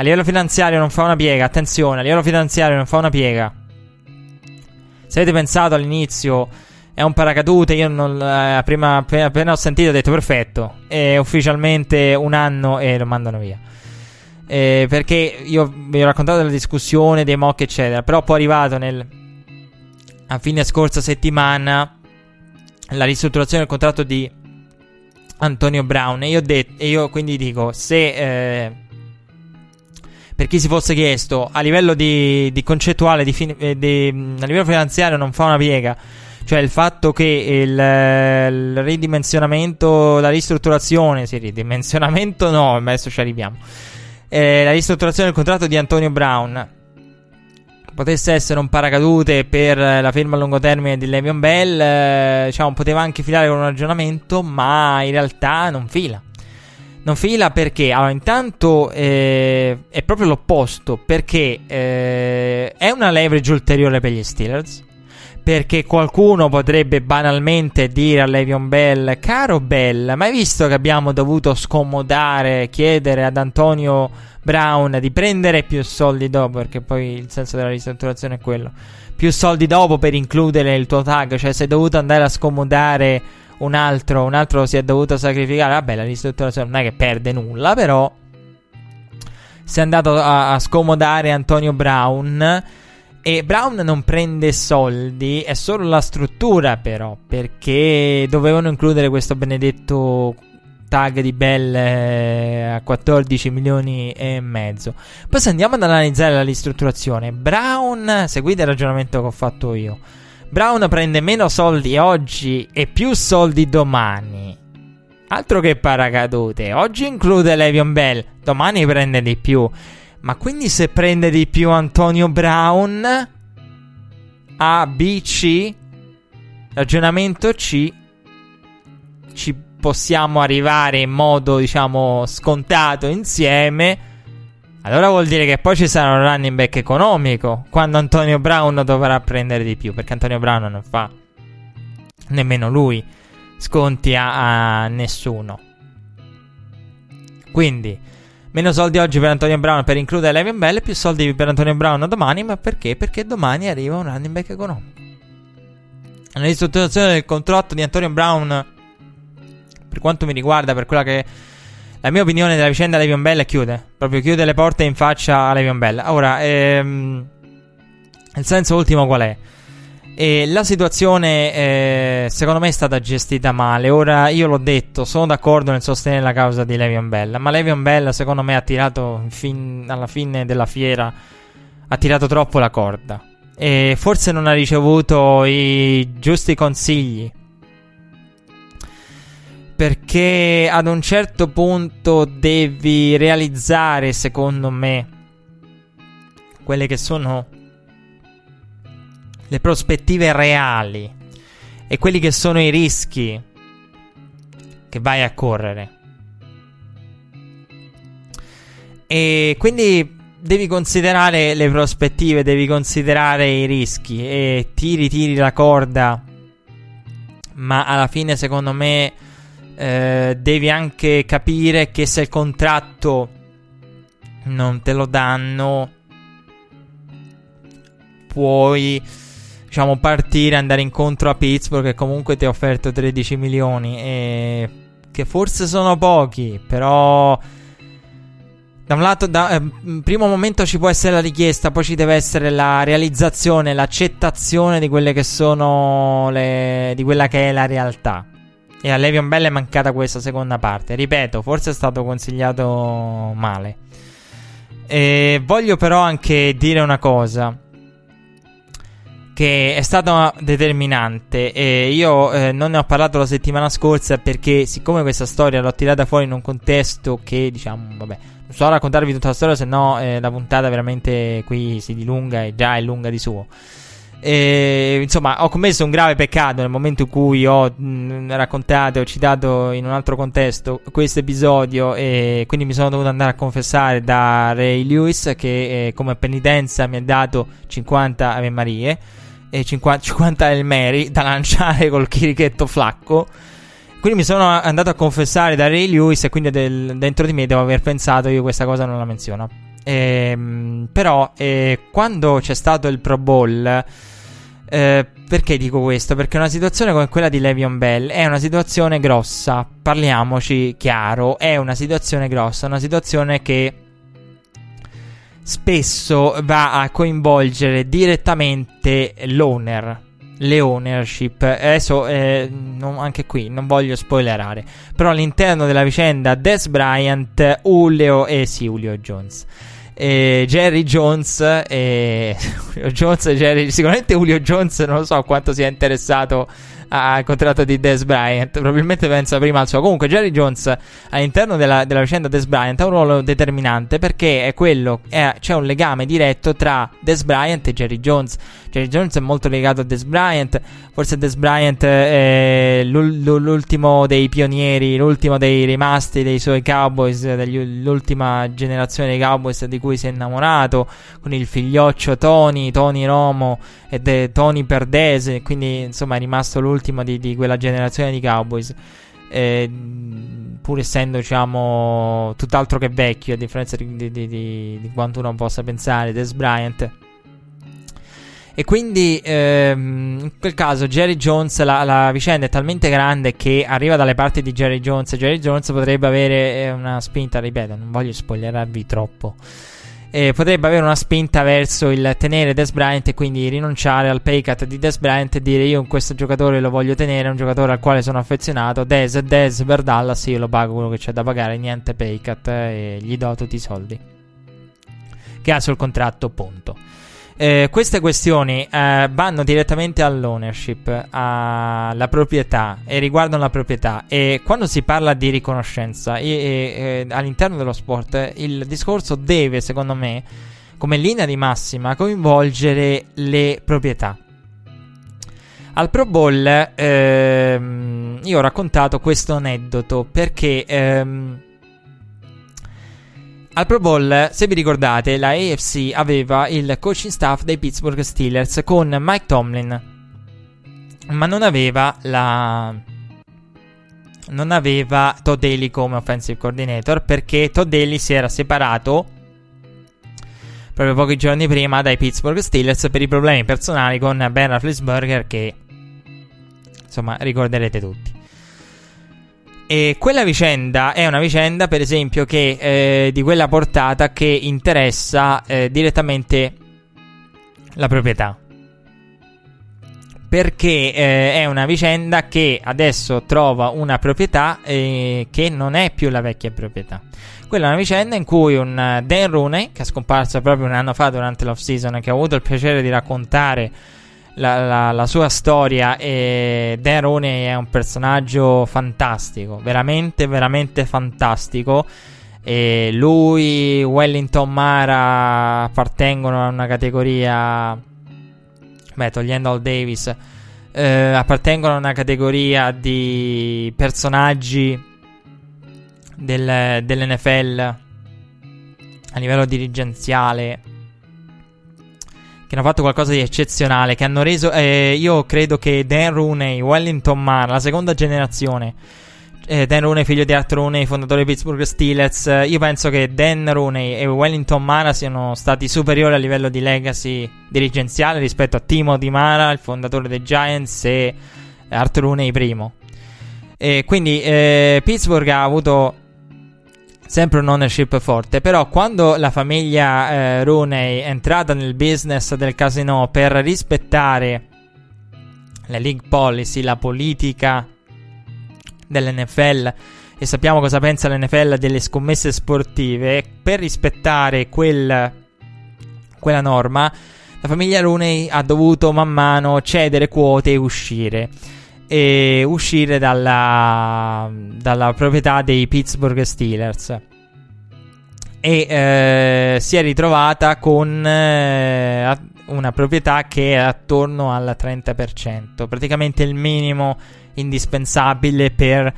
A livello finanziario non fa una piega, attenzione, a livello finanziario non fa una piega. Se avete pensato all'inizio è un paracadute, io non, eh, prima, appena, appena ho sentito ho detto perfetto, è ufficialmente un anno e lo mandano via. Eh, perché io vi ho raccontato della discussione, dei mock eccetera, però poi è arrivato nel, a fine scorsa settimana, la ristrutturazione del contratto di Antonio Brown, e io, det- e io quindi dico, se... Eh, per chi si fosse chiesto, a livello di, di concettuale, di fin, eh, di, a livello finanziario non fa una piega, cioè il fatto che il, il ridimensionamento, la ristrutturazione, sì, ridimensionamento no, ma adesso ci arriviamo, eh, la ristrutturazione del contratto di Antonio Brown potesse essere un paracadute per la firma a lungo termine di Le'Veon Bell, eh, diciamo, poteva anche filare con un ragionamento, ma in realtà non fila. Non fila perché, allora, intanto eh, è proprio l'opposto, perché eh, è una leverage ulteriore per gli Steelers, perché qualcuno potrebbe banalmente dire a Le'Veon Bell: caro Bell, ma hai visto che abbiamo dovuto scomodare, chiedere ad Antonio Brown di prendere più soldi dopo, perché poi il senso della ristrutturazione è quello, più soldi dopo per includere il tuo tag, cioè sei dovuto andare a scomodare un altro, un altro si è dovuto sacrificare. Vabbè, la ristrutturazione non è che perde nulla, però si è andato a, a scomodare Antonio Brown, e Brown non prende soldi, è solo la struttura, però, perché dovevano includere questo benedetto tag di Bell eh, a quattordici milioni e mezzo. Poi, se andiamo ad analizzare la ristrutturazione, Brown, seguite il ragionamento che ho fatto io, Brown prende meno soldi oggi e più soldi domani. Altro che paracadute. Oggi include Le'Veon Bell, domani prende di più. Ma quindi se prende di più Antonio Brown, A, B, C, ragionamento C, ci possiamo arrivare in modo, diciamo, scontato insieme. Allora vuol dire che poi ci sarà un running back economico quando Antonio Brown dovrà prendere di più, perché Antonio Brown non fa nemmeno lui sconti a, a nessuno. Quindi meno soldi oggi per Antonio Brown per includere Le'Veon Bell, più soldi per Antonio Brown domani. Ma perché? Perché domani arriva un running back economico. La ristrutturazione del contratto di Antonio Brown, per quanto mi riguarda, per quella che la mia opinione della vicenda Le'Veon Bell, chiude, proprio chiude le porte in faccia a Le'Veon Bell. Ora, ehm, il senso ultimo qual è? E la situazione, eh, secondo me, è stata gestita male. Ora, io l'ho detto, sono d'accordo nel sostenere la causa di Le'Veon Bell, ma Le'Veon Bell, secondo me, ha tirato fin alla fine della fiera ha tirato troppo la corda e forse non ha ricevuto i giusti consigli, perché ad un certo punto devi realizzare, secondo me, quelle che sono le prospettive reali e quelli che sono i rischi che vai a correre. E quindi devi considerare le prospettive, devi considerare i rischi e tiri tiri la corda, ma alla fine secondo me eh, devi anche capire che se il contratto non te lo danno puoi, diciamo, partire, andare incontro a Pittsburgh che comunque ti ha offerto tredici milioni e che forse sono pochi, però da un lato, da eh, primo momento ci può essere la richiesta, poi ci deve essere la realizzazione, l'accettazione di quelle che sono le, di quella che è la realtà. E a Le'Veon Bell è mancata questa seconda parte. Ripeto, forse è stato consigliato male. E voglio però anche dire una cosa che è stata determinante, e io eh, non ne ho parlato la settimana scorsa perché, siccome questa storia l'ho tirata fuori in un contesto che, diciamo, vabbè, non so raccontarvi tutta la storia, se no eh, la puntata veramente qui si dilunga e già è lunga di suo. E, insomma, ho commesso un grave peccato nel momento in cui ho mh, raccontato, ho citato in un altro contesto questo episodio, e quindi mi sono dovuto andare a confessare da Ray Lewis, che eh, come penitenza mi ha dato cinquanta Ave Marie e cinquanta El Meri da lanciare col chirichetto flacco. Quindi mi sono andato a confessare da Ray Lewis e quindi del, dentro di me devo aver pensato: io questa cosa non la menziono. Ehm, però eh, quando c'è stato il Pro Bowl, eh, perché dico questo? Perché una situazione come quella di Le'Veon Bell è una situazione grossa, parliamoci chiaro, è una situazione grossa, una situazione che spesso va a coinvolgere direttamente l'owner, le ownership. Adesso eh, non, anche qui non voglio spoilerare, però all'interno della vicenda Dez Bryant, Julio e eh, sì, Julio Jones eh, Jerry Jones eh, Julio Jones e Jerry, sicuramente Julio Jones non lo so quanto sia interessato al contratto di Dez Bryant, probabilmente pensa prima al suo. Comunque Jerry Jones all'interno della, della vicenda Dez Bryant ha un ruolo determinante, perché è quello, è, c'è un legame diretto tra Dez Bryant e Jerry Jones. Jerry Jones è molto legato a Dez Bryant, forse Dez Bryant è l'ultimo dei pionieri, l'ultimo dei rimasti dei suoi Cowboys, degli, l'ultima generazione dei Cowboys di cui si è innamorato, con il figlioccio Tony, Tony Romo e de, Tony Perdese, quindi insomma è rimasto l'ultimo di, di quella generazione di Cowboys, eh, pur essendo, diciamo, tutt'altro che vecchio, a differenza di, di, di, di quanto uno possa pensare Dez Bryant. E quindi ehm, in quel caso Jerry Jones, la, la vicenda è talmente grande che arriva dalle parti di Jerry Jones. Jerry Jones potrebbe avere una spinta, ripeto, non voglio spoilerarvi troppo, eh, potrebbe avere una spinta verso il tenere Dez Bryant e quindi rinunciare al pay cut di Dez Bryant e dire: io questo giocatore lo voglio tenere, è un giocatore al quale sono affezionato, Dez, Dez per Dallas, io lo pago quello che c'è da pagare, niente pay cut, eh, e gli do tutti i soldi che ha sul contratto, punto. Eh, queste questioni eh, vanno direttamente all'ownership, alla proprietà, e riguardano la proprietà. E quando si parla di riconoscenza e, e, e, all'interno dello sport, il discorso deve, secondo me, come linea di massima, coinvolgere le proprietà. Al Pro Bowl ehm, io ho raccontato questo aneddoto perché ehm, al Pro Bowl, se vi ricordate, la A F C aveva il coaching staff dei Pittsburgh Steelers con Mike Tomlin, ma non aveva la non aveva Todd Haley come offensive coordinator, perché Todd Haley si era separato proprio pochi giorni prima dai Pittsburgh Steelers per i problemi personali con Ben Roethlisberger, che insomma ricorderete tutti. E quella vicenda è una vicenda, per esempio, che eh, di quella portata che interessa eh, direttamente la proprietà. perché eh, è una vicenda che adesso trova una proprietà eh, che non è più la vecchia proprietà. Quella è una vicenda in cui un Dan Rooney, che è scomparso proprio un anno fa durante l'off season, che ho avuto il piacere di raccontare la, la, la sua storia, e Dan Rooney è un personaggio fantastico, veramente veramente fantastico. E lui, Wellington Mara appartengono a una categoria, beh, togliendo Al Davis, eh, appartengono a una categoria di personaggi del, dell'N F L a livello dirigenziale che hanno fatto qualcosa di eccezionale, che hanno reso, eh, io credo che Dan Rooney, Wellington Mara, la seconda generazione, eh, Dan Rooney figlio di Art Rooney, fondatore dei Pittsburgh Steelers, io penso che Dan Rooney e Wellington Mara siano stati superiori a livello di legacy dirigenziale rispetto a Timothy Mara, il fondatore dei Giants, e Art Rooney primo. E quindi eh, Pittsburgh ha avuto sempre un ownership forte, però quando la famiglia eh, Rooney è entrata nel business del casino per rispettare la league policy, la politica dell'N F L, e sappiamo cosa pensa l'N F L delle scommesse sportive, per rispettare quel, quella norma la famiglia Rooney ha dovuto man mano cedere quote e uscire e uscire dalla, dalla proprietà dei Pittsburgh Steelers, e eh, si è ritrovata con eh, una proprietà che è attorno al trenta per cento, praticamente il minimo indispensabile per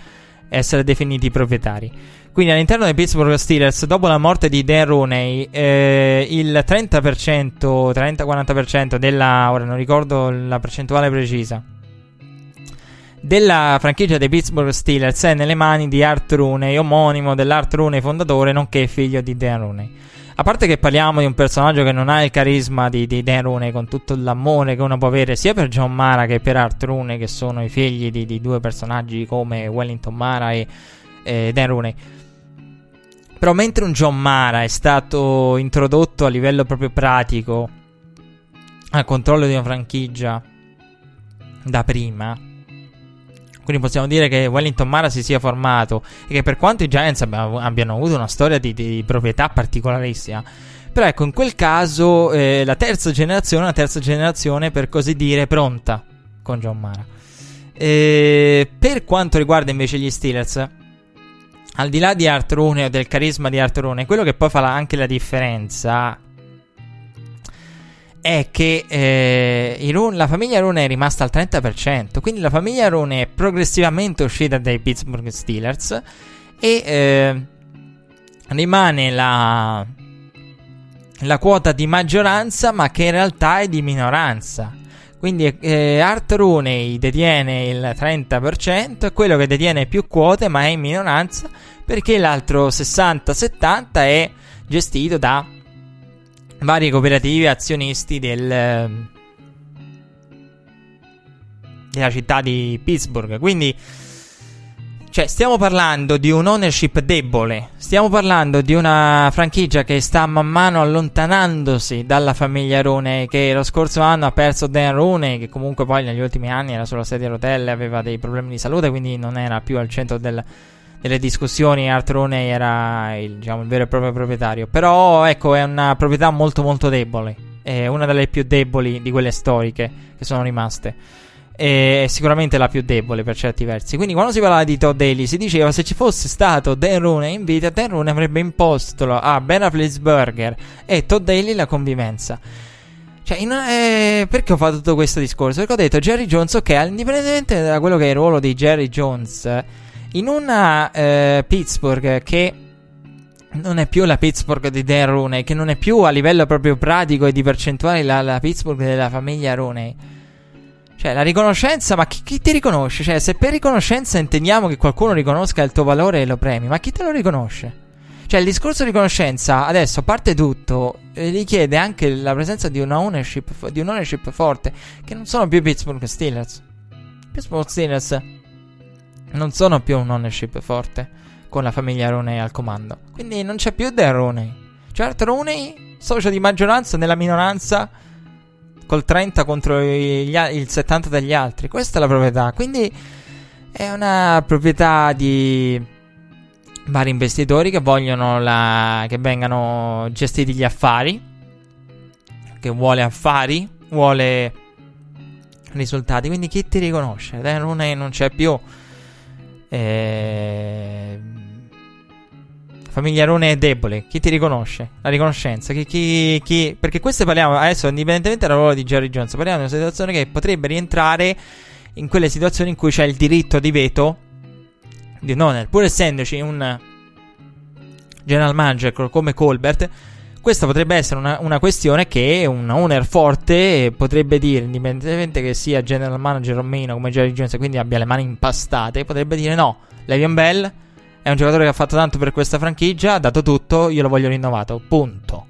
essere definiti proprietari. Quindi all'interno dei Pittsburgh Steelers, dopo la morte di Dan Rooney, eh, il trenta per cento, trenta-quaranta per cento della, ora non ricordo la percentuale precisa, della franchigia dei Pittsburgh Steelers è nelle mani di Art Rooney, omonimo dell'Art Rooney fondatore, nonché figlio di Dan Rooney. A parte che parliamo di un personaggio che non ha il carisma di, di Dan Rooney, con tutto l'amore che uno può avere sia per John Mara che per Art Rooney, che sono i figli di, di due personaggi come Wellington Mara e eh, Dan Rooney. Però mentre un John Mara è stato introdotto a livello proprio pratico al controllo di una franchigia da prima, quindi possiamo dire che Wellington Mara si sia formato, e che per quanto i Giants abbiano avuto una storia di, di proprietà particolarissima, però ecco, in quel caso eh, la terza generazione, una terza generazione per così dire pronta con John Mara. E per quanto riguarda invece gli Steelers, al di là di Art Rooney o del carisma di Art Rooney, quello che poi fa la, anche la differenza è che eh, i Rooney, la famiglia Rooney è rimasta al trenta per cento, quindi la famiglia Rooney è progressivamente uscita dai Pittsburgh Steelers e eh, rimane la, la quota di maggioranza, ma che in realtà è di minoranza. Quindi eh, Art Rooney detiene il trenta per cento, è quello che detiene più quote ma è in minoranza, perché l'altro sessanta settanta è gestito da varie cooperative azionisti del, della città di Pittsburgh. Quindi, cioè, stiamo parlando di un ownership debole, stiamo parlando di una franchigia che sta man mano allontanandosi dalla famiglia Rooney, che lo scorso anno ha perso Dan Rooney, che comunque poi negli ultimi anni era sulla sedia a rotelle, aveva dei problemi di salute, quindi non era più al centro del... delle discussioni. Art Rooney era il, diciamo, il vero e proprio proprietario, però ecco, è una proprietà molto molto debole, è una delle più deboli di quelle storiche che sono rimaste, è sicuramente la più debole per certi versi. Quindi quando si parlava di Todd Haley si diceva, se ci fosse stato Dan Rooney in vita, Dan Rooney avrebbe imposto a Ben Roethlisberger e Todd Haley la convivenza. Cioè, in, eh, perché ho fatto tutto questo discorso? Perché ho detto Jerry Jones, ok, indipendentemente da quello che è il ruolo di Jerry Jones, in una eh, Pittsburgh che non è più la Pittsburgh di Dan Rooney, che non è più a livello proprio pratico e di percentuali la, la Pittsburgh della famiglia Rooney, cioè la riconoscenza, ma chi, chi ti riconosce? Cioè, se per riconoscenza intendiamo che qualcuno riconosca il tuo valore e lo premi, ma chi te lo riconosce? Cioè, il discorso di riconoscenza adesso, a parte tutto, eh, richiede anche la presenza di una ownership, di un ownership forte, che non sono più Pittsburgh Steelers. Pittsburgh Steelers non sono più un ownership forte con la famiglia Rooney al comando, quindi non c'è più Dan Rooney, c'è Art Rooney, socio di maggioranza nella minoranza, col trenta contro gli, il settanta degli altri. Questa è la proprietà, quindi è una proprietà di vari investitori che vogliono la, che vengano gestiti gli affari, che vuole affari, vuole risultati, quindi chi ti riconosce? Eh, non, è, non c'è più eh, familiarone è debole, chi ti riconosce? La riconoscenza, chi, chi, chi... perché queste parliamo adesso, indipendentemente dal ruolo di Jerry Jones, parliamo di una situazione che potrebbe rientrare in quelle situazioni in cui c'è il diritto di veto di un owner, pur essendoci un general manager come Colbert. Questa potrebbe essere una, una questione che un owner forte potrebbe dire, indipendentemente che sia general manager o meno come Jerry Jones, quindi abbia le mani impastate, potrebbe dire no, Le'Veon Bell è un giocatore che ha fatto tanto per questa franchigia, ha dato tutto, io lo voglio rinnovato, punto.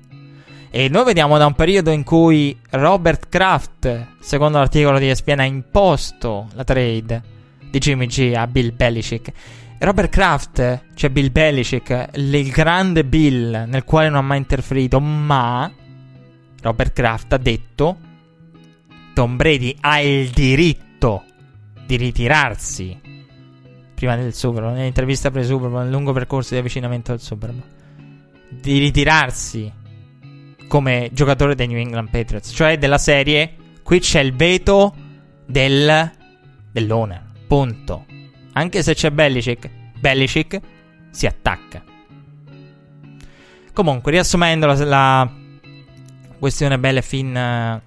E noi vediamo da un periodo in cui Robert Kraft, secondo l'articolo di E S P N, ha imposto la trade di Jimmy G a Bill Belichick. Robert Kraft, cioè Bill Belichick, il grande Bill nel quale non ha mai interferito, ma Robert Kraft ha detto: Tom Brady ha il diritto di ritirarsi prima del Super Bowl, nell'intervista pre-Super Bowl, nel lungo percorso di avvicinamento al Super Bowl, di ritirarsi come giocatore dei New England Patriots, cioè della serie qui c'è il veto del dell'owner, punto. Anche se c'è Belichick, Belichick si attacca. Comunque, riassumendo la, la questione bella fin,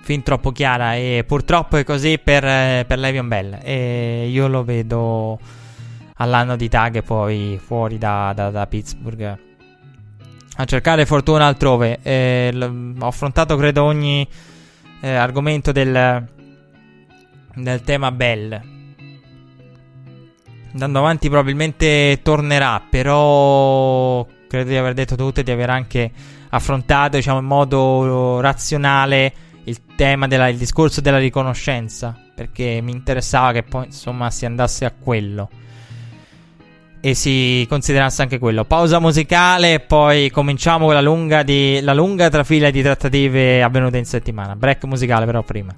fin troppo chiara, e purtroppo è così per, per Le'Veon Bell, e io lo vedo all'anno di tag e poi fuori da, da, da Pittsburgh a cercare fortuna altrove. E l- ho affrontato credo ogni eh, argomento del, del tema Bell. Andando avanti probabilmente tornerà, però credo di aver detto tutto e di aver anche affrontato, diciamo, in modo razionale il tema della, il discorso della riconoscenza, perché mi interessava che poi insomma si andasse a quello e si considerasse anche quello. Pausa musicale e poi cominciamo con la lunga, di, la lunga trafila di trattative avvenute in settimana. Break musicale però prima.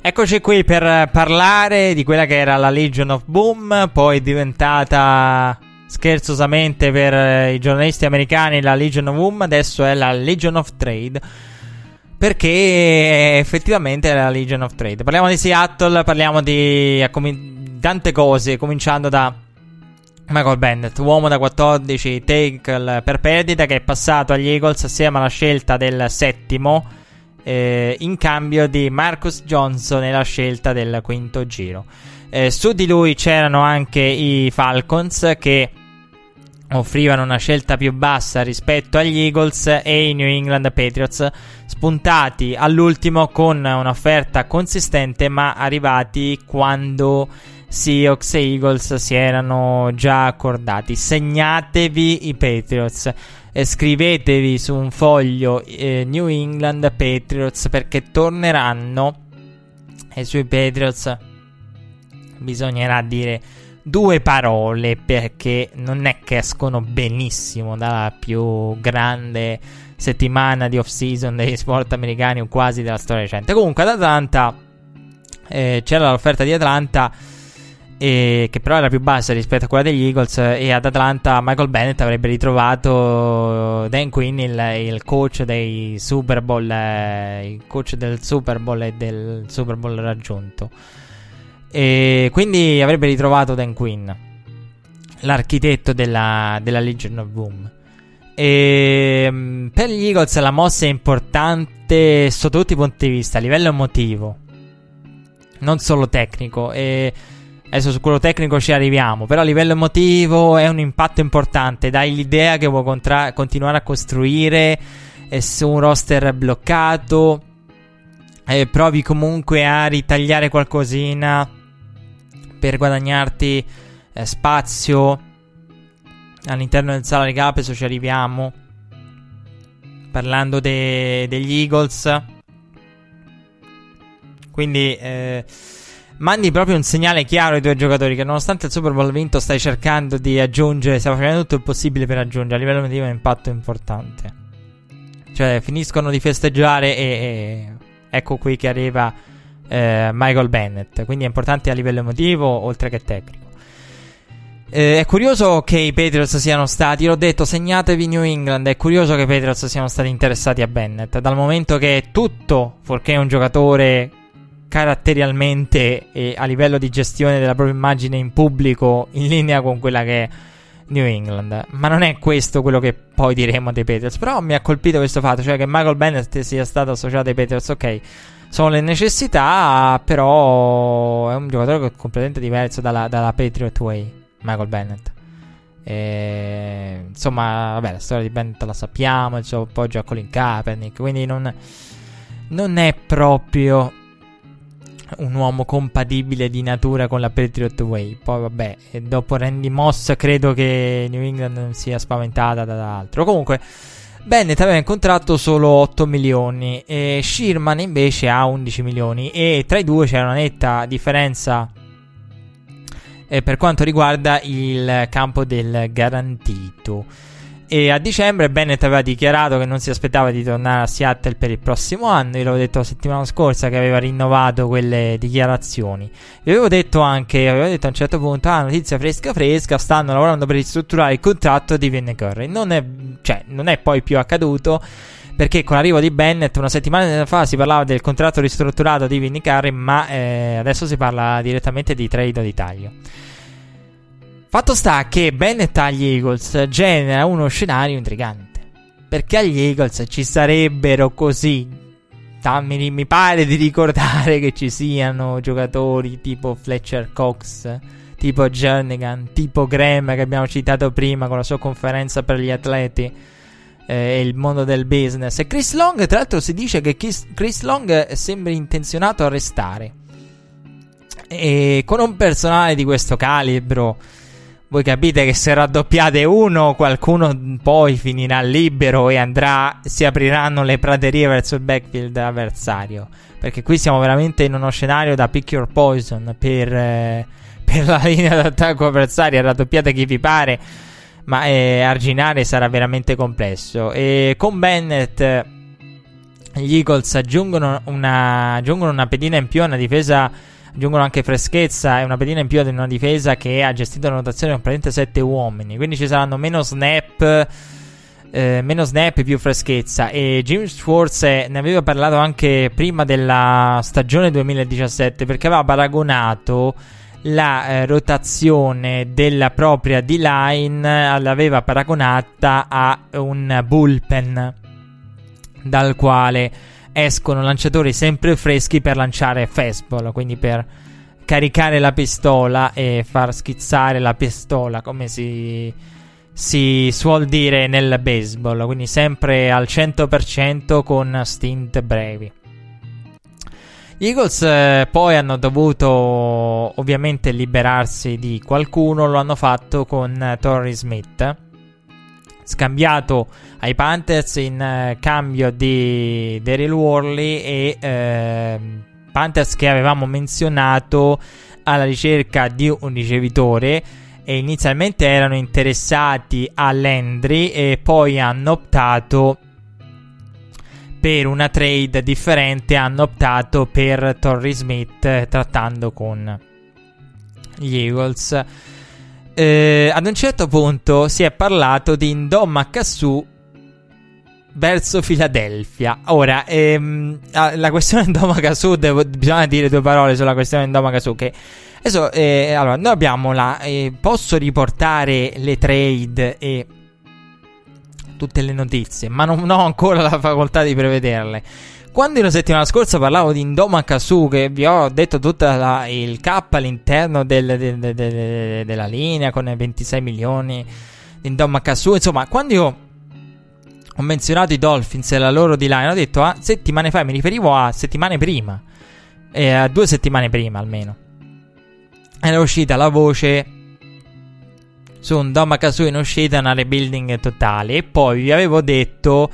Eccoci qui per parlare di quella che era la Legion of Boom, poi diventata scherzosamente per i giornalisti americani la Legion of Boom, adesso è la Legion of Trade, perché effettivamente è la Legion of Trade. Parliamo di Seattle, parliamo di tante cose, cominciando da Michael Bennett, uomo da quattordici tackle per perdita, che è passato agli Eagles assieme alla scelta del settimo, eh, in cambio di Marcus Johnson e la scelta del quinto giro. Eh, su di lui c'erano anche i Falcons, che offrivano una scelta più bassa rispetto agli Eagles, e i New England Patriots, spuntati all'ultimo con un'offerta consistente, ma arrivati quando Seahawks e Eagles si erano già accordati. Segnatevi i Patriots, eh, scrivetevi su un foglio eh, New England Patriots, perché torneranno, e sui Patriots bisognerà dire due parole, perché non è che escono benissimo dalla più grande settimana di off-season degli sport americani, o quasi, della storia recente. Comunque ad Atlanta eh, c'era l'offerta di Atlanta, eh, che però era più bassa rispetto a quella degli Eagles, e ad Atlanta Michael Bennett avrebbe ritrovato Dan Quinn, il, il coach dei Super Bowl, eh, il coach del Super Bowl e del Super Bowl raggiunto. E quindi avrebbe ritrovato Dan Quinn, l'architetto della, della Legion of Boom. E per gli Eagles la mossa è importante sotto tutti i punti di vista, a livello emotivo, non solo tecnico, e adesso su quello tecnico ci arriviamo, però a livello emotivo è un impatto importante. Dai l'idea che vuoi contra- continuare a costruire eh, su un roster bloccato, eh, provi comunque a ritagliare qualcosina per guadagnarti eh, spazio all'interno del salary cap. Adesso ci arriviamo parlando de- degli Eagles. Quindi eh, mandi proprio un segnale chiaro ai tuoi giocatori che nonostante il Super Bowl vinto stai cercando di aggiungere, stai facendo tutto il possibile per aggiungere. A livello emotivo è un impatto importante, cioè finiscono di festeggiare e, e ecco qui che arriva eh, Michael Bennett. Quindi è importante a livello emotivo oltre che tecnico. Eh, è curioso che i Patriots siano stati, l'ho detto, segnatevi New England, è curioso che i Patriots siano stati interessati a Bennett, dal momento che è tutto fuorché un giocatore caratterialmente e a livello di gestione della propria immagine in pubblico in linea con quella che è New England. Ma non è questo quello che poi diremo dei Patriots, però mi ha colpito questo fatto, cioè che Michael Bennett sia stato associato ai Patriots. Ok, sono le necessità, però è un giocatore completamente diverso dalla, dalla Patriot Way, Michael Bennett. E, insomma, vabbè, la storia di Bennett la sappiamo, il suo appoggio a Colin Kaepernick, quindi non, non è proprio un uomo compatibile di natura con la Patriot Way. Poi vabbè, dopo Randy Moss credo che New England non sia spaventata da altro. Comunque Bennett aveva in contratto solo otto milioni e Sherman invece ha undici milioni, e tra i due c'è una netta differenza eh, per quanto riguarda il campo del garantito. E a dicembre Bennett aveva dichiarato che non si aspettava di tornare a Seattle per il prossimo anno. Io l'avevo detto la settimana scorsa che aveva rinnovato quelle dichiarazioni. Vi avevo detto anche, avevo detto a un certo punto, ah, notizia fresca fresca, stanno lavorando per ristrutturare il contratto di Vinny Curry. Non è, cioè, non è poi più accaduto, perché con l'arrivo di Bennett una settimana fa si parlava del contratto ristrutturato di Vinny Curry, ma eh, adesso si parla direttamente di trade o di taglio. Fatto sta che Bennett agli Eagles genera uno scenario intrigante, perché agli Eagles ci sarebbero così, mi, mi pare di ricordare che ci siano giocatori tipo Fletcher Cox, tipo Jernigan, tipo Graham, che abbiamo citato prima con la sua conferenza per gli atleti eh, e il mondo del business, e Chris Long. Tra l'altro si dice che Chris Long sembra intenzionato a restare, e con un personale di questo calibro voi capite che se raddoppiate uno, qualcuno poi finirà libero e andrà, si apriranno le praterie verso il backfield avversario, perché qui siamo veramente in uno scenario da pick your poison per, eh, per la linea d'attacco avversaria. Raddoppiate chi vi pare, ma eh, arginare sarà veramente complesso. E con Bennett gli Eagles aggiungono una, aggiungono una pedina in più a una difesa, aggiungono anche freschezza e una pedina in più ad una difesa che ha gestito la rotazione con praticamente sette uomini, quindi ci saranno meno snap, eh, meno snap e più freschezza. E Jim Schwartz ne aveva parlato anche prima della stagione duemiladiciassette, perché aveva paragonato la eh, rotazione della propria D-line, l'aveva paragonata a un bullpen dal quale escono lanciatori sempre freschi per lanciare fastball, quindi per caricare la pistola e far schizzare la pistola, come si, si suol dire nel baseball, quindi sempre al cento per cento con stint brevi. Gli Eagles eh, poi hanno dovuto ovviamente liberarsi di qualcuno, lo hanno fatto con eh, Torrey Smith, scambiato ai Panthers in eh, cambio di Daryl Worley, e eh, Panthers che avevamo menzionato alla ricerca di un ricevitore e inizialmente erano interessati a Landry e poi hanno optato per una trade differente, hanno optato per Torrey Smith trattando con gli Eagles. Eh, ad un certo punto si è parlato di Ndamukong Suh verso Philadelphia. Ora, ehm, la questione Ndamukong Suh, devo, bisogna dire due parole sulla questione Ndamukong Suh, che adesso, eh, allora, noi abbiamo la, eh, posso riportare le trade e tutte le notizie, ma non, non ho ancora la facoltà di prevederle. Quando la settimana scorsa parlavo di Ndamukong Suh, che vi ho detto tutta la, il cap all'interno del, del, del, del, della linea con ventisei milioni di Ndamukong Suh, insomma, quando io ho menzionato i Dolphins e la loro D-line, ho detto a settimane fa, mi riferivo a settimane prima, eh, a due settimane prima almeno, era uscita la voce su un Ndamukong Suh in uscita, una rebuilding totale, e poi vi avevo detto,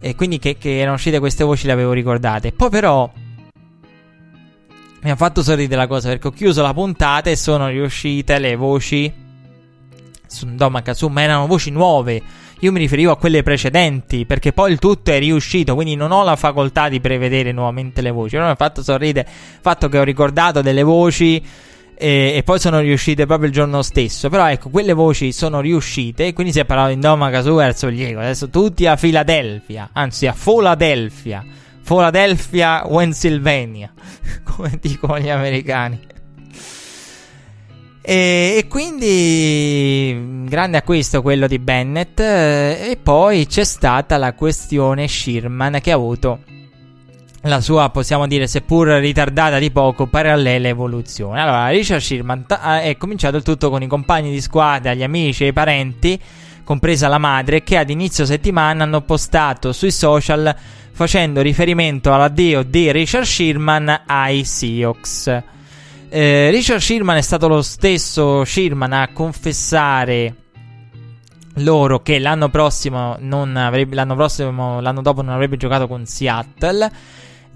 e quindi che, che erano uscite queste voci, le avevo ricordate. Poi però mi ha fatto sorridere la cosa, perché ho chiuso la puntata e sono riuscite le voci su Ndamukong Suh, ma erano voci nuove, io mi riferivo a quelle precedenti, perché poi il tutto è riuscito, quindi non ho la facoltà di prevedere nuovamente le voci. Però mi ha fatto sorridere il fatto che ho ricordato delle voci E, e poi sono riuscite proprio il giorno stesso. Però ecco, quelle voci sono riuscite, e quindi si è parlato di Ndamukong Suh verso gli Eagles. Adesso tutti a Philadelphia, anzi a Philadelphia, Philadelphia, Pennsylvania, come dicono gli americani. E, e quindi grande acquisto quello di Bennett. E poi c'è stata la questione Sherman, che ha avuto la sua, possiamo dire, seppur ritardata di poco, parallela evoluzione. Allora, Richard Sherman ta- è cominciato il tutto con i compagni di squadra, gli amici e i parenti, compresa la madre, che ad inizio settimana hanno postato sui social facendo riferimento all'addio di Richard Sherman ai Seahawks. Eh, Richard Sherman è stato lo stesso Sherman a confessare loro che l'anno prossimo non avrebbe, l'anno prossimo, l'anno dopo non avrebbe giocato con Seattle.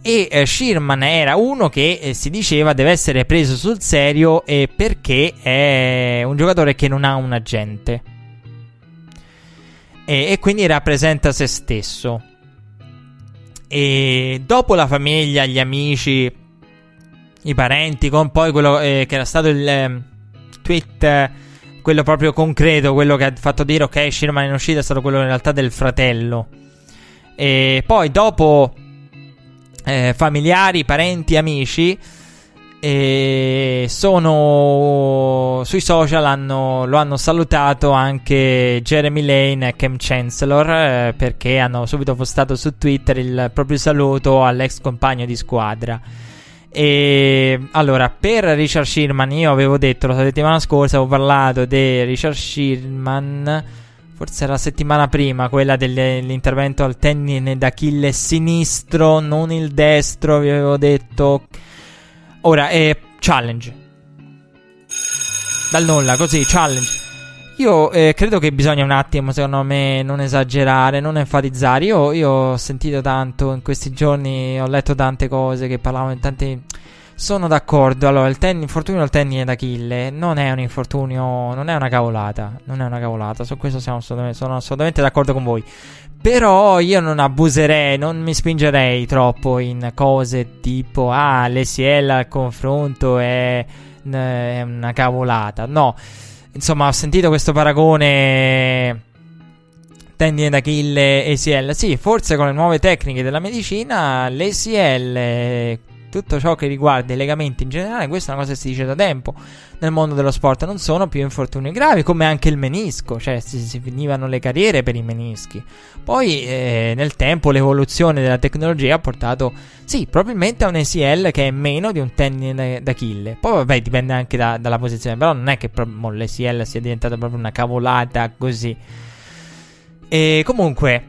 E eh, Sherman era uno che eh, si diceva deve essere preso sul serio, eh, perché è un giocatore che non ha un agente e, e quindi rappresenta se stesso. E dopo la famiglia, gli amici, i parenti, con poi quello eh, che era stato il eh, tweet, eh, quello proprio concreto, quello che ha fatto dire ok, Sherman in uscita, è stato quello in realtà del fratello. E poi dopo Eh, familiari, parenti, amici eh, sono sui social, hanno, lo hanno salutato anche Jeremy Lane e Cam Chancellor, eh, perché hanno subito postato su Twitter il proprio saluto all'ex compagno di squadra. E allora, per Richard Sherman io avevo detto la settimana scorsa, avevo parlato di Richard Sherman, forse era la settimana prima, quella dell'intervento al tendine d'Achille sinistro, non il destro, vi avevo detto. Ora, eh, challenge. Dal nulla, così, challenge. Io eh, credo che bisogna un attimo, secondo me, non esagerare, non enfatizzare. Io, io ho sentito tanto in questi giorni, ho letto tante cose che parlavano di tanti Sono d'accordo. Allora, il ten- infortunio al tendine d'Achille non è un infortunio, non è una cavolata, non è una cavolata, su questo siamo assolutamente, sono assolutamente d'accordo con voi. Però io non abuserei, non mi spingerei troppo in cose tipo ah, l'A C L al confronto è, è una cavolata. No, insomma, ho sentito questo paragone tendine d'Achille A C L. Sì, forse con le nuove tecniche della medicina l'A C L, tutto ciò che riguarda i legamenti in generale, questa è una cosa che si dice da tempo nel mondo dello sport, non sono più infortuni gravi, come anche il menisco, cioè si, si finivano le carriere per i menischi. Poi eh, nel tempo l'evoluzione della tecnologia ha portato sì, probabilmente a un A C L che è meno di un tendine d'Achille. Poi vabbè, dipende anche da, dalla posizione, però non è che pro- mo, l'A C L sia diventata proprio una cavolata così. E comunque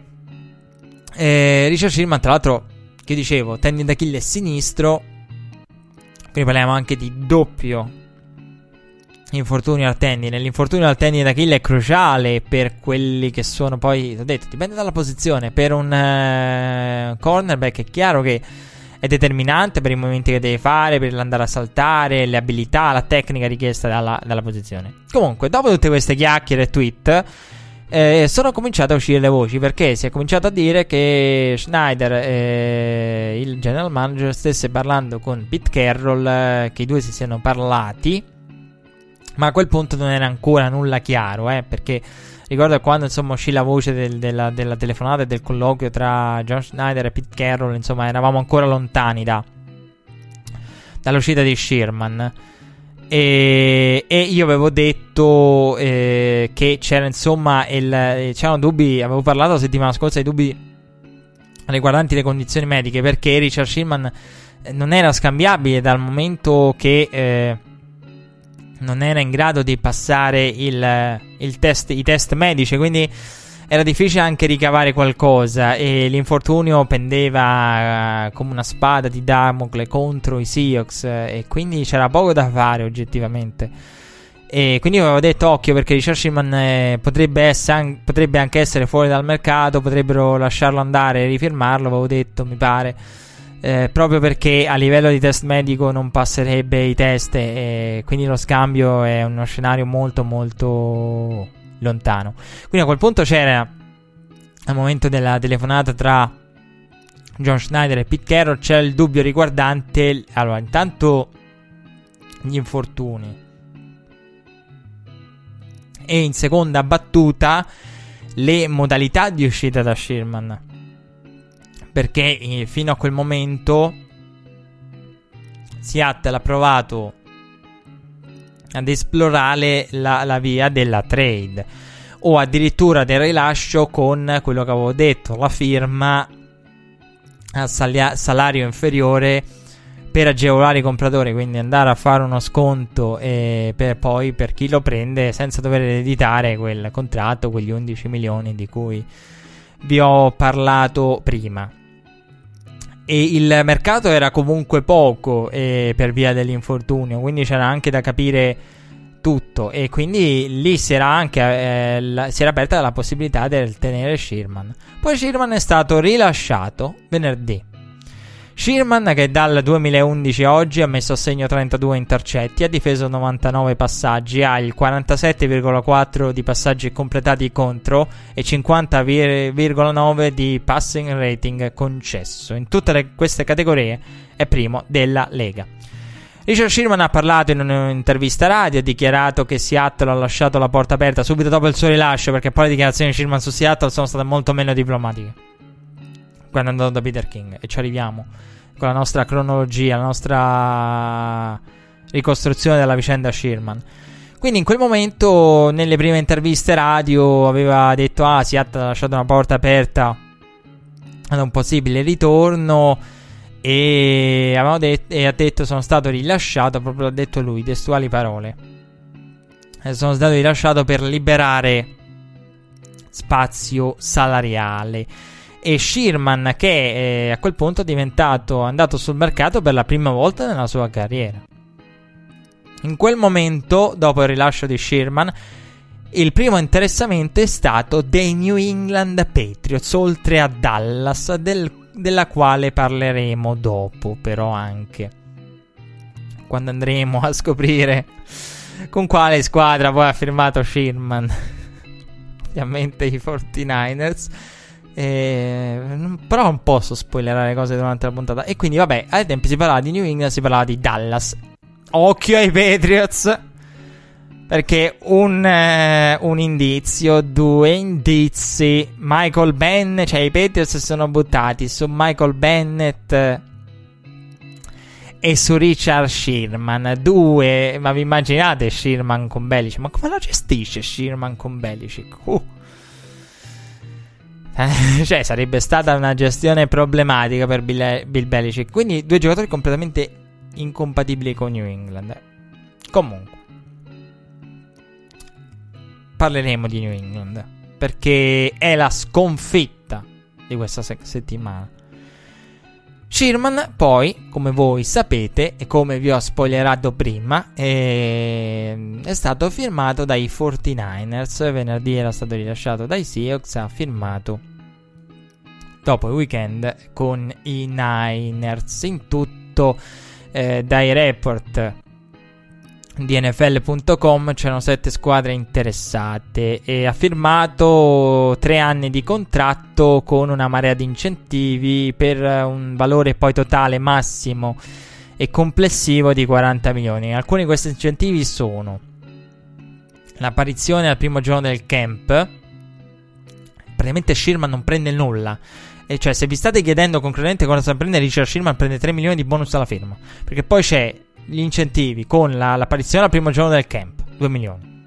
eh, Richard Sherman, tra l'altro, che dicevo, tendine d'Achille sinistro, quindi parliamo anche di doppio infortunio al tendine. L'infortunio al tendine d'Achille è cruciale per quelli che sono, poi ho detto, dipende dalla posizione. Per un uh, cornerback è chiaro che è determinante per i movimenti che deve fare, per l'andare a saltare, le abilità, la tecnica richiesta dalla, dalla posizione. Comunque, dopo tutte queste chiacchiere e tweet, Eh, sono cominciate a uscire le voci, perché si è cominciato a dire che Schneider, eh, il general manager, stesse parlando con Pete Carroll, eh, che i due si siano parlati, ma a quel punto non era ancora nulla chiaro, eh, perché ricordo quando insomma uscì la voce del, della, della telefonata e del colloquio tra John Schneider e Pete Carroll, insomma eravamo ancora lontani da, dall'uscita di Sherman. E, e io avevo detto eh, che c'era insomma il, c'erano dubbi, avevo parlato la settimana scorsa di dubbi riguardanti le condizioni mediche, perché Richard Sherman non era scambiabile dal momento che eh, non era in grado di passare il, il test, i test medici, quindi era difficile anche ricavare qualcosa, e l'infortunio pendeva uh, come una spada di Damocle contro i Seahawks, e quindi c'era poco da fare oggettivamente. E quindi io avevo detto occhio, perché Richard Sherman eh, potrebbe, essere, potrebbe anche essere fuori dal mercato, potrebbero lasciarlo andare e rifirmarlo, avevo detto, mi pare, eh, proprio perché a livello di test medico non passerebbe i test, e quindi lo scambio è uno scenario molto molto lontano. Quindi a quel punto c'era, al momento della telefonata tra John Schneider e Pete Carroll, c'era il dubbio riguardante allora intanto gli infortuni, e in seconda battuta le modalità di uscita da Sherman, perché eh, fino a quel momento Seattle ha provato ad esplorare la, la via della trade, o addirittura del rilascio, con quello che avevo detto, la firma a salia- salario inferiore per agevolare i compratori, quindi andare a fare uno sconto eh, per poi per chi lo prende, senza dover ereditare quel contratto, quegli undici milioni di cui vi ho parlato prima. E il mercato era comunque poco eh, per via dell'infortunio, quindi c'era anche da capire tutto, e quindi lì si era anche eh, la, si era aperta la possibilità del tenere Sherman. Poi Sherman è stato rilasciato venerdì. Sherman, che dal duemilaundici a oggi ha messo a segno trentadue intercetti, ha difeso novantanove passaggi, ha il quarantasette virgola quattro di passaggi completati contro e cinquanta virgola nove di passing rating concesso. In tutte le, queste categorie è primo della Lega. Richard Sherman ha parlato in un'intervista radio, ha dichiarato che Seattle ha lasciato la porta aperta subito dopo il suo rilascio, perché poi le dichiarazioni di Sherman su Seattle sono state molto meno diplomatiche, quando è andato da Peter King, e ci arriviamo con la nostra cronologia, la nostra ricostruzione della vicenda Sherman. Quindi in quel momento, nelle prime interviste radio, aveva detto ah, Seattle ha lasciato una porta aperta ad un possibile ritorno, e, avevamo det- e ha detto sono stato rilasciato, proprio l'ha detto lui, testuali parole, e sono stato rilasciato per liberare spazio salariale. E Sherman, che eh, a quel punto è diventato, è andato sul mercato per la prima volta nella sua carriera. In quel momento, dopo il rilascio di Sherman, il primo interessamento è stato dei New England Patriots, oltre a Dallas, del, della quale parleremo dopo però anche. quando andremo a scoprire con quale squadra poi ha firmato Sherman. Ovviamente i quarantanovers. Eh, però non posso spoilerare le cose durante la puntata. E quindi vabbè, ai tempi si parlava di New England, si parlava di Dallas. Occhio ai Patriots, perché un, eh, un indizio, due indizi, Michael Bennett, cioè i Patriots si sono buttati su Michael Bennett e su Richard Sherman. Due, ma vi immaginate Sherman con Belichick? Ma come la gestisce Sherman con Belichick? Uh. Cioè, sarebbe stata una gestione problematica per Bill, Bill Belichick. Quindi due giocatori completamente incompatibili con New England. Comunque parleremo di New England, perché è la sconfitta di questa se- settimana. Sherman poi, come voi sapete e come vi ho spoilerato prima, è, è stato firmato dai quarantanovers. Venerdì era stato rilasciato dai Seahawks, ha firmato dopo il weekend con i Niners. In tutto, eh, dai report di N F L punto com c'erano sette squadre interessate, e ha firmato tre anni di contratto con una marea di incentivi per un valore poi totale massimo e complessivo di quaranta milioni. Alcuni di questi incentivi sono l'apparizione al primo giorno del camp. Praticamente Sherman non prende nulla. E cioè, se vi state chiedendo concretamente cosa prende Richard Sherman, prende tre milioni di bonus alla firma, perché poi c'è gli incentivi con la, l'apparizione al primo giorno del camp, due milioni.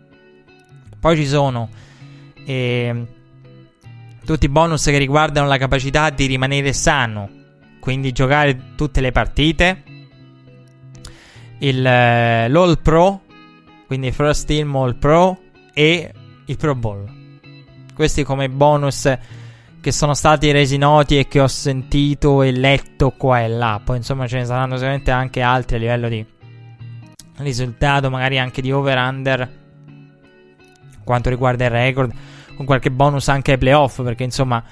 Poi ci sono eh, tutti i bonus che riguardano la capacità di rimanere sano, quindi giocare tutte le partite, il, eh, l'All Pro, quindi First Team All Pro e il Pro Bowl. Questi come bonus che sono stati resi noti e che ho sentito e letto qua e là. Poi insomma ce ne saranno sicuramente anche altri a livello di risultato, magari anche di over-under, quanto riguarda il record, con qualche bonus anche ai playoff, perché insomma,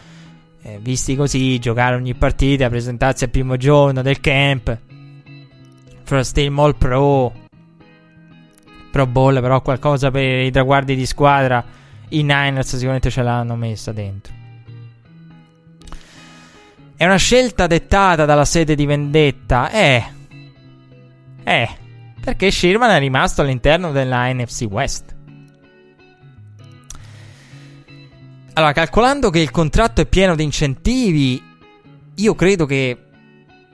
eh, visti così, giocare ogni partita, presentarsi al primo giorno del camp, First Team All Pro, Pro Bowl, però qualcosa per i traguardi di squadra i Niners sicuramente ce l'hanno messa dentro. È una scelta dettata dalla sete di vendetta, eh, eh, perché Sherman è rimasto all'interno della N F C West. Allora, calcolando che il contratto è pieno di incentivi, io credo che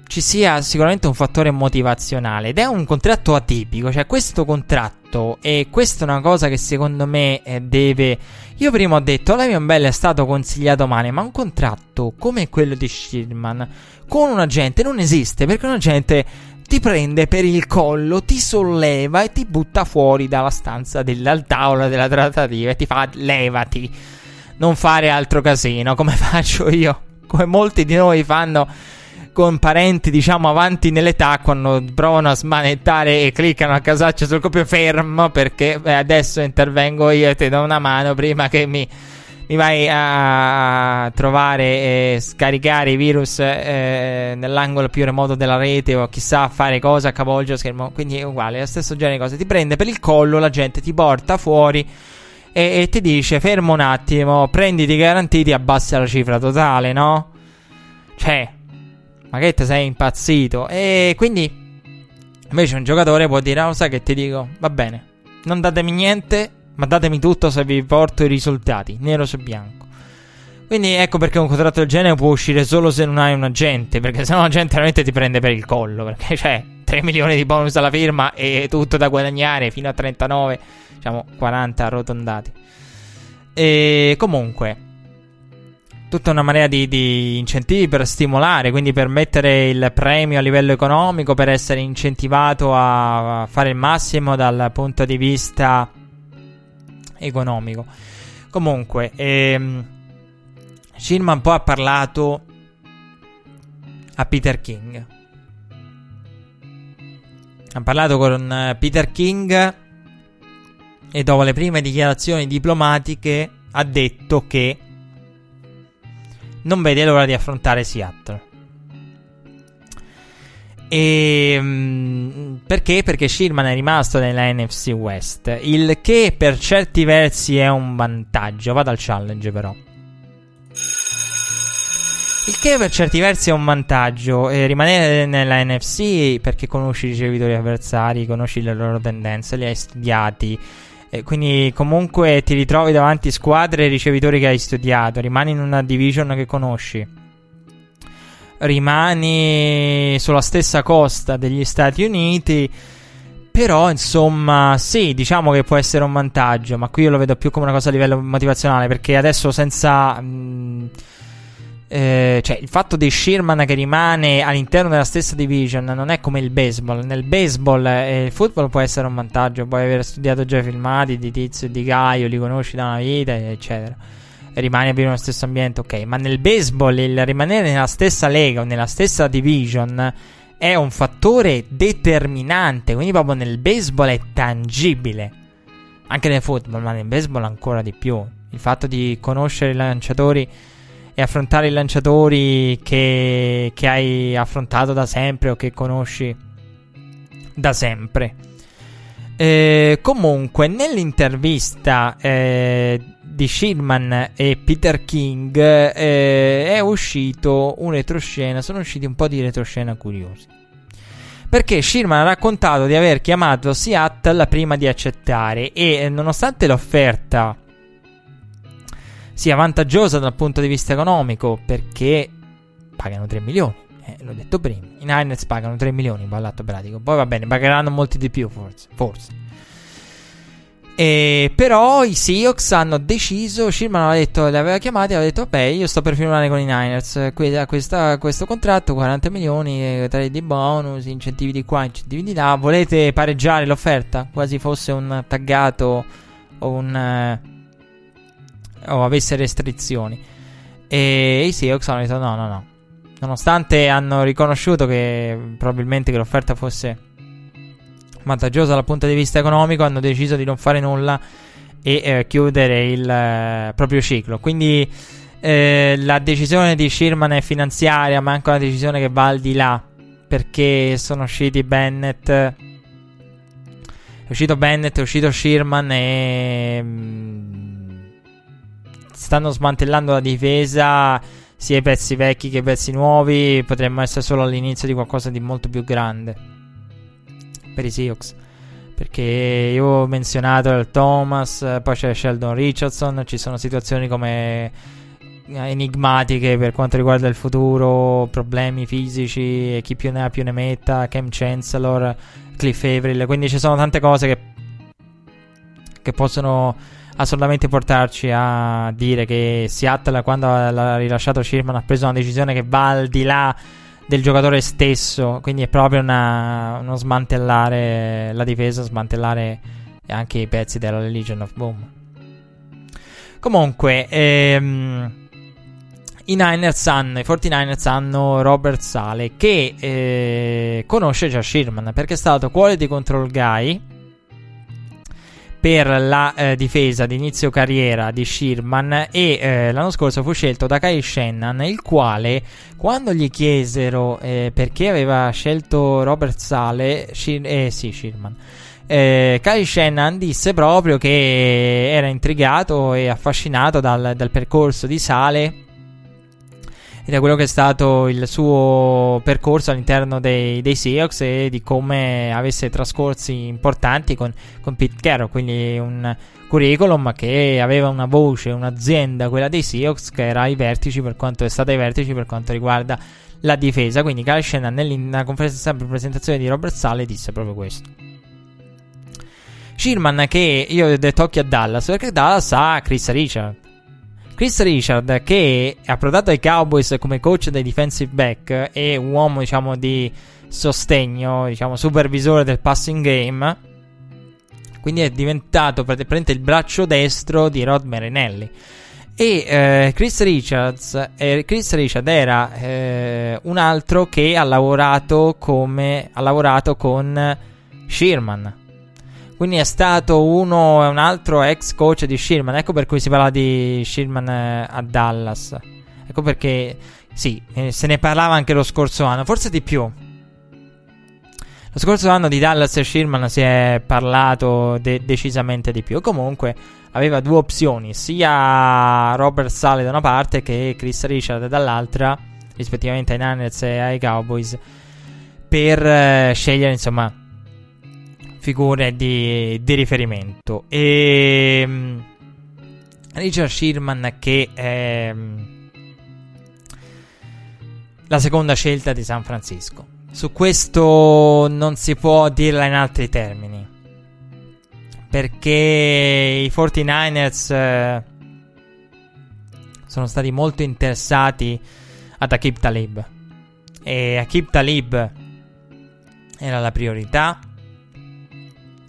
ci sia sicuramente un fattore motivazionale, ed è un contratto atipico. Cioè, questo contratto, e questa è una cosa che secondo me eh, deve... Io prima ho detto, Le'Veon Bell è stato consigliato male, ma un contratto come quello di Sherman con un agente non esiste, perché un agente ti prende per il collo, ti solleva e ti butta fuori dalla stanza della tavola della trattativa e ti fa levati, non fare altro casino, come faccio io, come molti di noi fanno con parenti diciamo avanti nell'età, quando provano a smanettare e cliccano a casaccio sul coppio, fermo, perché beh, adesso intervengo io e ti do una mano prima che mi, mi vai a trovare e eh, scaricare i virus eh, nell'angolo più remoto della rete, o chissà fare cosa, capovolge lo schermo. Quindi è uguale, è lo stesso genere di cose, ti prende per il collo la gente, ti porta fuori e, e ti dice fermo un attimo, prenditi garantiti, abbassa la cifra totale, no? Cioè, ma che te sei impazzito? E quindi invece un giocatore può dire, ah, sai che ti dico, va bene, non datemi niente, ma datemi tutto se vi porto i risultati, nero su bianco. Quindi ecco perché un contratto del genere può uscire solo se non hai un agente, perché sennò la gente veramente ti prende per il collo, perché c'è tre milioni di bonus alla firma e tutto da guadagnare fino a trentanove, diciamo quaranta arrotondati. E comunque tutta una marea di, di incentivi per stimolare, quindi per mettere il premio a livello economico, per essere incentivato a fare il massimo dal punto di vista economico. Comunque, ehm, Sherman poi ha parlato a Peter King. Ha parlato con Peter King e dopo le prime dichiarazioni diplomatiche ha detto che non vede l'ora di affrontare Seattle. E Perché? Perché Shilman è rimasto nella N F C West, il che per certi versi è un vantaggio. Vado al challenge però. Il che per certi versi è un vantaggio, eh, rimanere nella N F C, perché conosci i ricevitori avversari, conosci le loro tendenze, li hai studiati, eh, quindi comunque ti ritrovi davanti squadre e ricevitori che hai studiato, rimani in una division che conosci, rimani sulla stessa costa degli Stati Uniti. Però insomma sì, diciamo che può essere un vantaggio, ma qui io lo vedo più come una cosa a livello motivazionale, perché adesso senza... Mh, Eh, cioè il fatto di Sherman che rimane all'interno della stessa division non è come il baseball. Nel baseball eh, il football può essere un vantaggio, puoi aver studiato già filmati di Tizio e di Gaio, li conosci da una vita eccetera, e rimani a vivere nello stesso ambiente, ok. Ma nel baseball il rimanere nella stessa lega o nella stessa division è un fattore determinante, quindi proprio nel baseball è tangibile, anche nel football, ma nel baseball ancora di più. Il fatto di conoscere i lanciatori e affrontare i lanciatori che, che hai affrontato da sempre o che conosci da sempre. Eh, comunque, nell'intervista eh, di Shilman e Peter King eh, è uscito un retroscena. Sono usciti un po' di retroscena curiosi. Perché Shilman ha raccontato di aver chiamato Seattle prima di accettare e, nonostante l'offerta sia vantaggiosa dal punto di vista economico, perché pagano tre milioni, eh, l'ho detto prima, i Niners pagano tre milioni in ballato pratico, poi va bene, pagheranno molti di più forse, forse. E però i Seahawks hanno deciso, Shilman aveva detto, li aveva chiamati e aveva detto vabbè, io sto per firmare con i Niners que- questa, questo contratto, quaranta milioni tra di bonus, incentivi di qua, incentivi di là, volete pareggiare l'offerta? Quasi fosse un taggato o un... Uh, o avesse restrizioni. E i Seahawks hanno detto no no no, nonostante hanno riconosciuto che probabilmente che l'offerta fosse vantaggiosa dal punto di vista economico, hanno deciso di non fare nulla e eh, chiudere il eh, proprio ciclo. Quindi eh, la decisione di Sherman è finanziaria, ma anche una decisione che va al di là, perché sono usciti Bennett, è uscito Bennett, è uscito Sherman e... Mh, stanno smantellando la difesa, sia i pezzi vecchi che i pezzi nuovi. Potremmo essere solo all'inizio di qualcosa di molto più grande per i Seahawks, perché io ho menzionato il Thomas, poi c'è Sheldon Richardson, ci sono situazioni come enigmatiche per quanto riguarda il futuro, problemi fisici e chi più ne ha più ne metta, Cam Chancellor, Cliff Avril, quindi ci sono tante cose che che possono assolutamente portarci a dire che Seattle, quando l'ha rilasciato Sherman, ha preso una decisione che va al di là del giocatore stesso, quindi è proprio una, uno smantellare la difesa, smantellare anche i pezzi della Legion of Boom. Comunque ehm, i Niners hanno, i quarantanovers hanno Robert Saleh, che eh, conosce già Sherman perché è stato quality control guy per la eh, difesa di inizio carriera di Sherman e eh, l'anno scorso fu scelto da Kyle Shannon, il quale, quando gli chiesero eh, perché aveva scelto Robert Saleh, Shir- eh, sì, Sherman, eh, Kyle Shannon disse proprio che era intrigato e affascinato dal, dal percorso di Saleh e da quello che è stato il suo percorso all'interno dei, dei Seahawks e di come avesse trascorsi importanti con, con Pete Carroll, quindi un curriculum che aveva una voce, un'azienda, quella dei Seahawks, che era ai vertici per quanto è stata ai vertici per quanto riguarda la difesa. Quindi Kyle Shanahan nella conferenza stampa in presentazione di Robert Saleh disse proprio questo. Sherman, che io ho detto occhio a Dallas, perché Dallas ha Chris Richard Chris Richard, che è approdato ai Cowboys come coach dei defensive back e uomo, diciamo, di sostegno, diciamo, supervisore del passing game, quindi è diventato praticamente il braccio destro di Rod Marinelli. E eh, Chris Richards, eh, Chris Richard era eh, un altro che ha lavorato come ha lavorato con Sherman. Quindi è stato uno e un altro ex coach di Sherman. Ecco per cui si parla di Sherman eh, a Dallas. Ecco perché sì, eh, se ne parlava anche lo scorso anno, forse di più. Lo Lo scorso anno di Dallas e Sherman si è parlato de- decisamente di più. Comunque aveva due opzioni, sia Robert Saleh da una parte che Chris Richard dall'altra, rispettivamente ai Niners e ai Cowboys, per eh, scegliere insomma figure di, di riferimento. E mh, Richard Sherman, che è mh, la seconda scelta di San Francisco. Su questo non si può dirla in altri termini, perché i quarantanovers eh, sono stati molto interessati ad Aqib Talib, e Aqib Talib era la priorità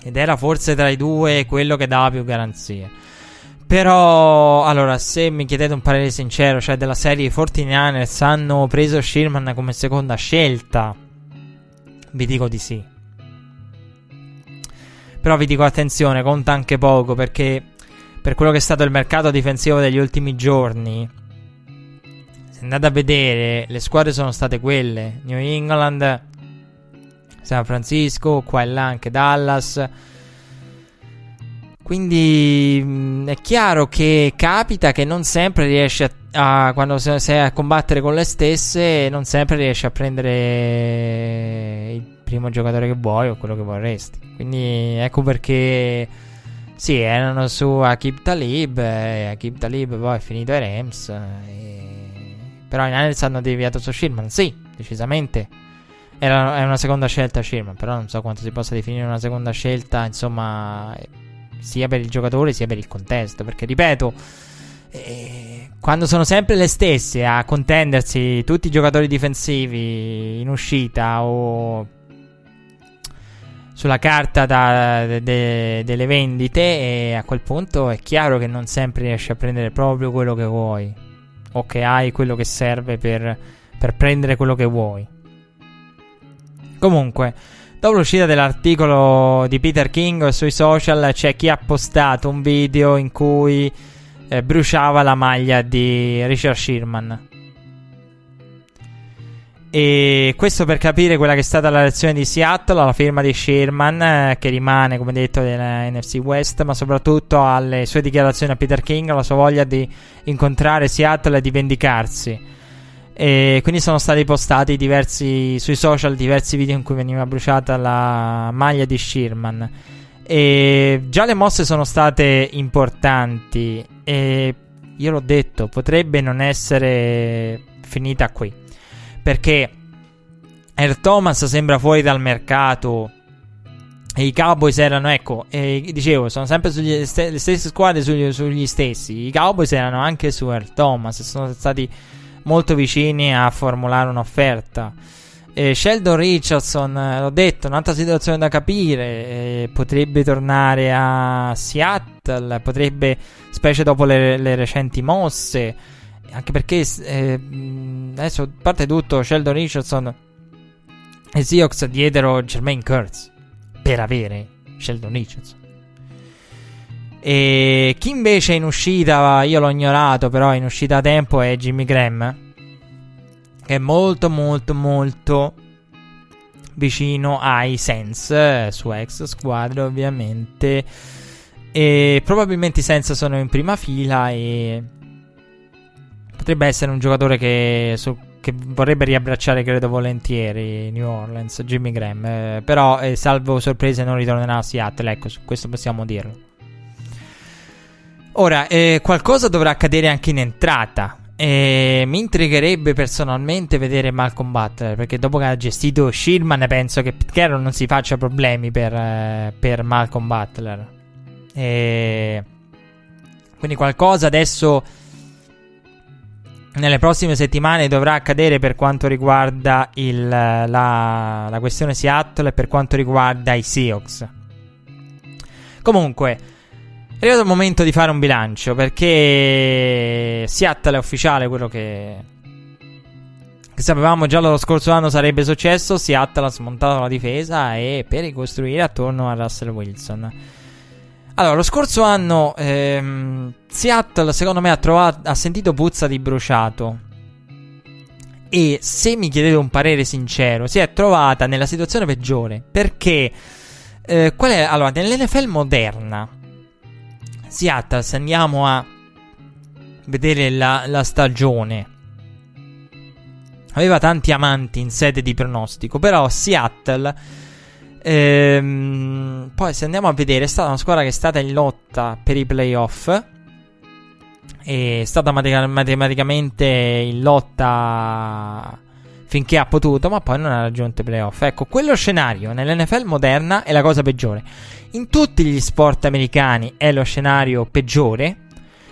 ed era forse tra i due quello che dava più garanzie. Però allora, se mi chiedete un parere sincero, cioè della serie i quarantanovers hanno preso Sherman come seconda scelta, vi dico di sì. Però vi dico attenzione, conta anche poco, perché per quello che è stato il mercato difensivo degli ultimi giorni, se andate a vedere, le squadre sono state quelle: New England, San Francisco, qua e là anche Dallas. Quindi mh, è chiaro che capita che non sempre riesci a, a quando sei a combattere con le stesse, non sempre riesci a prendere il primo giocatore che vuoi o quello che vorresti. Quindi ecco perché sì, erano su Aqib Talib, e Aqib Talib poi è finito ai Rams, e... però i Niners hanno deviato su Sherman. Sì, decisamente era, era una seconda scelta Sherman, però non so quanto si possa definire una seconda scelta, insomma, sia per il giocatore sia per il contesto, perché ripeto, eh, quando sono sempre le stesse a contendersi tutti i giocatori difensivi in uscita o sulla carta da, de, de, delle vendite, e a quel punto è chiaro che non sempre riesci a prendere proprio quello che vuoi, o che hai quello che serve per, per prendere quello che vuoi. Comunque, dopo l'uscita dell'articolo di Peter King sui social, c'è chi ha postato un video in cui eh, bruciava la maglia di Richard Sherman. E questo per capire quella che è stata la reazione di Seattle alla firma di Sherman, eh, che rimane, come detto, della N F C West, ma soprattutto alle sue dichiarazioni a Peter King, alla sua voglia di incontrare Seattle e di vendicarsi. E quindi sono stati postati diversi sui social diversi video in cui veniva bruciata la maglia di Sherman, e già le mosse sono state importanti, e io l'ho detto, potrebbe non essere finita qui, perché Earl Thomas sembra fuori dal mercato e i Cowboys erano, ecco, e dicevo, sono sempre sugli st- le stesse squadre sugli, sugli stessi. I Cowboys erano anche su Earl Thomas, sono stati molto vicini a formulare un'offerta. eh, Sheldon Richardson, eh, l'ho detto, un'altra situazione da capire, eh, potrebbe tornare a Seattle, potrebbe, specie dopo le, le recenti mosse, anche perché eh, adesso, a parte tutto, Sheldon Richardson e Seahawks diedero Jermaine Curse per avere Sheldon Richardson. E chi invece in uscita, io l'ho ignorato, però in uscita a tempo, è Jimmy Graham, che è molto molto molto vicino ai Saints, sua ex squadra ovviamente, e probabilmente i Saints sono in prima fila, e potrebbe essere un giocatore che, su, che vorrebbe riabbracciare, credo volentieri, New Orleans, Jimmy Graham, eh, però eh, salvo sorprese non ritornerà a Seattle, ecco, su questo possiamo dirlo. Ora, eh, qualcosa dovrà accadere anche in entrata. Eh, mi intrigherebbe personalmente vedere Malcolm Butler, perché dopo che ha gestito Sherman penso che Pete Carroll non si faccia problemi per, eh, per Malcolm Butler. Eh, quindi qualcosa adesso nelle prossime settimane dovrà accadere per quanto riguarda il, la, la questione Seattle e per quanto riguarda i Seahawks. Comunque, è arrivato il momento di fare un bilancio, perché Seattle è ufficiale quello che, che sapevamo già lo scorso anno sarebbe successo. Seattle ha smontato la difesa e per ricostruire attorno a Russell Wilson. Allora, lo scorso anno ehm, Seattle secondo me ha, trovato, ha sentito puzza di bruciato, e se mi chiedete un parere sincero, si è trovata nella situazione peggiore, perché eh, qual è, allora, nell'N F L moderna, Seattle, se andiamo a vedere la, la stagione, aveva tanti amanti in sede di pronostico, però Seattle, ehm, poi se andiamo a vedere, è stata una squadra che è stata in lotta per i playoff, è stata matematicamente in lotta finché ha potuto, ma poi non ha raggiunto i playoff. Ecco, quello scenario nell'N F L moderna è la cosa peggiore. In tutti gli sport americani è lo scenario peggiore,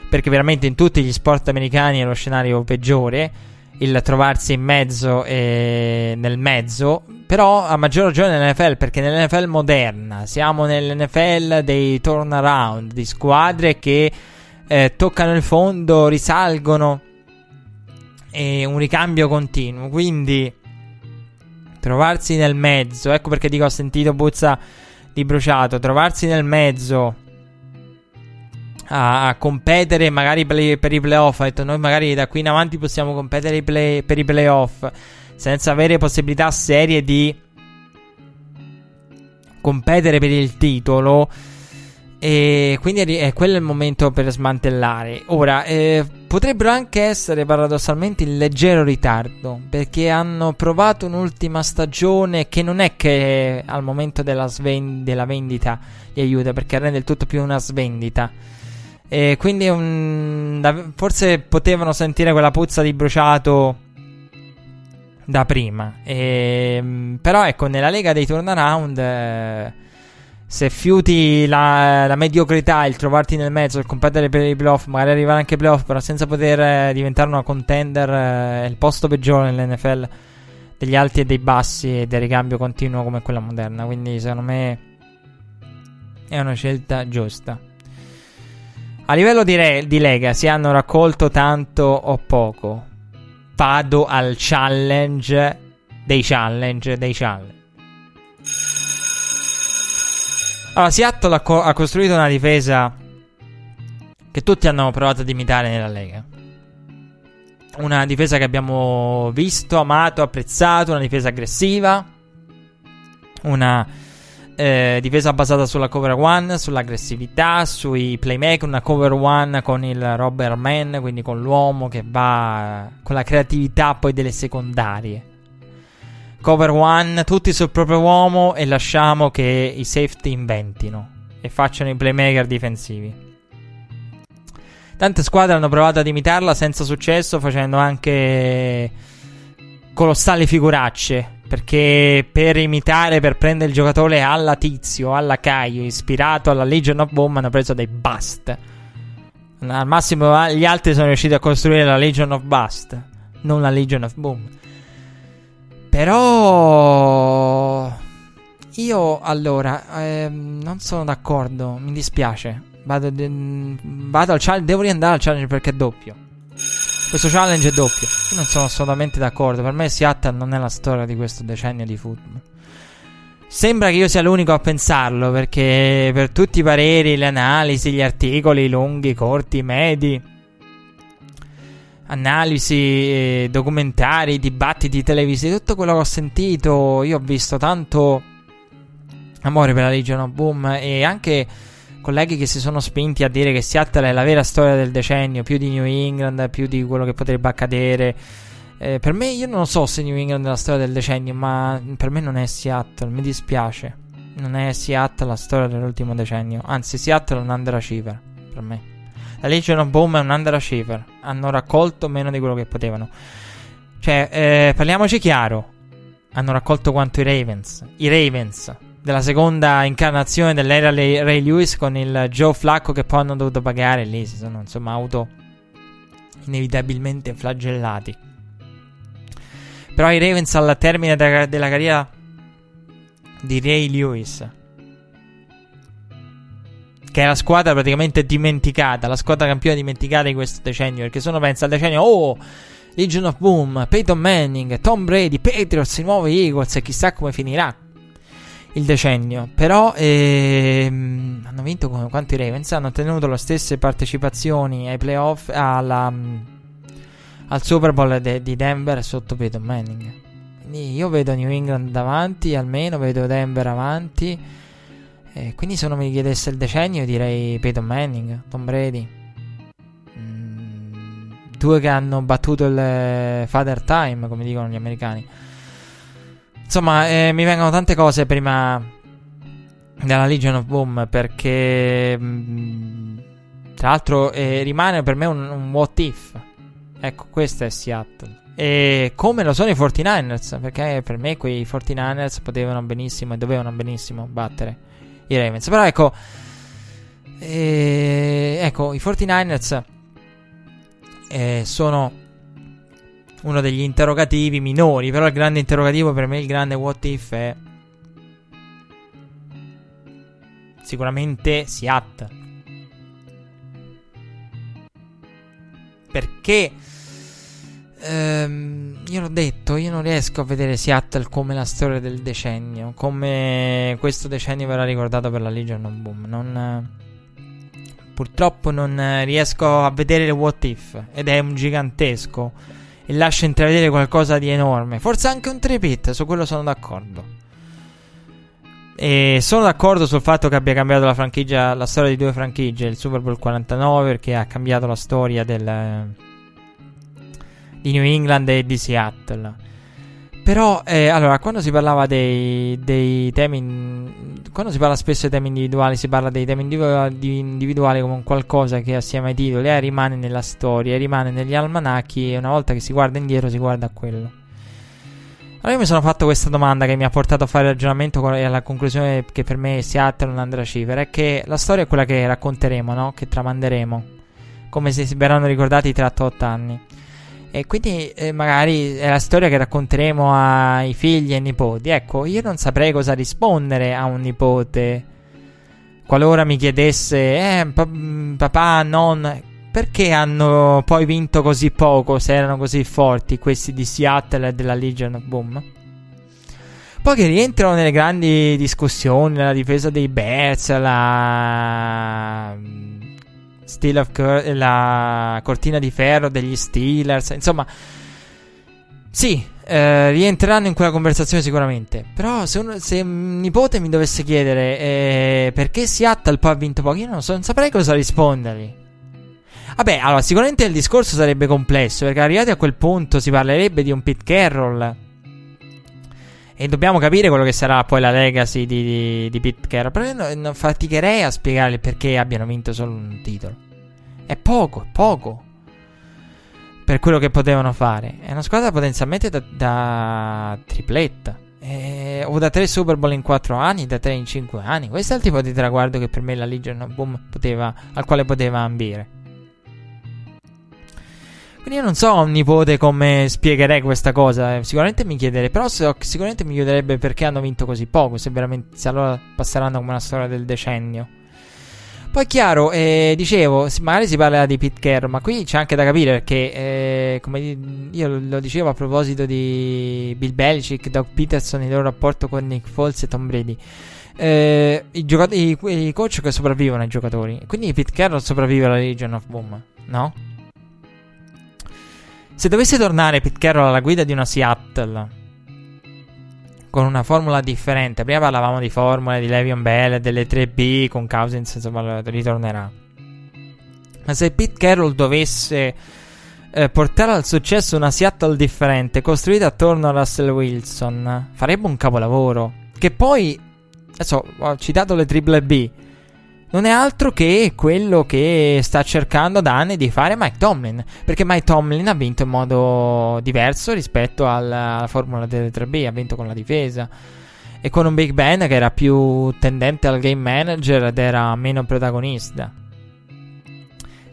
perché veramente in tutti gli sport americani è lo scenario peggiore il trovarsi in mezzo e nel mezzo, però a maggior ragione nell'N F L, perché nell'N F L moderna siamo nell'N F L dei turnaround, di squadre che Eh, toccano il fondo, risalgono e un ricambio continuo, quindi trovarsi nel mezzo, ecco perché dico, ho sentito puzza di bruciato, trovarsi nel mezzo a, a competere magari play, per i playoff, ha detto noi magari da qui in avanti possiamo competere play, per i playoff senza avere possibilità serie di competere per il titolo. E quindi è, è quello il momento per smantellare. Ora eh, potrebbero anche essere paradossalmente in leggero ritardo, perché hanno provato un'ultima stagione che non è che al momento della, sven- della vendita li aiuta, perché rende il tutto più una svendita, e quindi un, da, forse potevano sentire quella puzza di bruciato da prima, e, però ecco, nella Lega dei turnaround eh, se fiuti la, la mediocrità, il trovarti nel mezzo, il competere per i playoff, magari arrivare anche ai playoff, però senza poter eh, diventare una contender, eh, è il posto peggiore nell'N F L, degli alti e dei bassi e del ricambio continuo come quella moderna. Quindi secondo me è una scelta giusta. A livello di, re, di Lega, si hanno raccolto tanto o poco? Vado al challenge dei challenge dei challenge. Allora, Seattle ha, co- ha costruito una difesa che tutti hanno provato ad imitare nella Lega. Una difesa che abbiamo visto, amato, apprezzato, una difesa aggressiva, una eh, difesa basata sulla cover one, sull'aggressività, sui playmaker, una cover one con il robber man, quindi con l'uomo che va con la creatività poi delle secondarie. Cover one, tutti sul proprio uomo e lasciamo che i safety inventino e facciano i playmaker difensivi. Tante squadre hanno provato ad imitarla senza successo, facendo anche colossali figuracce, perché per imitare, per prendere il giocatore alla Tizio, alla Caio, ispirato alla Legion of Boom, hanno preso dei bust. Al massimo gli altri sono riusciti a costruire la Legion of Bust, non la Legion of Boom. Però io allora ehm, non sono d'accordo, mi dispiace. Vado, de- vado al challenge, devo riandare al challenge perché è doppio. Questo challenge è doppio. Io non sono assolutamente d'accordo. Per me Seattle non è la storia di questo decennio di football. Sembra che io sia l'unico a pensarlo, perché per tutti i pareri, le analisi, gli articoli lunghi, corti, medi, analisi, documentari, dibattiti televisivi, tutto quello che ho sentito, io ho visto tanto amore per la Legion of Boom e anche colleghi che si sono spinti a dire che Seattle è la vera storia del decennio, più di New England, più di quello che potrebbe accadere. Eh, per me, io non so se New England è la storia del decennio, ma per me non è Seattle, mi dispiace. Non è Seattle la storia dell'ultimo decennio, anzi Seattle è un underachiever per me. La Legion of Boom è un underachiever. Hanno raccolto meno di quello che potevano. Cioè, eh, parliamoci chiaro, hanno raccolto quanto i Ravens. I Ravens della seconda incarnazione dell'era Le- Ray Lewis, con il Joe Flacco che poi hanno dovuto pagare. Lì si sono insomma auto inevitabilmente flagellati. Però i Ravens alla termine de- della carriera di Ray Lewis, che è la squadra praticamente dimenticata, la squadra campione dimenticata di questo decennio, perché se uno pensa al decennio, oh, Legion of Boom, Peyton Manning, Tom Brady, Patriots, i nuovi Eagles, e chissà come finirà il decennio. Però ehm, hanno vinto come quanti Ravens, hanno ottenuto le stesse partecipazioni ai playoff, alla, al Super Bowl de- di Denver sotto Peyton Manning. Quindi io vedo New England davanti, almeno vedo Denver avanti, eh, quindi se uno mi chiedesse il decennio direi Peyton Manning, Tom Brady, mm, due che hanno battuto il father time, come dicono gli americani. Insomma, eh, mi vengono tante cose prima della Legion of Boom, perché mh, tra l'altro eh, rimane per me un, un what if. Ecco, questo è Seattle. E come lo sono i quarantanovers, perché per me quei quarantanovers potevano benissimo e dovevano benissimo battere i Ravens. Però ecco, eh, ecco i quarantanovers eh, sono uno degli interrogativi minori. Però il grande interrogativo per me, il grande what if, è sicuramente Seattle. Perché ehm, io l'ho detto, io non riesco a vedere Seattle come la storia del decennio, come questo decennio verrà ricordato per la Legion of Boom. Non, purtroppo non riesco a vedere le what if, ed è un gigantesco, e lascia intravedere qualcosa di enorme, forse anche un tripit, su quello sono d'accordo. E sono d'accordo sul fatto che abbia cambiato la franchigia, la storia di due franchigie, il Super Bowl quarantanove, perché ha cambiato la storia del di New England e di Seattle. Però eh, allora, quando si parlava dei dei temi in, quando si parla spesso dei temi individuali, si parla dei temi individuali come un qualcosa che assieme ai titoli eh, rimane nella storia, rimane negli almanacchi, e una volta che si guarda indietro si guarda a quello. Allora io mi sono fatto questa domanda che mi ha portato a fare il ragionamento e alla conclusione che per me Seattle non andrà a cifra, è che la storia è quella che racconteremo, no? Che tramanderemo, come se verranno ricordati tra otto anni. E quindi eh, magari è la storia che racconteremo ai figli e ai nipoti. Ecco, io non saprei cosa rispondere a un nipote qualora mi chiedesse eh, pa- papà, non perché hanno poi vinto così poco se erano così forti questi di Seattle e della Legion of Boom. Poi che rientrano nelle grandi discussioni, la difesa dei Bears, la... Steel of Cur- la cortina di ferro degli Steelers, insomma, sì, eh, rientreranno in quella conversazione sicuramente. Però se un, se un nipote mi dovesse chiedere eh, perché Seattle poi ha vinto poco, io non, so, non saprei cosa rispondergli. Vabbè, allora sicuramente il discorso sarebbe complesso, perché arrivati a quel punto si parlerebbe di un Pete Carroll, e dobbiamo capire quello che sarà poi la legacy di, di, di Pete Carroll. Però io non faticherei a spiegare perché abbiano vinto solo un titolo. È poco, è poco per quello che potevano fare. È una squadra potenzialmente da, da tripletta, eh, o da tre Super Bowl in quattro anni, da tre in cinque anni. Questo è il tipo di traguardo che per me la Legion of Boom poteva, al quale poteva ambire. Quindi io non so a un nipote come spiegherei questa cosa. Sicuramente mi chiederei, però so, sicuramente mi chiederebbe perché hanno vinto così poco, se veramente, se allora passeranno come una storia del decennio. Poi è chiaro, eh, dicevo, magari si parla di Pete Carroll, ma qui c'è anche da capire perché, eh, come io lo dicevo a proposito di Bill Belichick, Doug Peterson, il loro rapporto con Nick Foles e Tom Brady. Eh, i, giocato- i, I coach che sopravvivono ai giocatori. Quindi Pete Carroll sopravvive alla Legion of Boom, no? Se dovesse tornare Pete Carroll alla guida di una Seattle con una formula differente, prima parlavamo di formule, di Le'Veon Bell, delle tre B con Cousins, insomma, ritornerà. Ma se Pete Carroll dovesse eh, portare al successo una Seattle differente, costruita attorno a Russell Wilson, farebbe un capolavoro. Che poi, adesso ho citato le triple B, non è altro che quello che sta cercando da anni di fare Mike Tomlin, perché Mike Tomlin ha vinto in modo diverso rispetto alla, alla formula delle tre B. Ha vinto con la difesa e con un Big Ben che era più tendente al game manager ed era meno protagonista.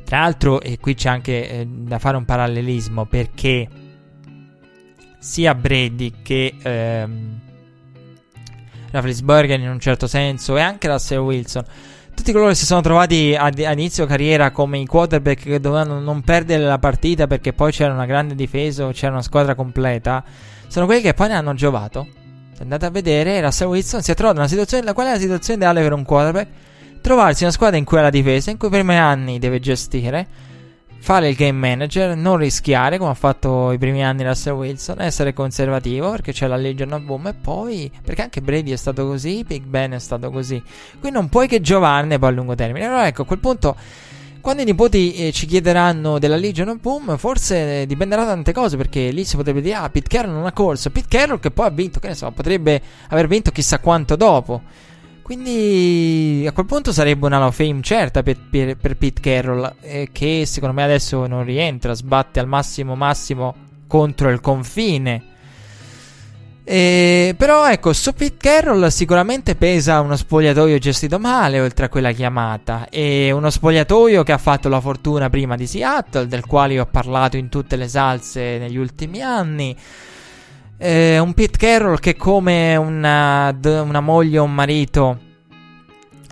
Tra l'altro, e qui c'è anche eh, da fare un parallelismo, perché sia Brady che ehm, Roethlisberger in un certo senso, e anche Russell Wilson, tutti coloro che si sono trovati ad inizio carriera come i quarterback che dovevano non perdere la partita perché poi c'era una grande difesa o c'era una squadra completa, sono quelli che poi ne hanno giovato. Andate a vedere, Russell Wilson si è trovato in una situazione, la quale è la situazione ideale per un quarterback: trovarsi in una squadra in cui ha la difesa, in cui per i primi anni deve gestire, fare il game manager, non rischiare come ha fatto i primi anni Russell Wilson, essere conservativo perché c'è la legge non bomba, e poi perché anche Brady è stato così, Big Ben è stato così, quindi non puoi che giovarne poi a lungo termine. Allora ecco, a quel punto quando i nipoti eh, ci chiederanno della Legion of Boom, forse eh, dipenderà da tante cose, perché lì si potrebbe dire ah, Pete Carroll non ha corso, Pete Carroll che poi ha vinto, che ne so, potrebbe aver vinto chissà quanto dopo, quindi a quel punto sarebbe una Hall of Fame certa per, per, per Pete Carroll, eh, che secondo me adesso non rientra, sbatte al massimo massimo contro il confine. Eh, però ecco, su Pete Carroll sicuramente pesa uno spogliatoio gestito male, oltre a quella chiamata, e uno spogliatoio che ha fatto la fortuna prima di Seattle, del quale io ho parlato in tutte le salse negli ultimi anni. Eh, un Pete Carroll che, come una, una moglie o un marito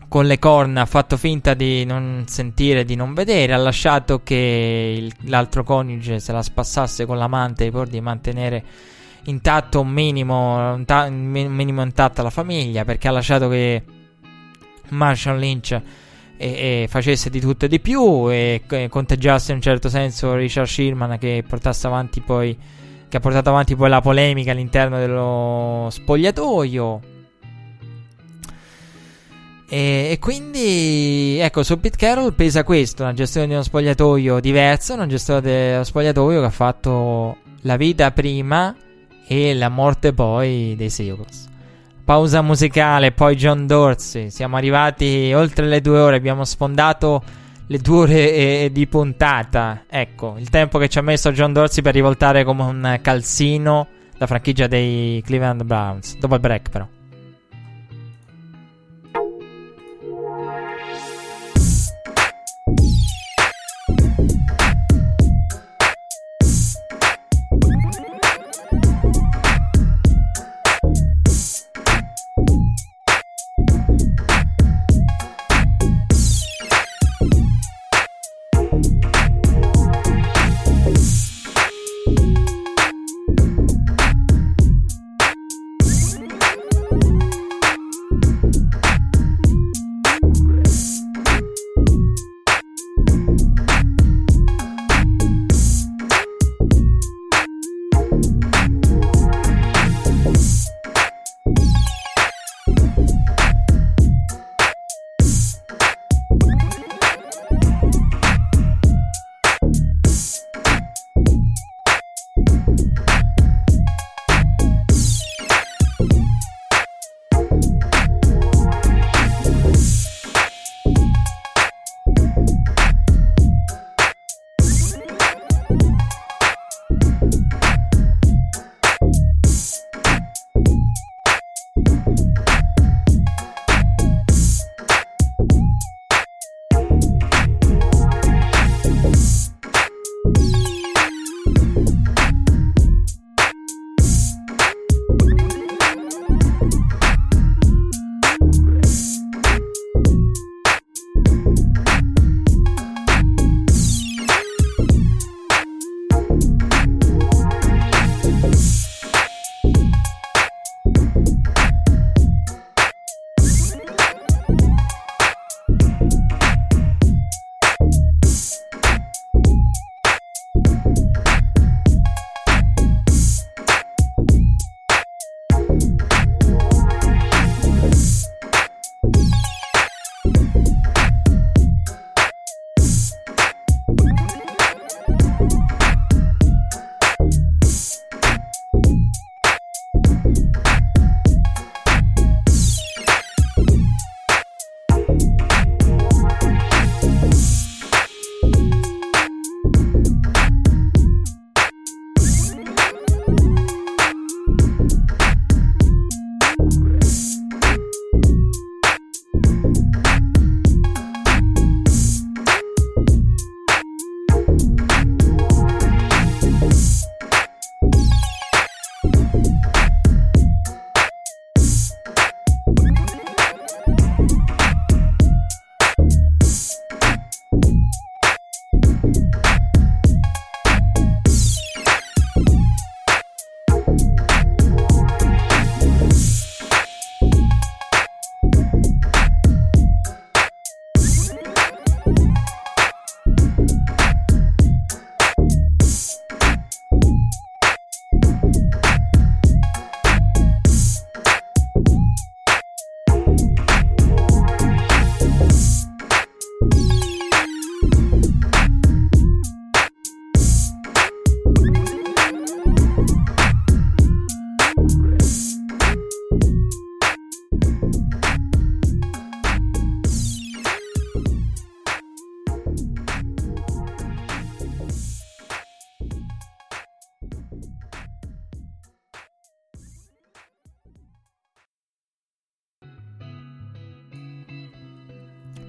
con le corna, ha fatto finta di non sentire, di non vedere, ha lasciato che il, l'altro coniuge se la spassasse con l'amante pur di mantenere intatto un minimo un ta- un minimo intatta la famiglia, perché ha lasciato che Marshall Lynch e, e facesse di tutto e di più, e, e conteggiasse in un certo senso Richard Sherman, che portasse avanti poi che ha portato avanti poi la polemica all'interno dello spogliatoio. E, e quindi ecco, su Pete Carroll pesa questo, una gestione di uno spogliatoio diverso, una gestione dello spogliatoio che ha fatto la vita prima e la morte poi dei Seahawks. Pausa musicale, poi John Dorsey. Siamo arrivati oltre le due ore, abbiamo sfondato le due ore e, e di puntata. Ecco, il tempo che ci ha messo John Dorsey per rivoltare come un calzino la franchigia dei Cleveland Browns. Dopo il break però.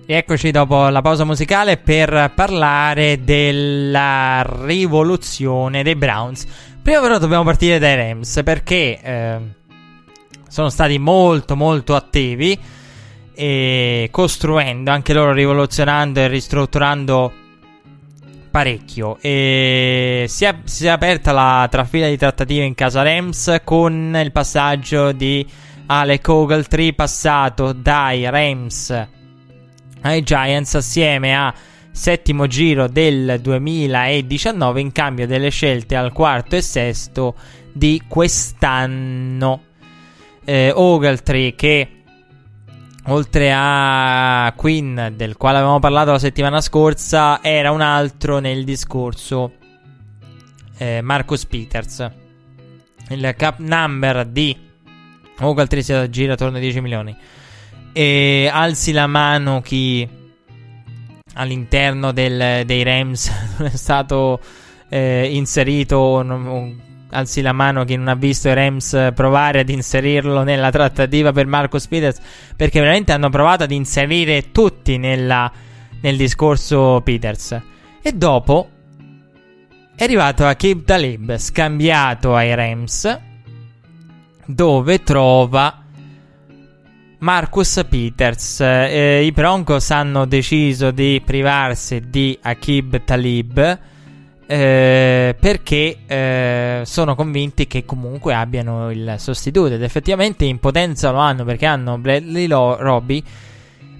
Eccoci dopo la pausa musicale per parlare della rivoluzione dei Browns. Prima però dobbiamo partire dai Rams, perché eh, sono stati molto molto attivi e costruendo, anche loro rivoluzionando e ristrutturando parecchio, e si è, si è aperta la trafila di trattative in casa Rams con il passaggio di Alec Ogletree, passato dai Rams ai Giants assieme a settimo giro del duemiladiciannove in cambio delle scelte al quarto e sesto di quest'anno. eh, Ogletree, che oltre a Quinn, del quale avevamo parlato la settimana scorsa, era un altro nel discorso eh, Marcus Peters. Il cap number di Ogletree si gira attorno ai dieci milioni. E alzi la mano chi all'interno del, dei Rams non è stato eh, inserito, non, o, alzi la mano chi non ha visto i Rams provare ad inserirlo nella trattativa per Marcus Peters, perché veramente hanno provato ad inserire tutti nella, nel discorso Peters. E dopo è arrivato Aqib Talib, scambiato ai Rams, dove trova Marcus Peters. eh, I Broncos hanno deciso di privarsi di Aqib Talib eh, perché eh, sono convinti che comunque abbiano il sostituto, ed effettivamente in potenza lo hanno, perché hanno Bradley Lo- Roby,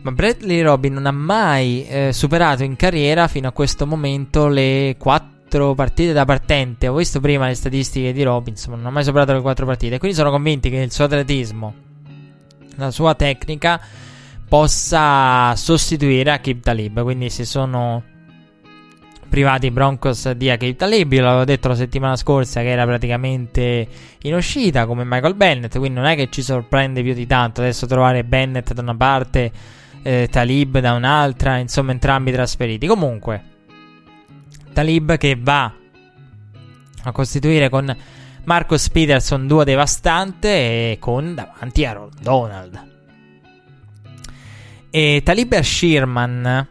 ma Bradley Roby non ha mai eh, superato in carriera fino a questo momento le quattro partite da partente. Ho visto prima le statistiche di Roby, insomma non ha mai superato le quattro partite, quindi sono convinti che il suo atletismo, la sua tecnica possa sostituire Aqib Talib. Quindi si sono privati i Broncos di Aqib Talib. Io l'avevo detto la settimana scorsa che era praticamente in uscita, come Michael Bennett, quindi non è che ci sorprende più di tanto adesso trovare Bennett da una parte, eh, Talib da un'altra, insomma entrambi trasferiti. Comunque Talib che va a costituire con Marcus Peters un duo devastante, e con davanti a Donald. E Talib Sherman,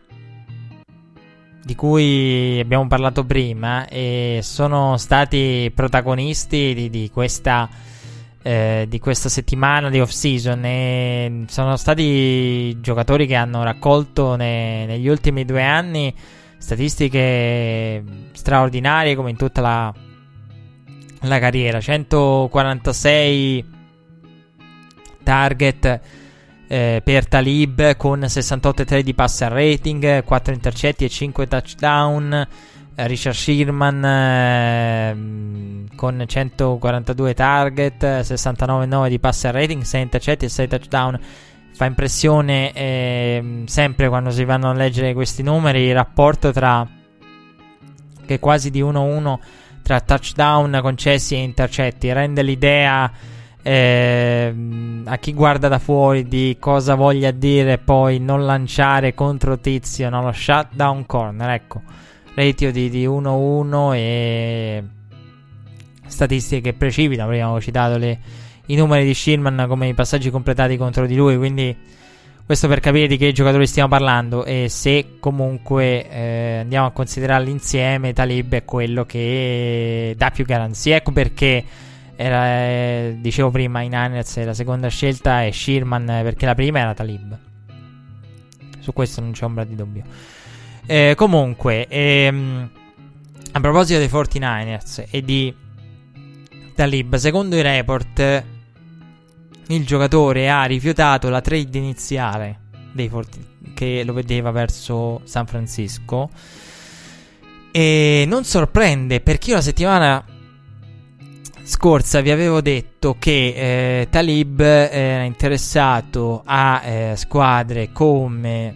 di cui abbiamo parlato prima, e sono stati protagonisti di, di questa eh, di questa settimana di off season, e sono stati giocatori che hanno raccolto ne, negli ultimi due anni statistiche straordinarie come in tutta la la carriera. Centoquarantasei target eh, per Talib, con sessantotto virgola tre di passer rating, quattro intercetti e cinque touchdown. Richard Sherman eh, con centoquarantadue target, sessantanove virgola nove di passer rating, sei intercetti e sei touchdown. Fa impressione eh, sempre quando si vanno a leggere questi numeri il rapporto tra, che è quasi di uno a uno tra touchdown concessi e intercetti. Rende l'idea eh, a chi guarda da fuori di cosa voglia dire poi non lanciare contro tizio, no? Lo shutdown corner, ecco, ratio di, di uno a uno e statistiche che precipitano. Prima avevo citato le, i numeri di Sherman come i passaggi completati contro di lui, quindi questo per capire di che giocatori stiamo parlando, e se comunque eh, andiamo a considerarli insieme, Talib è quello che dà più garanzie. Ecco perché era, eh, dicevo prima, i Niners la seconda scelta è Sherman, perché la prima era Talib. Su questo non c'è ombra di dubbio. Eh, comunque, ehm, a proposito dei quarantanovers e di Talib, secondo i report il giocatore ha rifiutato la trade iniziale dei Forti- che lo vedeva verso San Francisco, e non sorprende, perché io la settimana scorsa vi avevo detto che eh, Talib era interessato a eh, squadre come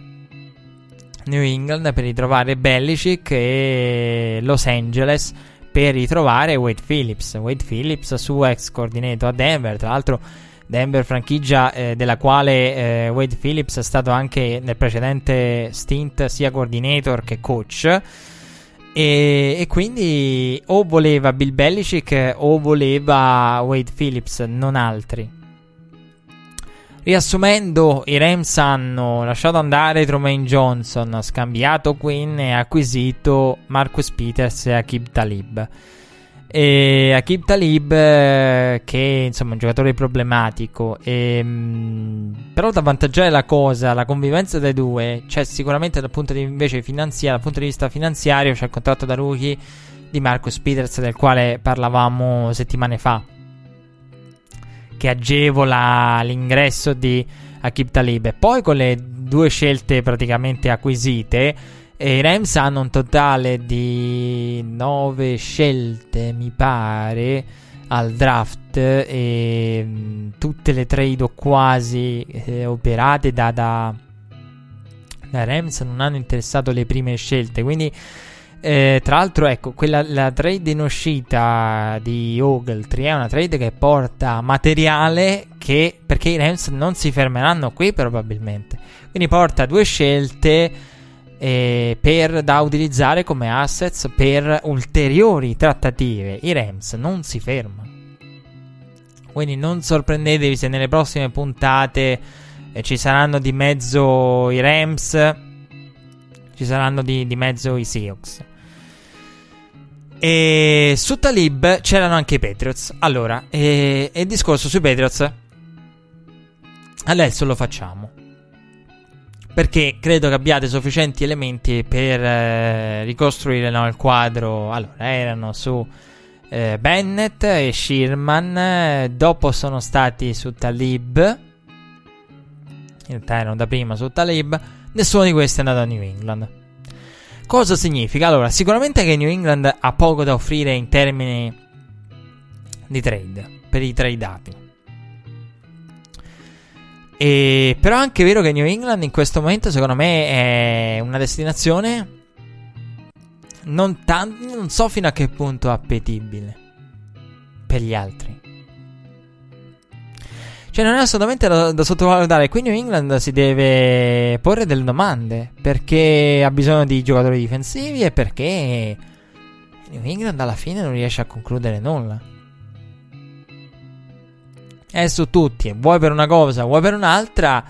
New England per ritrovare Belichick, e Los Angeles per ritrovare Wade Phillips. Wade Phillips, suo ex coordinato a Denver, tra l'altro Denver, franchigia eh, della quale eh, Wade Phillips è stato anche nel precedente stint sia coordinator che coach, e, e quindi o voleva Bill Belichick o voleva Wade Phillips, non altri. Riassumendo, i Rams hanno lasciato andare Trumaine Johnson, scambiato Quinn e acquisito Marcus Peters e Aqib Talib. E Aqib Talib, eh, che insomma è un giocatore problematico, e, mh, però da avvantaggiare la cosa, la convivenza dei due, c'è cioè sicuramente dal punto di invece finanziario, dal punto di vista finanziario c'è il contratto da rookie di Marcus Peters, del quale parlavamo settimane fa, che agevola l'ingresso di Aqib Talib. E poi con le due scelte praticamente acquisite, e i Rams hanno un totale di nove scelte, mi pare, al draft, e tutte le trade o quasi eh, operate da, da, da Rams non hanno interessato le prime scelte. Quindi eh, tra l'altro, ecco, quella, la trade in uscita di Ogletree è una trade che porta materiale, che perché i Rams non si fermeranno qui probabilmente, quindi porta due scelte E per da utilizzare come assets per ulteriori trattative. I Rams non si fermano, quindi non sorprendetevi se nelle prossime puntate eh, ci saranno di mezzo i Rams, ci saranno di, di mezzo i Seahawks. E su Talib c'erano anche i Patriots. Allora, e, e il discorso sui Patriots adesso lo facciamo, perché credo che abbiate sufficienti elementi per eh, ricostruire, no, il quadro. Allora, erano su eh, Bennett e Sherman, dopo sono stati su Talib, in realtà erano da prima su Talib, nessuno di questi è andato a New England. Cosa significa? Allora, sicuramente che New England ha poco da offrire in termini di trade, per i tradeati. E però è anche vero che New England in questo momento secondo me è una destinazione non, tan- non so fino a che punto appetibile per gli altri, cioè non è assolutamente da, da sottovalutare. Qui New England si deve porre delle domande, perché ha bisogno di giocatori difensivi e perché New England alla fine non riesce a concludere nulla. È su tutti, vuoi per una cosa, vuoi per un'altra,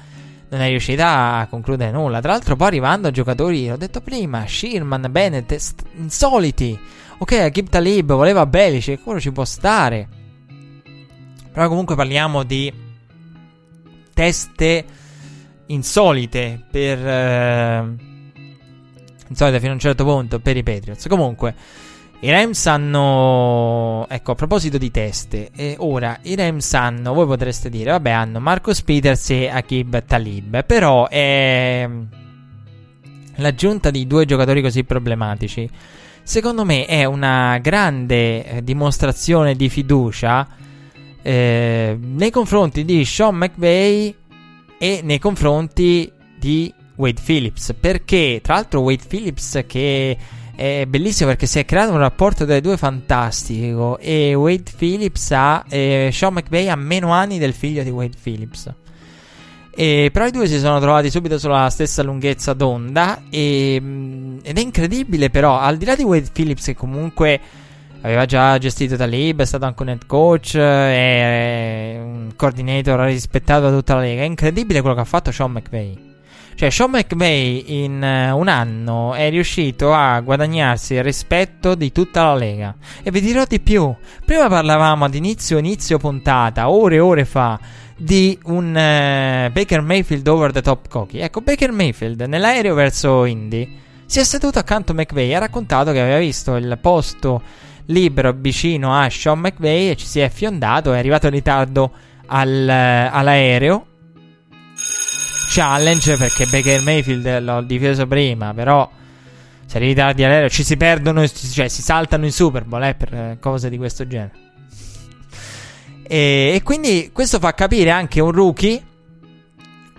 non è riuscita a concludere nulla. Tra l'altro poi arrivando a giocatori, l'ho detto prima, Sherman, Bennett, st- insoliti. Ok, Aqib Talib voleva Belichick, quello ci può stare, però comunque parliamo di teste insolite per eh, insolite fino a un certo punto per i Patriots. Comunque i Rams hanno, ecco, a proposito di teste, eh, ora i Rams hanno, voi potreste dire, vabbè, hanno Marcus Peters e Aqib Talib, però eh, l'aggiunta di due giocatori così problematici secondo me è una grande eh, dimostrazione di fiducia eh, nei confronti di Sean McVay e nei confronti di Wade Phillips, perché tra l'altro Wade Phillips, che è bellissimo perché si è creato un rapporto tra i due fantastico, e Wade Phillips ha eh, Sean McVay ha meno anni del figlio di Wade Phillips, e però i due si sono trovati subito sulla stessa lunghezza d'onda, e, ed è incredibile. Però al di là di Wade Phillips, che comunque aveva già gestito Talib, è stato anche un head coach, è un coordinator rispettato da tutta la lega, è incredibile quello che ha fatto Sean McVay. Cioè, Sean McVay in uh, un anno è riuscito a guadagnarsi il rispetto di tutta la Lega. E vi dirò di più. Prima parlavamo ad inizio, inizio puntata, ore e ore fa, di un uh, Baker Mayfield over the top cocky. Ecco, Baker Mayfield nell'aereo verso Indy si è seduto accanto a McVay e ha raccontato che aveva visto il posto libero vicino a Sean McVay e ci si è fiondato, è arrivato in ritardo al, uh, all'aereo. Challenge, perché Baker Mayfield l'ho difeso prima, però se arrivi tardi all'aereo ci si perdono, cioè si saltano in Super Bowl eh, per cose di questo genere. E, e quindi questo fa capire anche un rookie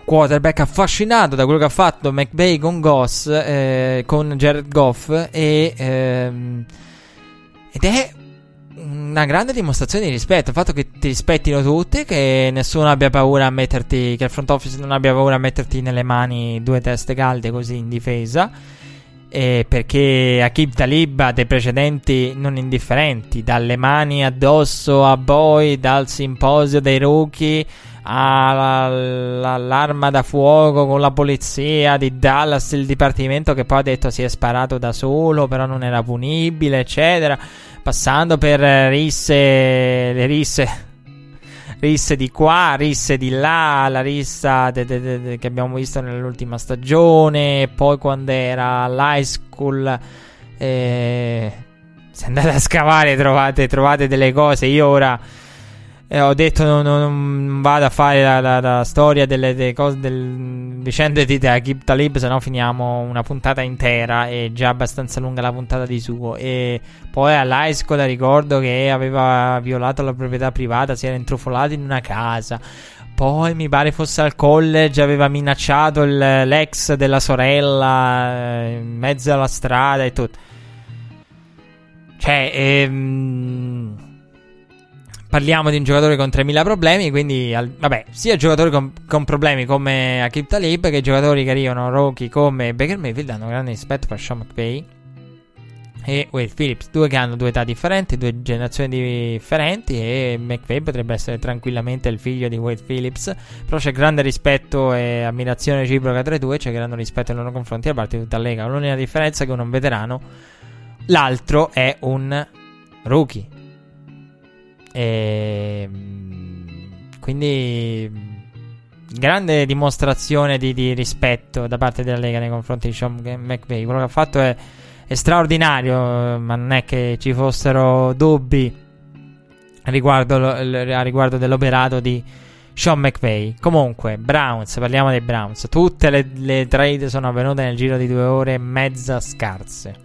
quarterback affascinato da quello che ha fatto McVay con Goss, eh, con Jared Goff, e, ehm, ed è una grande dimostrazione di rispetto, il fatto che ti rispettino tutti, che nessuno abbia paura a metterti, che il front office non abbia paura a metterti nelle mani due teste calde così in difesa, eh, perché Aqib Talib ha dei precedenti non indifferenti, dalle mani addosso a Boy, dal simposio dei rookie ha la, la, l'arma da fuoco con la polizia di Dallas, il dipartimento che poi ha detto si è sparato da solo, però non era punibile, eccetera, passando per risse, le risse risse di qua, risse di là, la rissa de, de, de, de, che abbiamo visto nell'ultima stagione, poi quando era all'high school, eh, se andate a scavare trovate, trovate delle cose. Io ora eh, ho detto non, non, non vado a fare la, la, la storia delle, delle cose, del vicende di Aqib Talib, se no finiamo una puntata intera, è già abbastanza lunga la puntata di suo. E poi all'high school ricordo che aveva violato la proprietà privata, si era intrufolato in una casa, poi mi pare fosse al college, aveva minacciato il, l'ex della sorella in mezzo alla strada e tutto. Cioè ehm... parliamo di un giocatore con tremila problemi, quindi al, vabbè, sia giocatori con, con problemi come Aqib Talib che giocatori che arrivano rookie come Baker Mayfield hanno grande rispetto per Sean McVay e Wade Phillips, due che hanno due età differenti, due generazioni differenti, e McVay potrebbe essere tranquillamente il figlio di Wade Phillips, però c'è grande rispetto e ammirazione reciproca tra i due, c'è grande rispetto nei loro confronti da parte di tutta la Lega. L'unica differenza è che uno è un veterano, l'altro è un rookie. E quindi grande dimostrazione di, di rispetto da parte della Lega nei confronti di Sean McVay. Quello che ha fatto è, è straordinario, ma non è che ci fossero dubbi a riguardo, a riguardo dell'operato di Sean McVay. Comunque, Browns, parliamo dei Browns. Tutte le, le trade sono avvenute nel giro di due ore e mezza scarse.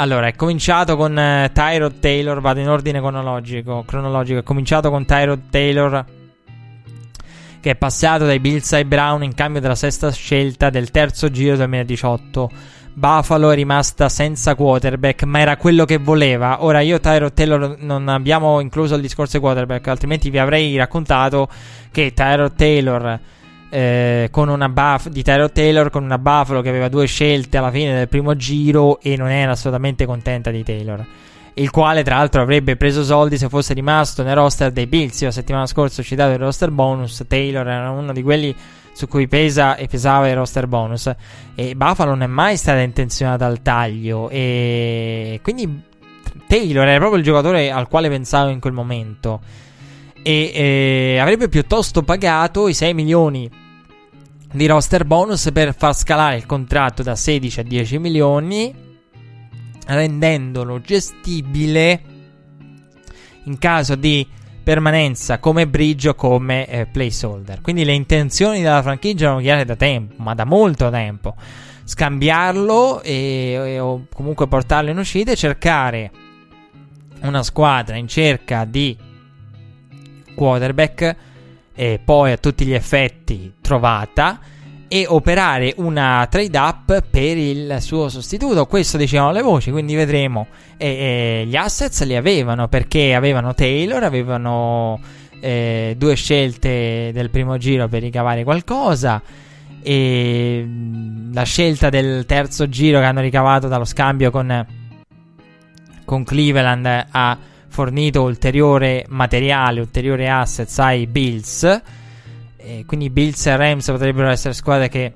Allora, è cominciato con eh, Tyrod Taylor, vado in ordine cronologico, cronologico, è cominciato con Tyrod Taylor che è passato dai Bills ai Brown in cambio della sesta scelta del terzo giro duemiladiciotto. Buffalo è rimasta senza quarterback, ma era quello che voleva. Ora, io Tyrod Taylor non abbiamo incluso il discorso quarterback, altrimenti vi avrei raccontato che Tyrod Taylor... Eh, con una buff di Tyrod Taylor con una Buffalo che aveva due scelte alla fine del primo giro e non era assolutamente contenta di Taylor, il quale tra l'altro avrebbe preso soldi se fosse rimasto nel roster dei Bills. Io la settimana scorsa ho citato il roster bonus, Taylor era uno di quelli su cui pesa e pesava il roster bonus, e Buffalo non è mai stata intenzionata al taglio, e quindi Taylor era proprio il giocatore al quale pensavo in quel momento. E eh, avrebbe piuttosto pagato i sei milioni di roster bonus per far scalare il contratto da sedici a dieci milioni, rendendolo gestibile in caso di permanenza come bridge o come eh, placeholder. Quindi le intenzioni della franchigia erano chiare da tempo, ma da molto tempo, scambiarlo e, e, o comunque portarlo in uscita e cercare una squadra in cerca di quarterback, e poi a tutti gli effetti trovata, e operare una trade up per il suo sostituto. Questo dicevano le voci, quindi vedremo. E, e gli assets li avevano, perché avevano Taylor, avevano eh, due scelte del primo giro per ricavare qualcosa, e la scelta del terzo giro che hanno ricavato dallo scambio con, con Cleveland a fornito ulteriore materiale, ulteriore assets ai Bills, e quindi Bills e Rams potrebbero essere squadre che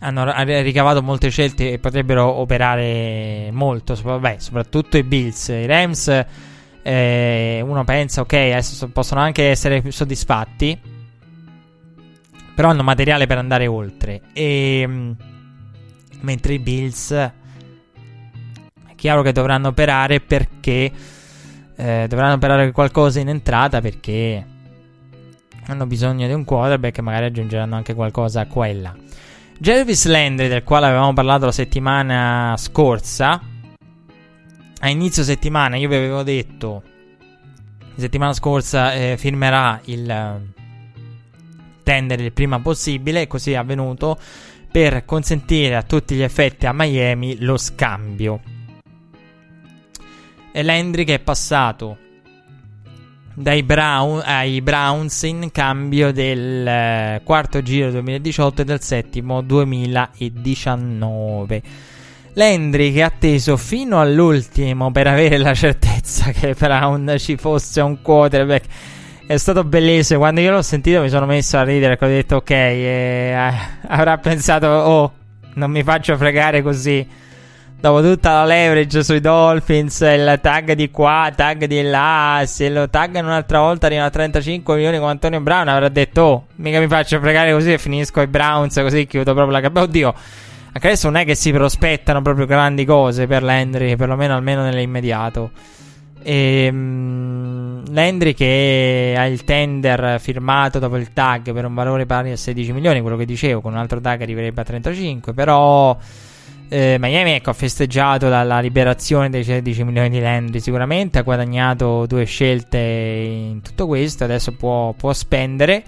hanno ricavato molte scelte e potrebbero operare molto. Beh, soprattutto i Bills, i Rams eh, uno pensa ok, adesso possono anche essere soddisfatti, però hanno materiale per andare oltre, e mentre i Bills chiaro che dovranno operare, perché eh, dovranno operare qualcosa in entrata, perché hanno bisogno di un quarterback e magari aggiungeranno anche qualcosa qua e là. Jarvis Landry, del quale avevamo parlato la settimana scorsa, a inizio settimana io vi avevo detto la settimana scorsa eh, firmerà il tender il prima possibile, e così è avvenuto per consentire a tutti gli effetti a Miami lo scambio. E Landry che è passato dai Brown, ai Browns in cambio del eh, quarto giro duemiladiciotto e del settimo duemiladiciannove. Landry che ha atteso fino all'ultimo per avere la certezza che Brown ci fosse un quarterback è stato bellissimo. Quando io l'ho sentito mi sono messo a ridere, ho detto ok, eh, avrà pensato oh, non mi faccio fregare così. Dopo tutta la leverage sui Dolphins, il tag di qua, tag di là, se lo taggano un'altra volta arrivano a trentacinque milioni con Antonio Brown, avrà detto oh, mica mi faccio fregare così e finisco ai Browns, così chiudo proprio la gabbia. Oddio, anche adesso non è che si prospettano proprio grandi cose per Landry, perlomeno almeno nell'immediato. E, um, Landry che ha il tender firmato dopo il tag per un valore pari a sedici milioni, quello che dicevo, con un altro tag arriverebbe a trentacinque, però... Eh, Miami, ecco, ha festeggiato dalla liberazione dei sedici milioni di Landry, sicuramente ha guadagnato due scelte in tutto questo, adesso può, può spendere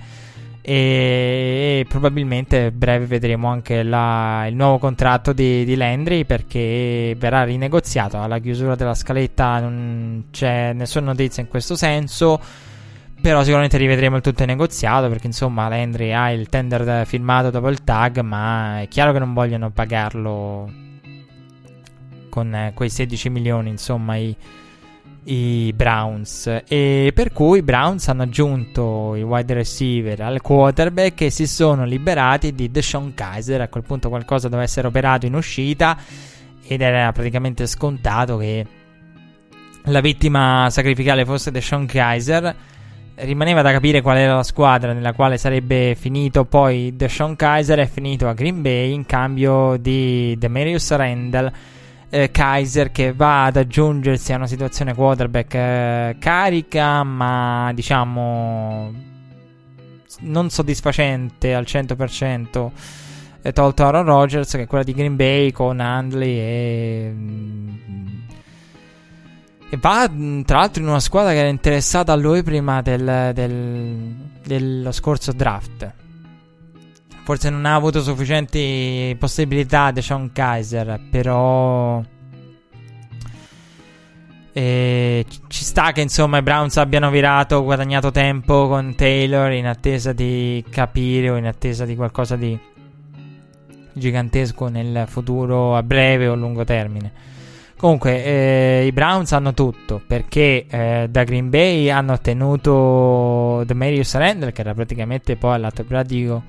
e, e probabilmente breve vedremo anche la, il nuovo contratto di, di Landry, perché verrà rinegoziato alla chiusura della scaletta, non c'è nessuna notizia in questo senso, però sicuramente rivedremo il tutto in negoziato, perché insomma Landry ha il tender firmato dopo il tag, ma è chiaro che non vogliono pagarlo con quei sedici milioni insomma i, i Browns, e per cui i Browns hanno aggiunto i wide receiver al quarterback e si sono liberati di DeShone Kizer. A quel punto qualcosa doveva essere operato in uscita ed era praticamente scontato che la vittima sacrificale fosse DeShone Kizer. Rimaneva da capire qual era la squadra nella quale sarebbe finito poi DeShone Kizer. È finito a Green Bay in cambio di Demarius Randall, eh, Kaiser che va ad aggiungersi a una situazione quarterback eh, carica, ma diciamo non soddisfacente al cento per cento, è tolto Aaron Rodgers, che è quella di Green Bay con Handley e... Mh, e va tra l'altro in una squadra che era interessata a lui prima del, del, dello scorso draft. Forse non ha avuto sufficienti possibilità DeShone Kizer, però eh, ci sta che insomma i Browns abbiano virato, guadagnato tempo con Taylor in attesa di capire o in attesa di qualcosa di gigantesco nel futuro a breve o lungo termine. Comunque eh, i Browns hanno tutto, perché eh, da Green Bay hanno ottenuto Demarius Randall, che era praticamente poi all'atto pratico,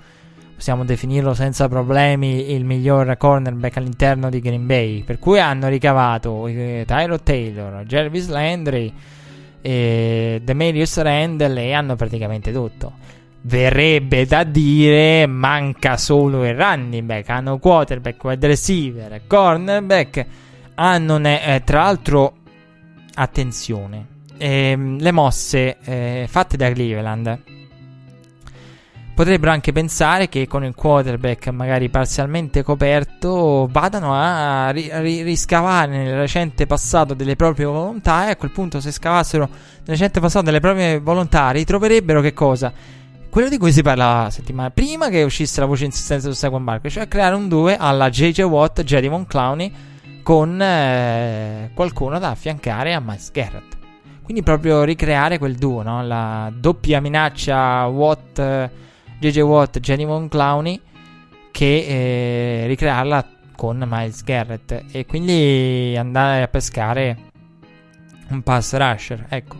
possiamo definirlo senza problemi, il miglior cornerback all'interno di Green Bay, per cui hanno ricavato eh, Tyrod Taylor, Jarvis Landry, eh, Demarius Randall e hanno praticamente tutto. Verrebbe da dire manca solo il running back, hanno quarterback, wide receiver, cornerback. Ah, non è, eh, tra l'altro, attenzione, eh, le mosse eh, fatte da Cleveland potrebbero anche pensare che con il quarterback magari parzialmente coperto vadano a ri- ri- riscavare nel recente passato delle proprie volontà, e a quel punto se scavassero nel recente passato delle proprie volontà ritroverebbero che cosa? Quello di cui si parlava la settimana prima che uscisse la voce insistenza su Saquon Barkley, cioè creare un due alla J J Watt, Jadavon Clowney, con eh, qualcuno da affiancare a Miles Garrett. Quindi proprio ricreare quel duo, no? La doppia minaccia Watt, J J Watt, Jadavon Clowney, che eh, ricrearla con Miles Garrett, e quindi andare a pescare un pass rusher, ecco.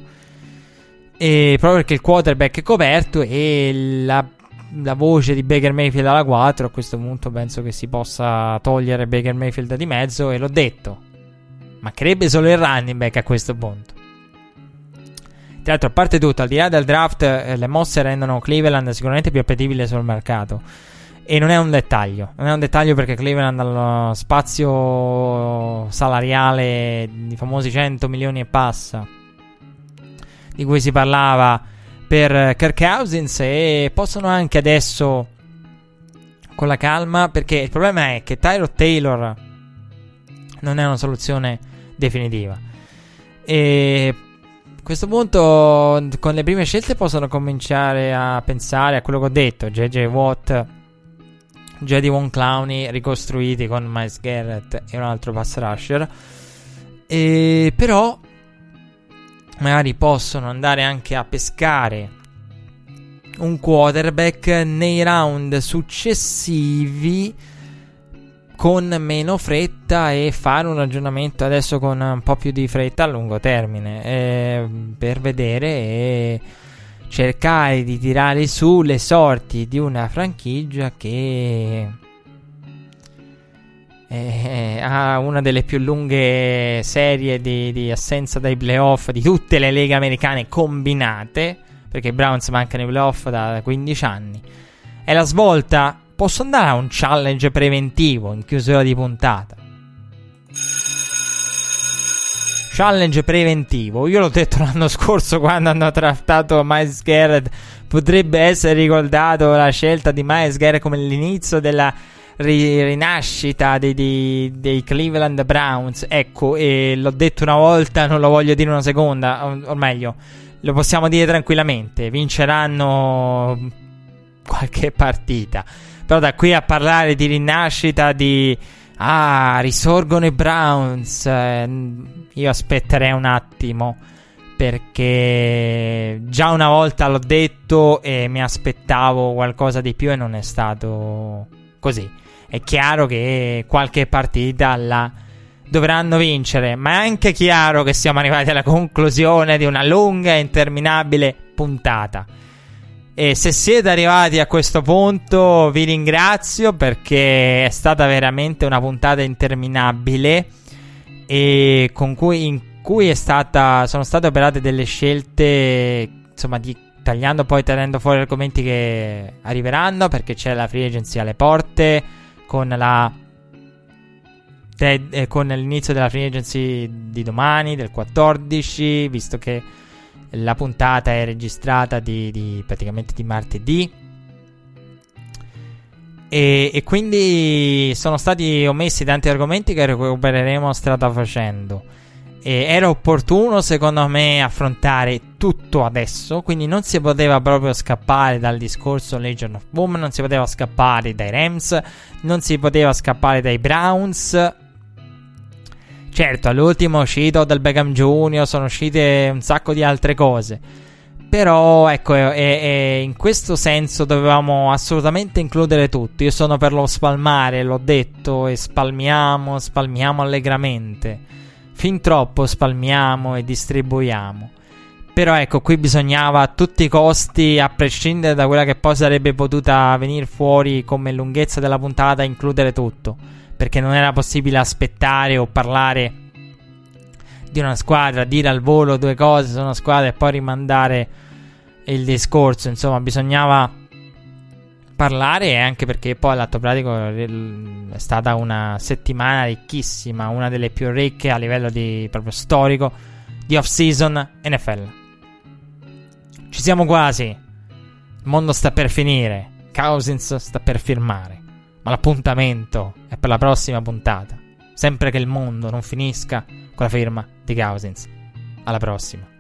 E proprio perché il quarterback è coperto e la la voce di Baker Mayfield alla quattro, a questo punto penso che si possa togliere Baker Mayfield di mezzo, e l'ho detto, mancherebbe solo il running back a questo punto. Tra l'altro, a parte tutto, al di là del draft, eh, le mosse rendono Cleveland sicuramente più appetibile sul mercato, e non è un dettaglio, non è un dettaglio perché Cleveland ha lo spazio salariale di famosi cento milioni e passa di cui si parlava per Kirk Cousins, e possono anche adesso con la calma, perché il problema è che Tyrod Taylor non è una soluzione definitiva, e a questo punto con le prime scelte possono cominciare a pensare a quello che ho detto, J J Watt, Jadavon Clowney ricostruiti con Miles Garrett e un altro pass rusher, e però magari possono andare anche a pescare un quarterback nei round successivi con meno fretta e fare un ragionamento adesso con un po' più di fretta a lungo termine, eh, per vedere eh, cercare di tirare su le sorti di una franchigia che eh, ha una delle più lunghe serie di, di assenza dai playoff di tutte le leghe americane combinate, perché i Browns mancano i playoff da quindici anni. È la svolta. Posso andare a un challenge preventivo in chiusura di puntata? Challenge preventivo. Io l'ho detto l'anno scorso quando hanno draftato Myles Garrett. Potrebbe essere ricordato la scelta di Myles Garrett come l'inizio della ri- rinascita dei, dei, dei Cleveland Browns. Ecco, e l'ho detto una volta, non lo voglio dire una seconda. O, o meglio, lo possiamo dire tranquillamente. Vinceranno qualche partita. Però da qui a parlare di rinascita, di ah, risorgono i Browns, eh, io aspetterei un attimo, perché già una volta l'ho detto e mi aspettavo qualcosa di più e non è stato così. È chiaro che qualche partita la dovranno vincere, ma è anche chiaro che siamo arrivati alla conclusione di una lunga e interminabile puntata. E se siete arrivati a questo punto vi ringrazio, perché è stata veramente una puntata interminabile e con cui, in cui è stata, sono state operate delle scelte, insomma, di, tagliando poi tenendo fuori argomenti che arriveranno, perché c'è la free agency alle porte con, la, eh, con l'inizio della free agency di domani, del quattordici, visto che la puntata è registrata di, di praticamente di martedì, e, e quindi sono stati omessi tanti argomenti che recupereremo strada facendo, e era opportuno secondo me affrontare tutto adesso, quindi non si poteva proprio scappare dal discorso Legion of Boom, non si poteva scappare dai Rams, non si poteva scappare dai Browns. Certo, all'ultimo è uscito Odell Beckham Junior, sono uscite un sacco di altre cose. Però, ecco, è, è, in questo senso dovevamo assolutamente includere tutto. Io sono per lo spalmare, l'ho detto, e spalmiamo, spalmiamo allegramente. Fin troppo spalmiamo e distribuiamo. Però, ecco, qui bisognava a tutti i costi, a prescindere da quella che poi sarebbe potuta venire fuori come lunghezza della puntata, includere tutto. Perché non era possibile aspettare o parlare di una squadra, dire al volo due cose su una squadra e poi rimandare il discorso. Insomma, bisognava parlare, e anche perché poi all'atto pratico è stata una settimana ricchissima, una delle più ricche a livello di proprio storico di off-season N F L. Ci siamo quasi, il mondo sta per finire, Cousins sta per firmare. Ma l'appuntamento è per la prossima puntata. Sempre che il mondo non finisca con la firma di Cousins. Alla prossima.